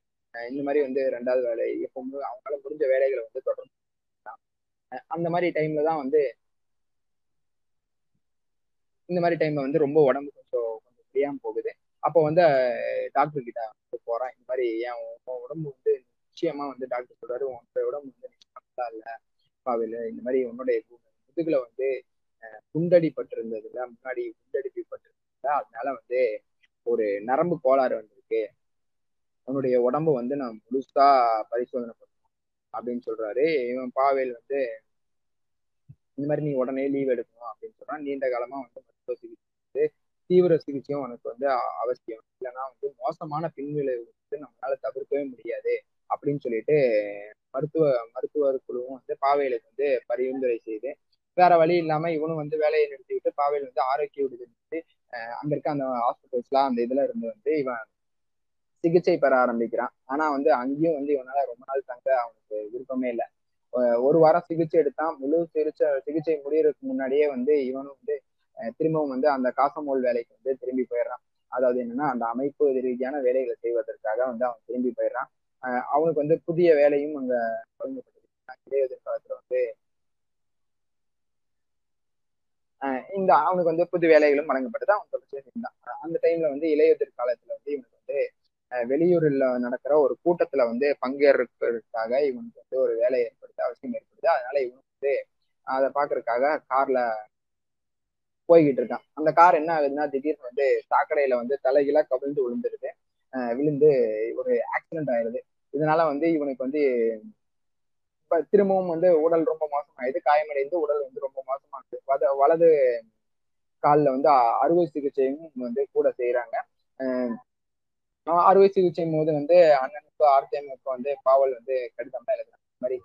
இந்த மாதிரி வந்து 2வது வேலை எப்பவுமே அவங்களால முடிஞ்ச வேலைகளை வந்து தொடர்ந்து அந்த மாதிரி டைம்ல தான் வந்து இந்த மாதிரி டைம்ல வந்து ரொம்ப உடம்பு கொஞ்சம் முடியாம போகுது. அப்போ வந்து டாக்டர் கிட்ட வந்து போறான். இந்த மாதிரி என் உடம்பு வந்து நிச்சயமா வந்து டாக்டர் சொல்றாரு உன்னோட உடம்பு வந்து நிச்சயமா இல்லை பாவேல், இந்த மாதிரி உன்னுடைய முதுகுல வந்து குண்டடிப்பட்டிருந்ததுல முன்னாடி குண்டடிப்பட்டிருந்ததுல அதனால வந்து ஒரு நரம்பு கோளாறு வந்திருக்கு, உன்னுடைய உடம்பு வந்து நான் முழுசா பரிசோதனை பண்ணுவேன் அப்படின்னு சொல்றாரு. இவன் பாவேல் வந்து இந்த மாதிரி நீ உடனே லீவ் எடுக்கணும் அப்படின்னு சொல்றான். நீண்ட காலமா வந்து மருத்துவ சிகிச்சை வந்து தீவிர சிகிச்சையும் உனக்கு வந்து அவசியம், இல்லைன்னா வந்து மோசமான பின்விளைவு வந்து நம்மளால தவிர்க்கவே முடியாது அப்படின்னு சொல்லிட்டு மருத்துவர் குழுவும் வந்து பாவேலுக்கு வந்து பரிந்துரை செய்து வேற வழி இல்லாம இவனும் வந்து வேலையை நிறுத்திவிட்டு பாவேல் வந்து ஆரோக்கிய விடுதிட்டு அங்க இருக்க அந்த ஹாஸ்பிட்டல்ஸ்லாம் அந்த இதுல இருந்து வந்து இவன் சிகிச்சை பெற ஆரம்பிக்கிறான். ஆனா வந்து அங்கேயும் வந்து இவனால ரொம்ப நாள் தங்க அவனுக்கு விருப்பமே இல்லை. 1 வாரம் சிகிச்சை எடுத்தான். முழு சிகிச்சை முடியறதுக்கு முன்னாடியே வந்து இவனும் வந்து திரும்பவும் வந்து அந்த காசமோல் வேலைக்கு வந்து திரும்பி போயிடுறான். அதாவது என்னன்னா அந்த அமைப்பு ரீதியான வேலைகளை செய்வதற்காக வந்து அவன் திரும்பி போயிடுறான். அவனுக்கு வந்து புதிய வேலையும் அங்க தொடங்கப்பட்டிருக்கு. இடையதிர்காலத்துல வந்து இந்த அவனுக்கு வந்து புது வேலைகளும் வழங்கப்பட்டது. அவன் தொடர்ச்சியா இருந்தான். அந்த டைம்ல வந்து இளையதிர்காலத்துல வந்து இவனுக்கு வந்து வெளியூரில் நடக்கிற ஒரு கூட்டத்துல வந்து பங்கேற்கிறதுக்காக இவனுக்கு வந்து ஒரு வேலை ஏற்படுத்த அவசியம் ஏற்படுது. அதனால இவனுக்கு வந்து அதை பாக்குறதுக்காக கார்ல போய்கிட்டு இருக்கான். அந்த கார் என்ன ஆகுதுன்னா திடீர்னு வந்து சாக்கடையில வந்து தலைகீழா கவிழ்ந்து விழுந்துருது. விழுந்து ஒரு ஆக்சிடென்ட் ஆயிடுது. இதனால வந்து இவனுக்கு வந்து திரும்பவும் வந்து உடல் ரொம்ப மோசமாயிடுது, காயமடைந்து உடல் வந்து ரொம்ப மோசமாகுது. வலது காலில் வந்து அறுவை சிகிச்சையும் வந்து கூட செய்யறாங்க. அறுவை சிகிச்சை போது வந்து அண்ணனுக்கு ஆர்த்தியமுக்கு வந்து பாவல் வந்து கடிதம் தான் எழுதுறான். இந்த மாதிரி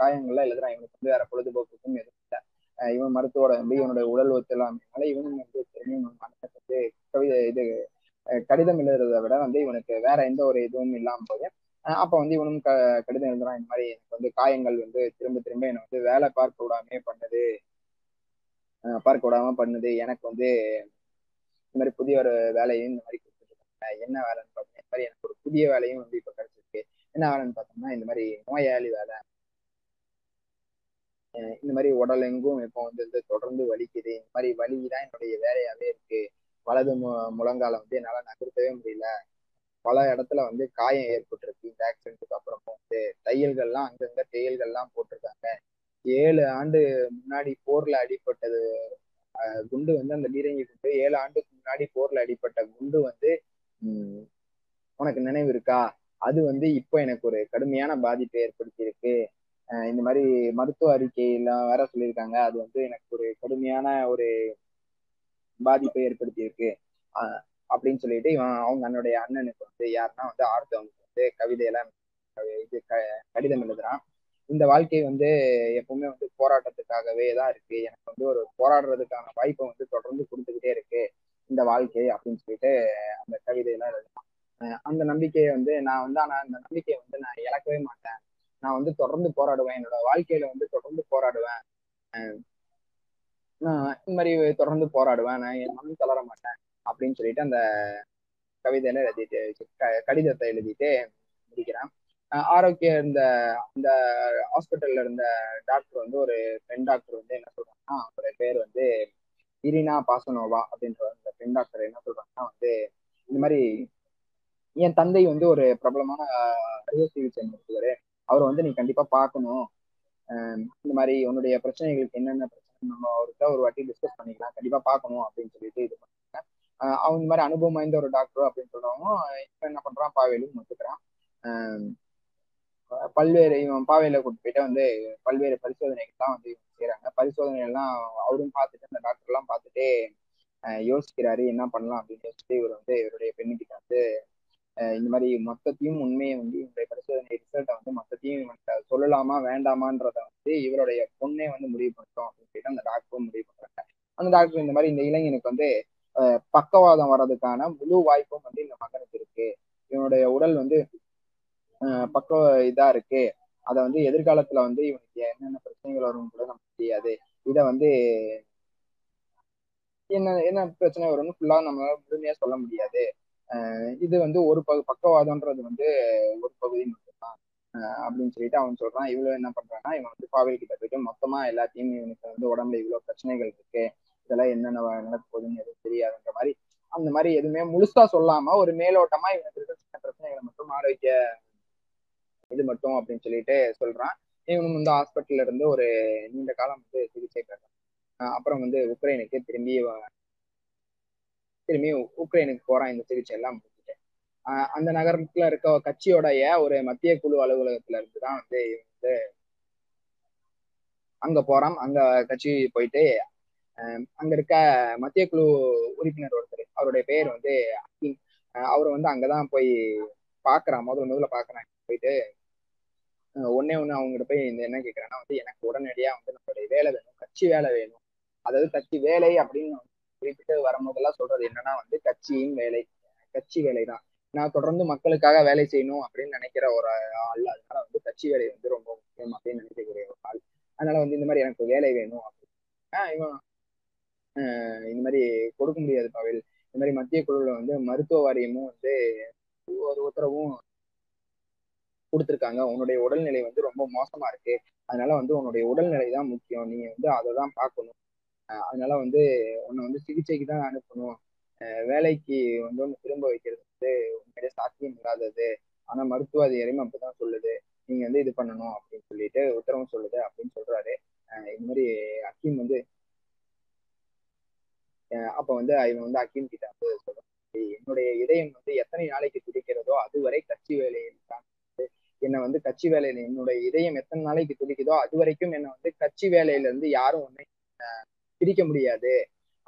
காயங்கள்லாம் எழுதுறான். இவனுக்கு வந்து வேற பொழுதுபோக்குக்கும் எதுவும் இல்லை. இவன் மருத்துவோட வந்து இவனுடைய உடல் ஒத்துலாமையினால இவனும் வந்து அண்ணனுக்கு வந்து கவிதை இது கடிதம் எழுதுறதை விட வந்து இவனுக்கு வேற எந்த ஒரு இதுவும் இல்லாம போது அப்ப வந்து இவனும் கடிதம் எழுதுறான். இந்த மாதிரி எனக்கு வந்து காயங்கள் வந்து திரும்ப என்னை வந்து வேலை பார்க்க விடாம பண்ணுது. எனக்கு வந்து இந்த மாதிரி புதிய ஒரு வேலையும் இந்த மாதிரி கொடுத்துருக்காங்க. என்ன வேலைன்னு பார்த்தோம்னா இந்த மாதிரி எனக்கு ஒரு புதிய வேலையும் வந்து இப்ப கிடைச்சிருக்கு. என்ன வேலைன்னு பார்த்தோம்னா இந்த மாதிரி நோயாளி வேலை, இந்த மாதிரி உடல் எங்கும் இப்போ வந்து தொடர்ந்து வலிக்குது. இந்த மாதிரி வலிதான் என்னுடைய வேலையாவே இருக்கு. வலது முழங்கால வந்து என்னால நகர்த்தவே முடியல. பல இடத்துல வந்து காயம் ஏற்பட்டுருக்கு. இந்த ஆக்சிடென்ட்டுக்கு அப்புறமும் வந்து தையல்கள்லாம் அங்கங்க தையல்கள்லாம் போட்டிருக்காங்க. 7 ஆண்டு முன்னாடி போர்ல அடிபட்டது குண்டு வந்து அந்த பீரங்கி குண்டு 7 ஆண்டுக்கு முன்னாடி போர்ல அடிபட்ட குண்டு வந்து உனக்கு நினைவு இருக்கா? அது வந்து இப்போ எனக்கு ஒரு கடுமையான பாதிப்பை ஏற்படுத்தியிருக்கு. இந்த மாதிரி மருத்துவ அறிக்கையெல்லாம் வேற சொல்லியிருக்காங்க. அது வந்து எனக்கு ஒரு கடுமையான ஒரு பாதிப்பை ஏற்படுத்தியிருக்கு அப்படின்னு சொல்லிட்டு இவன் அவங்க அண்ணனுடைய அண்ணனுக்கு வந்து யாருன்னா வந்து ஆர்த்தவனுக்கு வந்து கவிதையெல்லாம் இது கடிதம் எழுதுறான். இந்த வாழ்க்கை வந்து எப்பவுமே வந்து போராட்டத்துக்காகவே தான் இருக்கு. எனக்கு வந்து ஒரு போராடுறதுக்கான வாய்ப்பை வந்து தொடர்ந்து கொடுத்துக்கிட்டே இருக்கு இந்த வாழ்க்கை அப்படின்னு சொல்லிட்டு அந்த கவிதையெல்லாம் எழுதுறான். அந்த நம்பிக்கையை வந்து நான் வந்து ஆனா அந்த நம்பிக்கையை வந்து நான் இழக்கவே மாட்டேன். நான் வந்து தொடர்ந்து போராடுவேன். என்னோட வாழ்க்கையில வந்து தொடர்ந்து போராடுவேன். இந்த மாதிரி தொடர்ந்து போராடுவேன். நான் என் மனம் தளர மாட்டேன் அப்படின்னு சொல்லிட்டு அந்த கவிதையில கடிதத்தை எழுதிட்டு முடிக்கிறான். இந்த ஹாஸ்பிட்டல்ல இருந்த டாக்டர் வந்து ஒரு பெண் டாக்டர் வந்து என்ன சொல்றாங்கன்னா அவருடைய பேர் வந்து இரினா பாசனோவா அப்படின்ற அந்த பெண் டாக்டர் என்ன சொல்றாங்கன்னா வந்து இந்த மாதிரி என் தந்தை வந்து ஒரு பிரபலமான அறுவை சிகிச்சை மருத்துவர். அவரை வந்து நீ கண்டிப்பா பார்க்கணும். இந்த மாதிரி உன்னுடைய பிரச்சனைகளுக்கு என்னென்ன பிரச்சனை நம்ம அவர்கிட்ட ஒரு வாட்டி டிஸ்கஸ் பண்ணிக்கலாம், கண்டிப்பா பார்க்கணும் அப்படின்னு சொல்லிட்டு இது பண்ணுறாங்க. அவங்க மாதிரி அனுபவம் வாய்ந்த ஒரு டாக்டர் அப்படின்னு சொல்றவங்க இப்போ என்ன பண்றான் பாவேலும் ஒத்துக்கிறான். பல்வேறு இவன் பாவையில கூட்டு போயிட்டு வந்து பல்வேறு பரிசோதனைகள்லாம் வந்து செய்யறாங்க. பரிசோதனைகள்லாம் அவரும் பார்த்துட்டு அந்த டாக்டர்லாம் பார்த்துட்டு யோசிக்கிறாரு என்ன பண்ணலாம் அப்படின்னு யோசிச்சுட்டு இவர் வந்து இவருடைய பெண்ணுக்கிட்ட வந்து இந்த மாதிரி மொத்தத்தையும் உண்மையை வந்து இவருடைய பரிசோதனை ரிசல்ட்டை வந்து மொத்தத்தையும் சொல்லலாமா வேண்டாமான்றத வந்து இவருடைய பொண்ணே வந்து முடிவு பண்ணிட்டோம் அப்படின்னு சொல்லிட்டு அந்த டாக்டரும் முடிவு பண்றாங்க. அந்த டாக்டர் இந்த மாதிரி இந்த இளைஞனுக்கு வந்து பக்கவாதம் வர்றதுக்கான முழு வாய்ப்பும் வந்து இந்த மகனுக்கு இருக்கு. இவனுடைய உடல் வந்து பக்க இதா இருக்கு. அதை வந்து எதிர்காலத்துல வந்து இவனுக்கு என்னென்ன பிரச்சனைகள் வரும்னு கூட நமக்கு தெரியாது. இதை வந்து என்ன பிரச்சனை வரும்னு ஃபுல்லா நம்மளால முழுமையா சொல்ல முடியாது. இது வந்து ஒரு பக்கவாதம்ன்றது வந்து ஒரு பகுதி மட்டும்தான் அப்படின்னு சொல்லிட்டு அவன் சொல்றான். இவ்வளவு என்ன பண்றான்னா இவன் வந்து பாவல் கிட்ட போயிட்டு மொத்தமா எல்லாத்தையும் இவனுக்கு வந்து உடம்புல இவ்வளவு பிரச்சனைகள் இருக்கு, இதெல்லாம் என்னென்ன நடக்க போகுதுன்னு எதுவும் தெரியாதுன்ற மாதிரி அந்த மாதிரி எதுவுமே முழுசா சொல்லாம ஒரு மேலோட்டமா இவனுக்கு இருக்கிற சின்ன பிரச்சனைகளை மட்டும் ஆரோக்கிய இது மட்டும் அப்படின்னு சொல்லிட்டு சொல்றான். இவனும் வந்து ஹாஸ்பிட்டல்ல இருந்து ஒரு நீண்ட காலம் வந்து சிகிச்சை பெறான். அப்புறம் வந்து உக்ரைனுக்கு திரும்பி உக்ரைனுக்கு போறான். இந்த சிகிச்சை எல்லாம் முடிச்சுட்டு அந்த நகரத்துல இருக்க கட்சியோடைய ஒரு மத்திய குழு அலுவலகத்துல இருந்துதான் வந்து வந்து அங்க போறான். அங்க கட்சி போயிட்டு அங்க இருக்க மத்திய குழு உறுப்பினர் ஒருத்தர், அவருடைய பேர் வந்து அகிம், அவர் வந்து அங்கதான் போய் பாக்குறான். முதல்ல பாக்குறான். போயிட்டு ஒண்ணே அவங்ககிட்ட போய் இந்த என்ன கேட்கறான்னா வந்து எனக்கு உடனடியா வந்து நம்மளுடைய வேலை வேணும், கட்சி வேலை வேணும். அதாவது கட்சி வேலை அப்படின்னு குறிப்பிட்டு வரும்போதெல்லாம் சொல்றது என்னன்னா வந்து கட்சியின் வேலை, கட்சி வேலை தான். நான் தொடர்ந்து மக்களுக்காக வேலை செய்யணும் அப்படின்னு நினைக்கிற ஒரு ஆள். அதனால வந்து கட்சி வேலை வந்து ரொம்ப முக்கியம் அப்படின்னு நினைக்கக்கூடிய ஒரு ஆள். அதனால வந்து இந்த மாதிரி எனக்கு வேலை வேணும் அப்படின்னா இவன் இந்த மாதிரி கொடுக்க முடியாது பாவேல். இந்த மாதிரி மத்திய குழுவில் வந்து மருத்துவ வாரியமும் வந்து ஒரு உத்தரவும் கொடுத்துருக்காங்க. உன்னுடைய உடல்நிலை வந்து ரொம்ப மோசமா இருக்கு. அதனால வந்து உன்னுடைய உடல்நிலை தான் முக்கியம். நீங்க வந்து அதை தான் பார்க்கணும். அதனால வந்து உன்னை வந்து சிகிச்சைக்கு தான் அனுப்பணும். வேலைக்கு வந்து ஒன்று திரும்ப வைக்கிறது வந்து உண்மையிலே சாத்தியம் இல்லாதது. ஆனா மருத்துவ அதிகாரியும் அப்படிதான் சொல்லுது. நீங்க வந்து இது பண்ணணும் அப்படின்னு சொல்லிட்டு உத்தரவும் சொல்லுது அப்படின்னு சொல்றாரு. இது மாதிரி அக்கீம் வந்து அப்ப வந்து இவன் வந்து அக்கீம் கிட்ட வந்து சொல்றான், என்ன என்னுடைய இதயம் வந்து எத்தனை நாளைக்கு துடிக்கிறதோ அதுவரை கட்சி வேலையில் தான் என்னை வந்து கட்சி வேலையில என்னுடைய இதயம் எத்தனை நாளைக்கு துடிக்குதோ அது வரைக்கும் என்னை வந்து கட்சி வேலையில இருந்து யாரும் ஒன்றை பிரிக்க முடியாது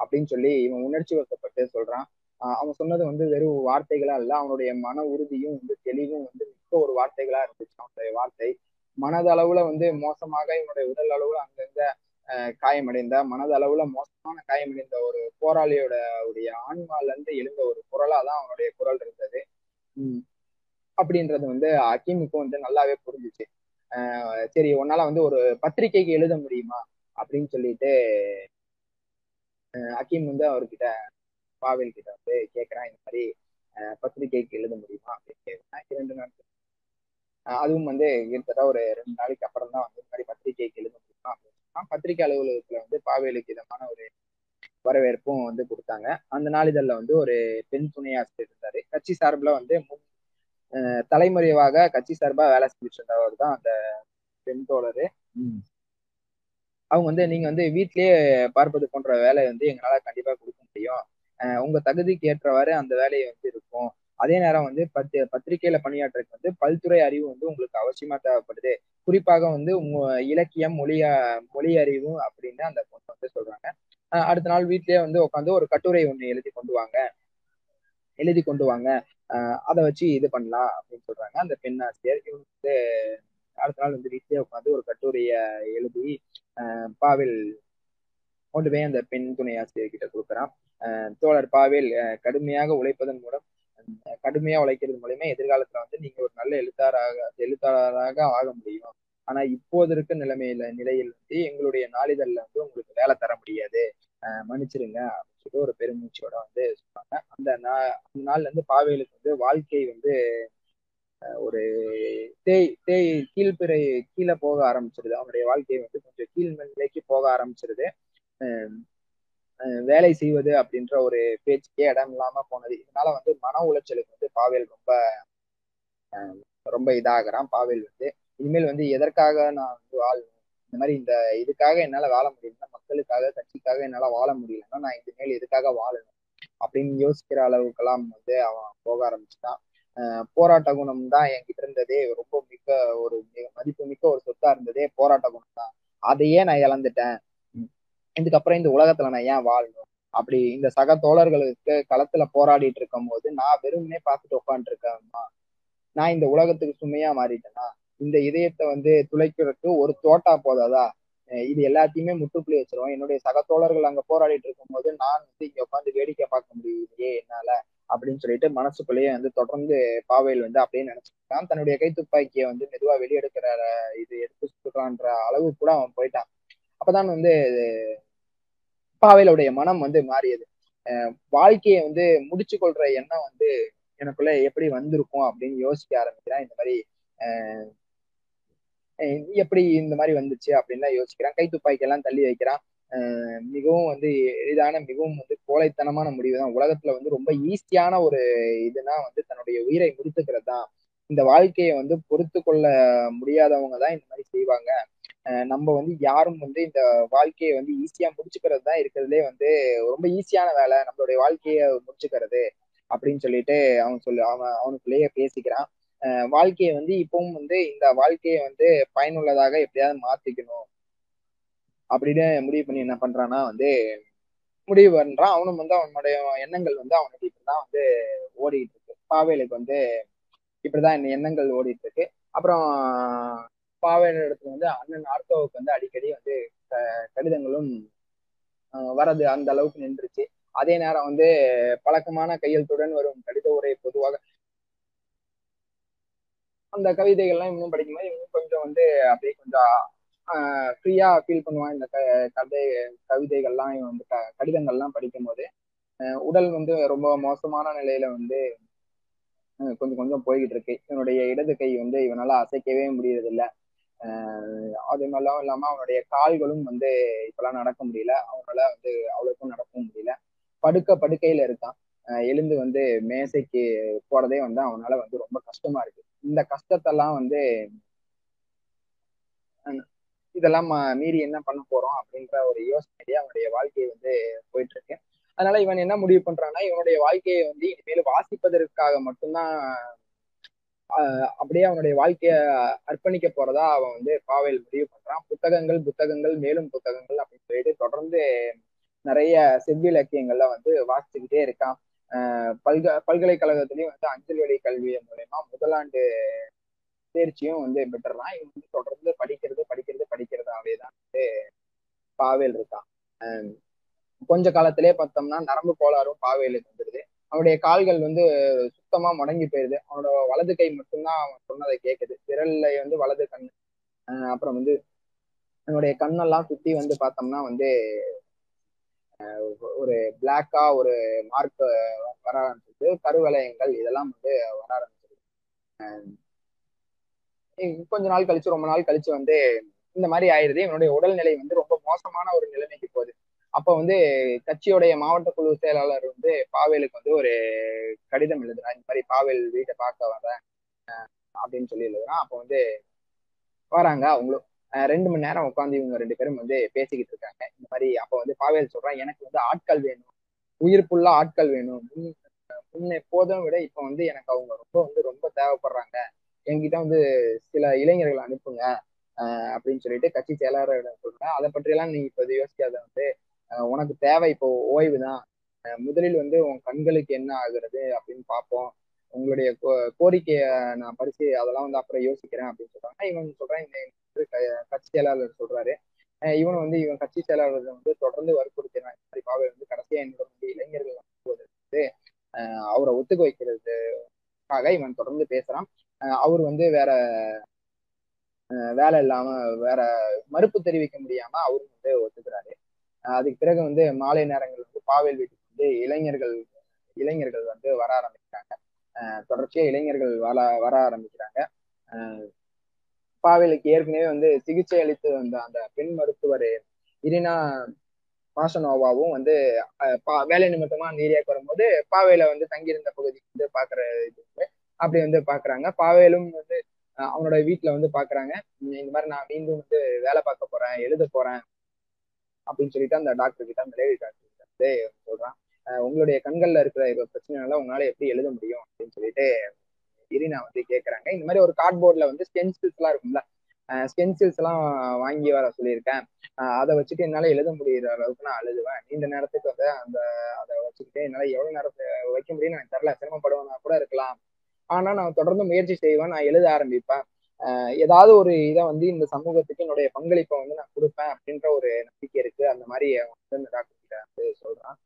அப்படின்னு சொல்லி இவன் உணர்ச்சி வசப்பட்டு சொல்றான். அவன் சொன்னது வந்து வெறும் வார்த்தைகளா இல்ல, அவனுடைய மன உறுதியும் வந்து தெளிவும் வந்து மிக்க ஒரு வார்த்தைகளா இருந்துச்சு. அவனுடைய வார்த்தை மனதளவுல வந்து மோசமாக இவனுடைய உடல் அளவுல அங்கங்க காயமடைந்த மனதளவுல மோசமான காயமடைந்த ஒரு போராளியோட உடைய ஆன்மால இருந்து எழுந்த ஒரு குரலாதான் அவனுடைய குரல் இருந்தது அப்படின்றது வந்து அகீமுக்கும் வந்து நல்லாவே புரிஞ்சிச்சு. சரி, உன்னால வந்து ஒரு பத்திரிகைக்கு எழுத முடியுமா அப்படின்னு சொல்லிட்டு அகீம் வந்து அவர்கிட்ட பாவேல் கிட்ட வந்து கேட்குறான், இந்த மாதிரி பத்திரிகைக்கு எழுத முடியுமா அப்படின்னு கேட்குறான். 2 நாட்கள் அதுவும் வந்து கிட்டத்தட்ட ஒரு 2 நாளைக்கு அப்புறம் தான் வந்து இந்த மாதிரி பத்திரிகைக்கு எழுத முடியுமா அப்படின்னு சொன்னா பத்திரிகை அலுவலகத்துல வந்து பாவேலுக்கு இதமான ஒரு வரவேற்பும் வந்து கொடுத்தாங்க. அந்த நாளிதழில் வந்து ஒரு பெண் துணையாசிரியர் இருந்தாரு. கட்சி சார்பில் வந்து தலைமறைவாக கட்சி சார்பா வேலை செஞ்சுட்டு இருந்தவர் தான் அந்த பெண் தோழர். அவங்க வந்து நீங்க வந்து வீட்லயே பார்ப்பது போன்ற வேலை வந்து எங்களால கண்டிப்பா கொடுக்க முடியும், உங்க தகுதிக்கு ஏற்றவாறு அந்த வேலையை வந்து இருக்கும். அதே நேரம் வந்து பத்திரிகையில பணியாற்றுறதுக்கு வந்து பல்துறை அறிவு வந்து உங்களுக்கு அவசியமா தேவைப்படுது, குறிப்பாக வந்து உங்க இலக்கியம் மொழி அறிவும் அப்படின்னு அந்த பொண்ணு வந்து சொல்றாங்க. அடுத்த நாள் வீட்லயே வந்து உட்காந்து ஒரு கட்டுரை ஒண்ணு எழுதி கொண்டு வாங்க அதை வச்சு இது பண்ணலாம் அப்படின்னு சொல்றாங்க அந்த பெண் ஆசிரியர். இவங்க வந்து அடுத்த நாள் வந்து வீட்லயே உட்காந்து ஒரு கட்டுரையை எழுதி பாவேல் கொண்டு போய் அந்த பெண் துணை ஆசிரியர் கிட்ட கொடுக்குறான். தோழர் பாவேல், கடுமையாக உழைப்பதன் மூலம் கடுமையா உழைக்கிறது மூலமே எதிர்காலத்துல வந்து நீங்க ஒரு நல்ல எழுத்தாளராக ஆக முடியும். ஆனா இப்போது இருக்க நிலையில் வந்து எங்களுடைய நாளிதழ்ல வந்து உங்களுக்கு வேலை தர முடியாது, மன்னிச்சிருங்க அப்படின்னு சொல்லிட்டு ஒரு பெருமூச்சோட வந்து சொன்னாங்க. அந்த நாள்ல இருந்து பாவேலுக்கு வந்து வாழ்க்கை வந்து ஒரு தேய் கீழே போக ஆரம்பிச்சிருது. அவனுடைய வாழ்க்கை வந்து கொஞ்சம் கீழ்நிலைக்கு போக ஆரம்பிச்சிருது. வேலை செய்வது அப்படின்ற ஒரு பேச்சுக்கே இடம் இல்லாம போனது. இதனால வந்து மன உளைச்சலுக்கு வந்து பாவேல் ரொம்ப இதாகிறான். பாவேல் வந்து இனிமேல் வந்து எதற்காக நான் வந்து வாழணும், இந்த மாதிரி இந்த இதுக்காக என்னால வாழ முடியலன்னா, மக்களுக்காக கட்சிக்காக என்னால வாழ முடியலன்னா நான் இனிமேல் எதுக்காக வாழணும் அப்படின்னு யோசிக்கிற அளவுக்கெல்லாம் வந்து அவன் போக ஆரம்பிச்சுட்டான். போராட்ட குணம் தான் என்கிட்ட இருந்ததே ரொம்ப மதிப்புமிக்க ஒரு சொத்தா இருந்ததே போராட்ட குணம் தான், அதையே நான் இழந்துட்டேன், இதுக்கப்புறம் இந்த உலகத்துல நான் ஏன் வாழணும், அப்படி இந்த சக தோழர்களுக்கு களத்துல போராடிட்டு இருக்கும் போது நான் வெறுமனே பார்த்துட்டு உட்காந்துட்டு இருக்கேம்மா, நான் இந்த உலகத்துக்கு சுமையா மாறிட்டேன்னா, இந்த இதயத்தை வந்து துளைக்கிறதுக்கு ஒரு தோட்டா போதாதா, இது எல்லாத்தையுமே முட்டுப்புள்ளி வச்சிருவோம், என்னுடைய சக தோழர்கள் அங்க போராடிட்டு இருக்கும் போது நான் வந்து இங்க உட்காந்து வேடிக்கை பார்க்க முடியலையே என்னால அப்படின்னு சொல்லிட்டு மனசுக்குள்ளேயே வந்து தொடர்ந்து பாவேல் வந்து அப்படியே நினைச்சுக்கிட்டான். தன்னுடைய கை துப்பாக்கியை வந்து மெதுவா வெளியெடுக்கிற இது எடுத்து சுட்டுக்கலான்ற அளவு கூட அவன் போயிட்டான். அப்பதான் வந்து பாவேலுடைய மனம் வந்து மாறியது. வாழ்க்கையை வந்து முடிச்சு கொள்ற எண்ணம் வந்து எனக்குள்ள எப்படி வந்திருக்கும் அப்படின்னு யோசிக்க ஆரம்பிக்கிறான். இந்த மாதிரி எப்படி இந்த மாதிரி வந்துச்சு அப்படின்லாம் யோசிக்கிறான். கை துப்பாக்கி எல்லாம் தள்ளி வைக்கிறான். மிகவும் வந்து எளிதான மிகவும் வந்து கோழைத்தனமான முடிவு தான், உலகத்துல வந்து ரொம்ப ஈஸியான ஒரு இதுனா வந்து தன்னுடைய உயிரை முடித்துக்கிறது தான். இந்த வாழ்க்கையை வந்து பொறுத்து கொள்ள முடியாதவங்க தான் இந்த மாதிரி செய்வாங்க. நம்ம வந்து யாரும் வந்து இந்த வாழ்க்கையை வந்து ஈஸியா முடிச்சுக்கிறது தான் இருக்கிறதுலே வந்து ரொம்ப ஈஸியான வேலை நம்மளுடைய வாழ்க்கையை முடிச்சுக்கிறது அப்படின்னு சொல்லிட்டு அவனுக்குள்ளேயே பேசிக்கிறான். வாழ்க்கையை வந்து இப்பவும் வந்து இந்த வாழ்க்கையை வந்து பயனுள்ளதாக எப்படியாவது மாத்திக்கணும் அப்படின்னு முடிவு பண்ணி என்ன பண்றான்னா வந்து முடிவு பண்றான். அவனும் வந்து அவனுடைய எண்ணங்கள் வந்து அவனுக்கு இப்படிதான் வந்து ஓடிட்டு இருக்கு. பாவேலுக்கு வந்து இப்படிதான் இந்த எண்ணங்கள் ஓடிட்டு இருக்கு. அப்புறம் பாவேல் இடத்துல வந்து அண்ணன் ஆர்த்தோவுக்கு வந்து அடிக்கடி வந்து கடிதங்களும் வரது அந்த அளவுக்கு நின்றுச்சு. அதே நேரம் வந்து பழக்கமான கையெழுத்துடன் வரும் கடித உரை பொதுவாக அந்த கவிதைகள்லாம் இன்னும் படிக்கும்போது இன்னும் கொஞ்சம் வந்து அப்படியே கொஞ்சம் ஃப்ரீயா ஃபீல் பண்ணுவான். இந்த கவிதைகள்லாம் வந்து கடிதங்கள்லாம் படிக்கும் போது உடல் வந்து ரொம்ப மோசமான நிலையில வந்து கொஞ்சம் கொஞ்சம் போய்கிட்டு இருக்கு. இவனுடைய இடது கை வந்து இவனால அசைக்கவே முடியறது இல்லை. அது மாதிரிலாம் இல்லாம அவனுடைய கால்களும் வந்து இப்பெல்லாம் நடக்க முடியல, அவனால வந்து அவ்வளவுக்கும் நடக்கவும் முடியல. படுக்கையில இருக்கான். எழுந்து வந்து மேசைக்கு போறதே வந்து அவனால வந்து ரொம்ப கஷ்டமா இருக்கு. இந்த கஷ்டத்தெல்லாம் வந்து இதெல்லாம் மீறி என்ன பண்ண போறோம் அப்படின்ற ஒரு யோசனையே அவனுடைய வாழ்க்கை வந்து போயிட்டு இருக்கு. அதனால இவன் என்ன முடிவு பண்றான்னா, இவனுடைய வாழ்க்கையை வந்து இனிமேல் வாசிப்பதற்காக மட்டும்தான் அப்படியே அவனுடைய வாழ்க்கைய அர்ப்பணிக்க போறதா அவன் வந்து பாவேல் முடிவு பண்றான். புத்தகங்கள் புத்தகங்கள் மேலும் புத்தகங்கள் அப்படின்னு சொல்லிட்டு தொடர்ந்து நிறைய செவ்விலக்கியங்கள்ல வந்து வாசிச்சுக்கிட்டே இருக்கான். பல்கலைக்கழகத்திலயும் வந்து அஞ்சல்வழி கல்வி மூலமா முதலாண்டு தேர்ச்சியும் வந்து பெற்றலாம். இவன் வந்து தொடர்ந்து படிக்கிறதாவே தான் வந்து பாவேல் இருக்கான். கொஞ்ச காலத்திலே பார்த்தோம்னா நரம்பு கோளாறும் பாவேலுக்கு வந்துடுது. அவனுடைய கால்கள் வந்து சுத்தமா முடங்கி போயிடுது. அவனோட வலது கை மட்டும்தான் அவன் சொன்னதை கேட்குது. விரல்ல வந்து வலது கண், அப்புறம் வந்து அவனுடைய கண்ணெல்லாம் சுத்தி வந்து பார்த்தோம்னா வந்து ஒரு பிளாக்கா ஒரு மார்க் வர ஆரம்பிச்சிருக்கு. கருவலயங்கள் இதெல்லாம் வந்து வர ஆரம்பிச்சிருக்கு. ரொம்ப நாள் கழிச்சு வந்து இந்த மாதிரி ஆயிடுது. இவனுடைய உடல்நிலை வந்து ரொம்ப மோசமான ஒரு நிலைமைக்கு போகுது. அப்ப வந்து கட்சியோடைய மாவட்ட குழு செயலாளர் வந்து பாவேலுக்கு வந்து ஒரு கடிதம் எழுதுறான். இந்த மாதிரி பாவேல் வீட்டை பார்க்க வரேன் அப்படின்னு சொல்லி எழுதுறான். அப்போ வந்து வராங்க. அவங்களும் 2 மணி நேரம் உட்காந்து இவங்க 2 பேரும் வந்து பேசிக்கிட்டு இருக்காங்க இந்த மாதிரி. அப்போ வந்து பாவேல் சொல்றான், எனக்கு வந்து ஆட்கள் வேணும், உயிர்ப்புள்ள ஆட்கள் வேணும். முன்ன எப்போதும் விட இப்போ வந்து எனக்கு அவங்க ரொம்ப தேவைப்படுறாங்க. என்கிட்ட வந்து சில இளைஞர்களை அனுப்புங்க அப்படின்னு சொல்லிட்டு கட்சி செயலாளர்கள் சொல்றேன். அதை பற்றியெல்லாம் நீ இப்போ யோசிக்காத, வந்து உனக்கு தேவை இப்போ ஓய்வு தான். முதலில் வந்து உன் கண்களுக்கு என்ன ஆகுறது அப்படின்னு பார்ப்போம். உங்களுடைய கோரிக்கையை நான் பரிசு அதெல்லாம் வந்து அப்புறம் யோசிக்கிறேன் அப்படின்னு சொல்றாங்க. இவன் சொல்றேன், இந்த கட்சி செயலாளர் சொல்றாரு. இவன் கட்சி செயலாளர் வந்து தொடர்ந்து வற்புறுத்தினான். இந்த மாதிரி பாவை வந்து கடைசியா என்னோட வந்து இளைஞர்கள் வந்து அவரை ஒத்துக்க வைக்கிறதுக்காக இவன் தொடர்ந்து பேசுறான். அவர் வந்து வேலை இல்லாம வேற மறுப்பு தெரிவிக்க முடியாம அவரு வந்து ஒத்துக்கிறாரு. அதுக்கு பிறகு வந்து மாலை நேரங்கள் வந்து பாவேல் வீட்டுக்கு வந்து இளைஞர்கள் வந்து வர ஆரம்பிக்கிறாங்க. தொடர்ச்சியா இளைஞர்கள் வர ஆரம்பிக்கிறாங்க. பாவேலுக்கு ஏற்கனவே வந்து சிகிச்சை அளித்து வந்த அந்த பெண் மருத்துவர் இரினா பாசனோவாவும் வந்து வேலை நிமித்தமா நீரியாக்கு வரும்போது பாவேல வந்து தங்கியிருந்த பகுதிக்கு வந்து பாக்குற இது அப்படி வந்து பாக்குறாங்க. பாவேலும் வந்து அவனோட வீட்டுல வந்து பாக்குறாங்க. இந்த மாதிரி நான் மீண்டும் வந்து வேலை பார்க்க போறேன், எழுத போறேன் அப்படின்னு சொல்லிட்டு அந்த டாக்டர் கிட்ட, அந்த லேடி டாக்டர் கிட்ட வந்து சொல்றான், உங்களுடைய கண்கள்ல இருக்கிற பிரச்சனைனால உங்களால எப்படி எழுத முடியும் அப்படின்னு சொல்லிட்டு இரினா வந்து கேட்கறாங்க. இந்த மாதிரி ஒரு கார்ட்போர்ட்ல வந்து ஸ்டென்சில்ஸ் எல்லாம் இருக்கும்ல, ஸ்டென்சில்ஸ் எல்லாம் வாங்கி வர சொல்லியிருக்கேன். அதை வச்சுட்டு என்னால எழுத முடியிற அளவுக்கு நான் எழுதுவேன். இந்த நேரத்துக்கு வந்து அதை வச்சுக்கிட்டு என்னால எவ்வளவு நேரத்தை வைக்க முடியும்னு எனக்கு தெரியல. சிரமப்படுவனா கூட இருக்கலாம், ஆனா நான் தொடர்ந்து முயற்சி செய்வேன். நான் எழுத ஆரம்பிப்பேன். ஏதாவது ஒரு இதை வந்து இந்த சமூகத்துக்கு என்னுடைய பங்களிப்பை வந்து நான் கொடுப்பேன் அப்படின்ற ஒரு நம்பிக்கை இருக்கு. அந்த மாதிரி வந்து இந்த டாக்டர் கிட்ட வந்து சொல்றான்.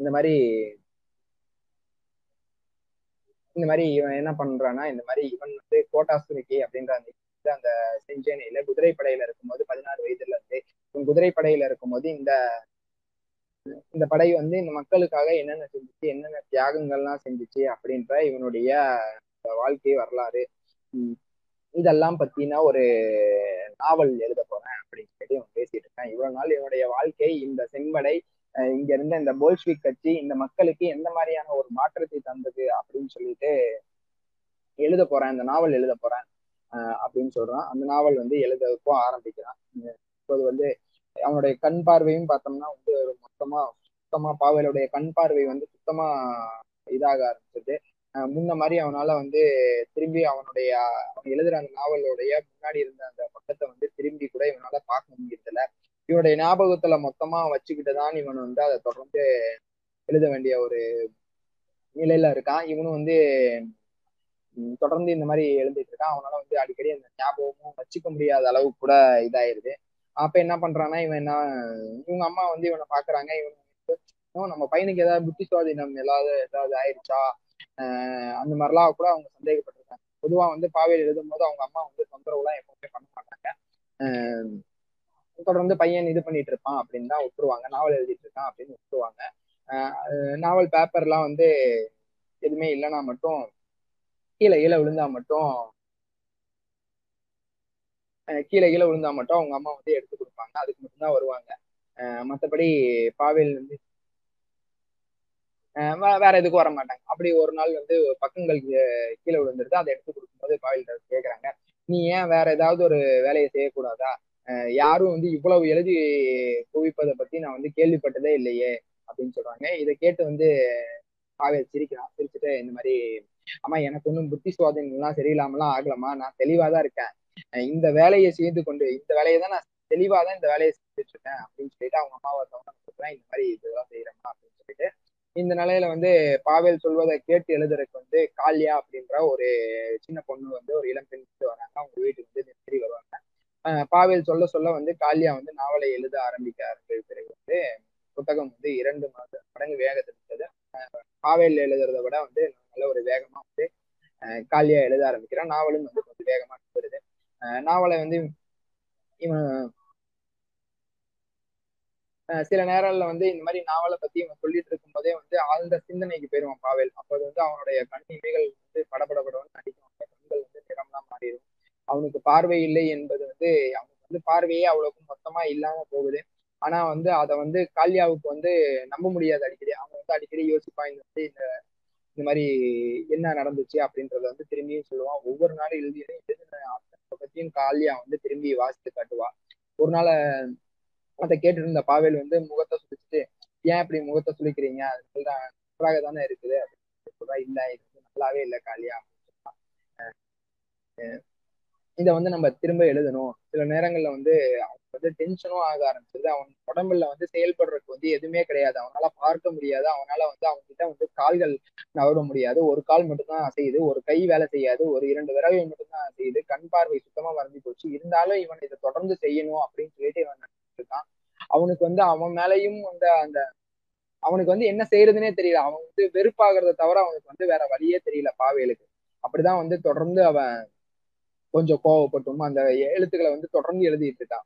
இந்த மாதிரி இவன் என்ன பண்றான்னா, இந்த மாதிரி இவன் வந்து கோட்டாசுரிக்கி அப்படின்ற அந்த செஞ்சேனையில குதிரைப்படையில இருக்கும்போது 16 வயதுல இருந்து இவன் குதிரைப்படையில இருக்கும்போது இந்த படை வந்து இந்த மக்களுக்காக என்னென்ன செஞ்சிச்சு, என்னென்ன தியாகங்கள்லாம் செஞ்சிச்சு அப்படின்ற இவனுடைய வாழ்க்கை வரலாறு இதெல்லாம் பத்தினா ஒரு நாவல் எழுத போறேன் அப்படின்னு சொல்லி இவன் பேசிட்டு இருக்கான். இவ்வளவு நாள் இவனுடைய வாழ்க்கை, இந்த செம்படை, இங்க இருந்த இந்த போல்ஷ்விக் கட்சி இந்த மக்களுக்கு எந்த மாதிரியான ஒரு மாற்றத்தை தந்தது அப்படின்னு சொல்லிட்டு எழுத போறேன், இந்த நாவல் எழுத போறேன் அப்படின்னு சொல்றான். அந்த நாவல் வந்து எழுதப்போ ஆரம்பிக்கிறான். இப்போது வந்து அவனுடைய கண் பார்வையும் பார்த்தோம்னா வந்து சுத்தமா பாவேலுடைய கண் பார்வை வந்து சுத்தமா இதாக ஆரம்பிச்சது. முன்ன மாதிரி அவனால வந்து திரும்பி அவன் எழுதுற அந்த நாவலோடைய முன்னாடி இருந்த அந்த பக்கத்தை வந்து திரும்பி கூட இவனால பார்க்க முடியல. இவனுடைய ஞாபகத்துல மொத்தமா வச்சுக்கிட்டுதான் இவன் வந்து அதை தொடர்ந்து எழுத வேண்டிய ஒரு நிலையில இருக்கான். இவனும் வந்து தொடர்ந்து இந்த மாதிரி எழுதிட்டு இருக்கான். அவனால வந்து அடிக்கடி அந்த ஞாபகமும் வச்சுக்க முடியாத அளவு கூட இதாயிருது. அப்ப என்ன பண்றான்னா, இவங்க அம்மா வந்து இவனை பாக்குறாங்க. இவன் நம்ம பையனுக்கு ஏதாவது புத்தி சுவாதீனம் ஏதாவது ஆயிடுச்சா அந்த மாதிரிலாம் கூட அவங்க சந்தேகப்பட்டிருக்காங்க. பொதுவா வந்து பாவேல் எழுதும் போது அவங்க அம்மா வந்து தொந்தரவுலாம் எப்பவுமே பண்ண மாட்டாங்க. தொடர்ந்து பையன் இது பண்ணிட்டு இருப்பான் அப்படின்னு தான் விட்டுருவாங்க. நாவல் எழுதிட்டு இருக்கான் அப்படின்னு விட்டுருவாங்க. நாவல் பேப்பர்லாம் வந்து எதுவுமே இல்லைன்னா மட்டும், கீழே விழுந்தா மட்டும் அவங்க அம்மா வந்து எடுத்து கொடுப்பாங்க. அதுக்கு மட்டும்தான் வருவாங்க. மற்றபடி பாவேல் வந்து வேற எதுக்கும் வர மாட்டாங்க. அப்படி ஒரு நாள் வந்து பக்கங்கள் கீழே விழுந்துருது. அதை எடுத்து கொடுக்கும்போது பாவேல் கேட்குறாங்க, நீ ஏன் வேற ஏதாவது ஒரு வேலையை செய்யக்கூடாதா, யாரும் வந்து இவ்வளவு எழுதி குவிப்பதை பத்தி நான் வந்து கேள்விப்பட்டதே இல்லையே அப்படின்னு சொல்றாங்க. இதை கேட்டு வந்து பாவேல் சிரிக்கிறான். சிரிச்சுட்டு இந்த மாதிரி, ஆமா எனக்கு ஒன்றும் புத்தி சுவாதனம்லாம் சரியில்லாமலாம் ஆகலாமா, நான் தெளிவாதான் இருக்கேன், இந்த வேலையை செய்து கொண்டு இந்த வேலையை தான் நான் தெளிவாதான் இந்த வேலையை செஞ்சுட்டு இருக்கேன் அப்படின்னு சொல்லிட்டு அவங்க அம்மாவை தவணை இந்த மாதிரி இதெல்லாம் செய்யறோம்னா அப்படின்னு சொல்லிட்டு இந்த நிலையில வந்து பாவேல் சொல்வதை கேட்டு எழுதுறதுக்கு வந்து காளியா அப்படின்ற ஒரு சின்ன பொண்ணு வந்து ஒரு இளம் பெண் வராங்க. அவங்க வீட்டுக்கு வந்து திரும்பி வருவாங்க. பாவேல் சொல்ல சொல்ல வந்து காளியா வந்து நாவலை எழுத ஆரம்பிக்க பிறகு வந்து புத்தகம் வந்து 2 மடங்கு வேகத்தை இருந்தது. பாவேல் எழுதுறதை விட வந்து நல்ல ஒரு வேகமா வந்து காளியா எழுத ஆரம்பிக்கிறான். நாவலும் வந்து கொஞ்சம் வேகமா வருது. நாவலை வந்து இவன் சில நேரங்கள்ல வந்து இந்த மாதிரி நாவலை பத்தி இவன் சொல்லிட்டு இருக்கும் போதே வந்து ஆழ்ந்த சிந்தனைக்கு போயிடுவான் பாவேல். அப்போது வந்து அவனுடைய கண்ணிமைகள் வந்து படபடபடன்னு அடிக்கும், அவனுடைய கண்கள் வந்து நிறம்லாம் மாறிடும். அவனுக்கு பார்வை இல்லை என்பது வந்து அவனுக்கு வந்து பார்வையே அவ்வளவுக்கும் மொத்தமா இல்லாம போகுது. ஆனா வந்து அதை வந்து காளியாவுக்கு வந்து நம்ப முடியாது. அடிக்கடி அவங்க வந்து அடிக்கடி யோசிப்பாங்க வந்து இந்த மாதிரி என்ன நடந்துச்சு அப்படின்றத வந்து திரும்பியும் சொல்லுவான். ஒவ்வொரு நாளும் எழுதியதையும் பத்தியும் காளியா வந்து திரும்பி வாசித்து காட்டுவா. ஒரு நாள் அதை கேட்டு இருந்த பாவேல் வந்து முகத்தை சுழிச்சுட்டு, ஏன் இப்படி முகத்தை சுழிக்கிறீங்க, அதுதான் நல்லாக தானே இருக்குது அப்படின்னு சொல்றா. இல்லை இது வந்து நல்லாவே இல்லை காளியா அப்படின்னு சொன்னா, இதை வந்து நம்ம திரும்ப எழுதணும். சில நேரங்கள்ல வந்து அவனுக்கு வந்து டென்ஷனும் ஆக ஆரம்பிச்சது. அவன் உடம்புல வந்து செயல்படுறதுக்கு வந்து எதுவுமே கிடையாது. அவனால பார்க்க முடியாது, அவனால வந்து அவங்ககிட்ட வந்து கால்கள் நகர முடியாது. ஒரு கால் மட்டும்தான் அசையுது, ஒரு கை வேலை செய்யாது, ஒரு 2 விரல்கள் மட்டும்தான் அசையுது. கண் பார்வை சுத்தமா மறந்து போச்சு. இருந்தாலும் இவன் இதை தொடர்ந்து செய்யணும் அப்படின்னு சொல்லிட்டு இவன் நினைச்சிட்டு இருக்கான். அவனுக்கு வந்து அவன் மேலையும் வந்து அந்த அவனுக்கு வந்து என்ன செய்யறதுன்னே தெரியல. அவன் வந்து வெறுப்பாகிறத தவிர அவனுக்கு வந்து வேற வழியே தெரியல பாவேலுக்கு. அப்படிதான் வந்து தொடர்ந்து அவன் கொஞ்சம் கோவப்பட்டும் அந்த எழுத்துக்களை வந்து தொடர்ந்து எழுதிட்டு இருக்கான்.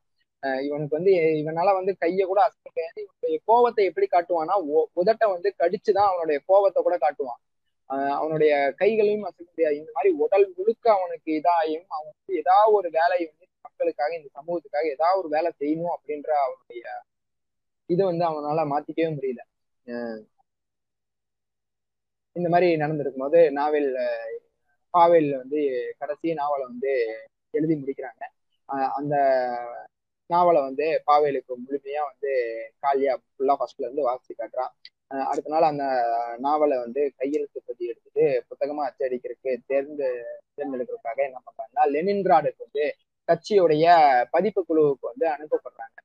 இவனுக்கு வந்து இவனால வந்து கையை கூட அசைக்க முடியாது. இவனுடைய கோவத்தை எப்படி காட்டுவான்னா, உதட்டை வந்து கடிச்சுதான் அவனுடைய கோவத்தை கூட காட்டுவான். அவனுடைய கைகளையும் அசைக்க முடியாது. இந்த மாதிரி உடல் முழுக்க அவனுக்கு இதாயும் அவன் வந்து ஏதாவது ஒரு வேலையை வந்து மக்களுக்காக இந்த சமூகத்துக்காக ஏதாவது ஒரு வேலை செய்யணும் அப்படின்ற அவனுடைய இது வந்து அவனால மாத்திக்கவே முடியல. இந்த மாதிரி நடந்திருக்கும் போது நாவல் பாவேல் வந்து கடைசி நாவலை வந்து எழுதி முடிக்கிறாங்க. அந்த நாவலை வந்து பாவேலுக்கு முழுமையா வந்து காளியா ஃபுல்லா ஃபர்ஸ்ட்ல இருந்து வாசிச்சு காட்டுறான். அடுத்த நாள் அந்த நாவலை வந்து கையெழுத்து பத்தி எடுத்துட்டு புத்தகமா அச்சடிக்கிறதுக்கு தேர்ந்தெடுக்கிறதுக்காக என்ன பண்றாங்கன்னா, லெனின்கிராடுக்கு வந்து கட்சியுடைய பதிப்பு குழுவுக்கு வந்து அனுப்பப்படுறாங்க.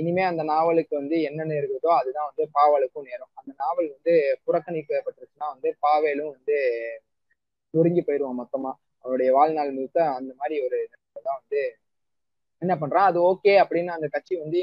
இனிமே அந்த நாவலுக்கு வந்து என்னென்ன இருக்குதோ அதுதான் வந்து பாவேலுக்கும் நேரும். அந்த நாவல் வந்து புறக்கணிக்கப்பட்டுருச்சுன்னா வந்து பாவேலும் வந்து நொறுங்கி போயிடுவான் மொத்தமா. அவனுடைய வாழ்நாள் முழுக்க அந்த மாதிரி ஒரு தான் வந்து என்ன பண்றான். அது ஓகே அப்படின்னு அந்த கட்சி வந்து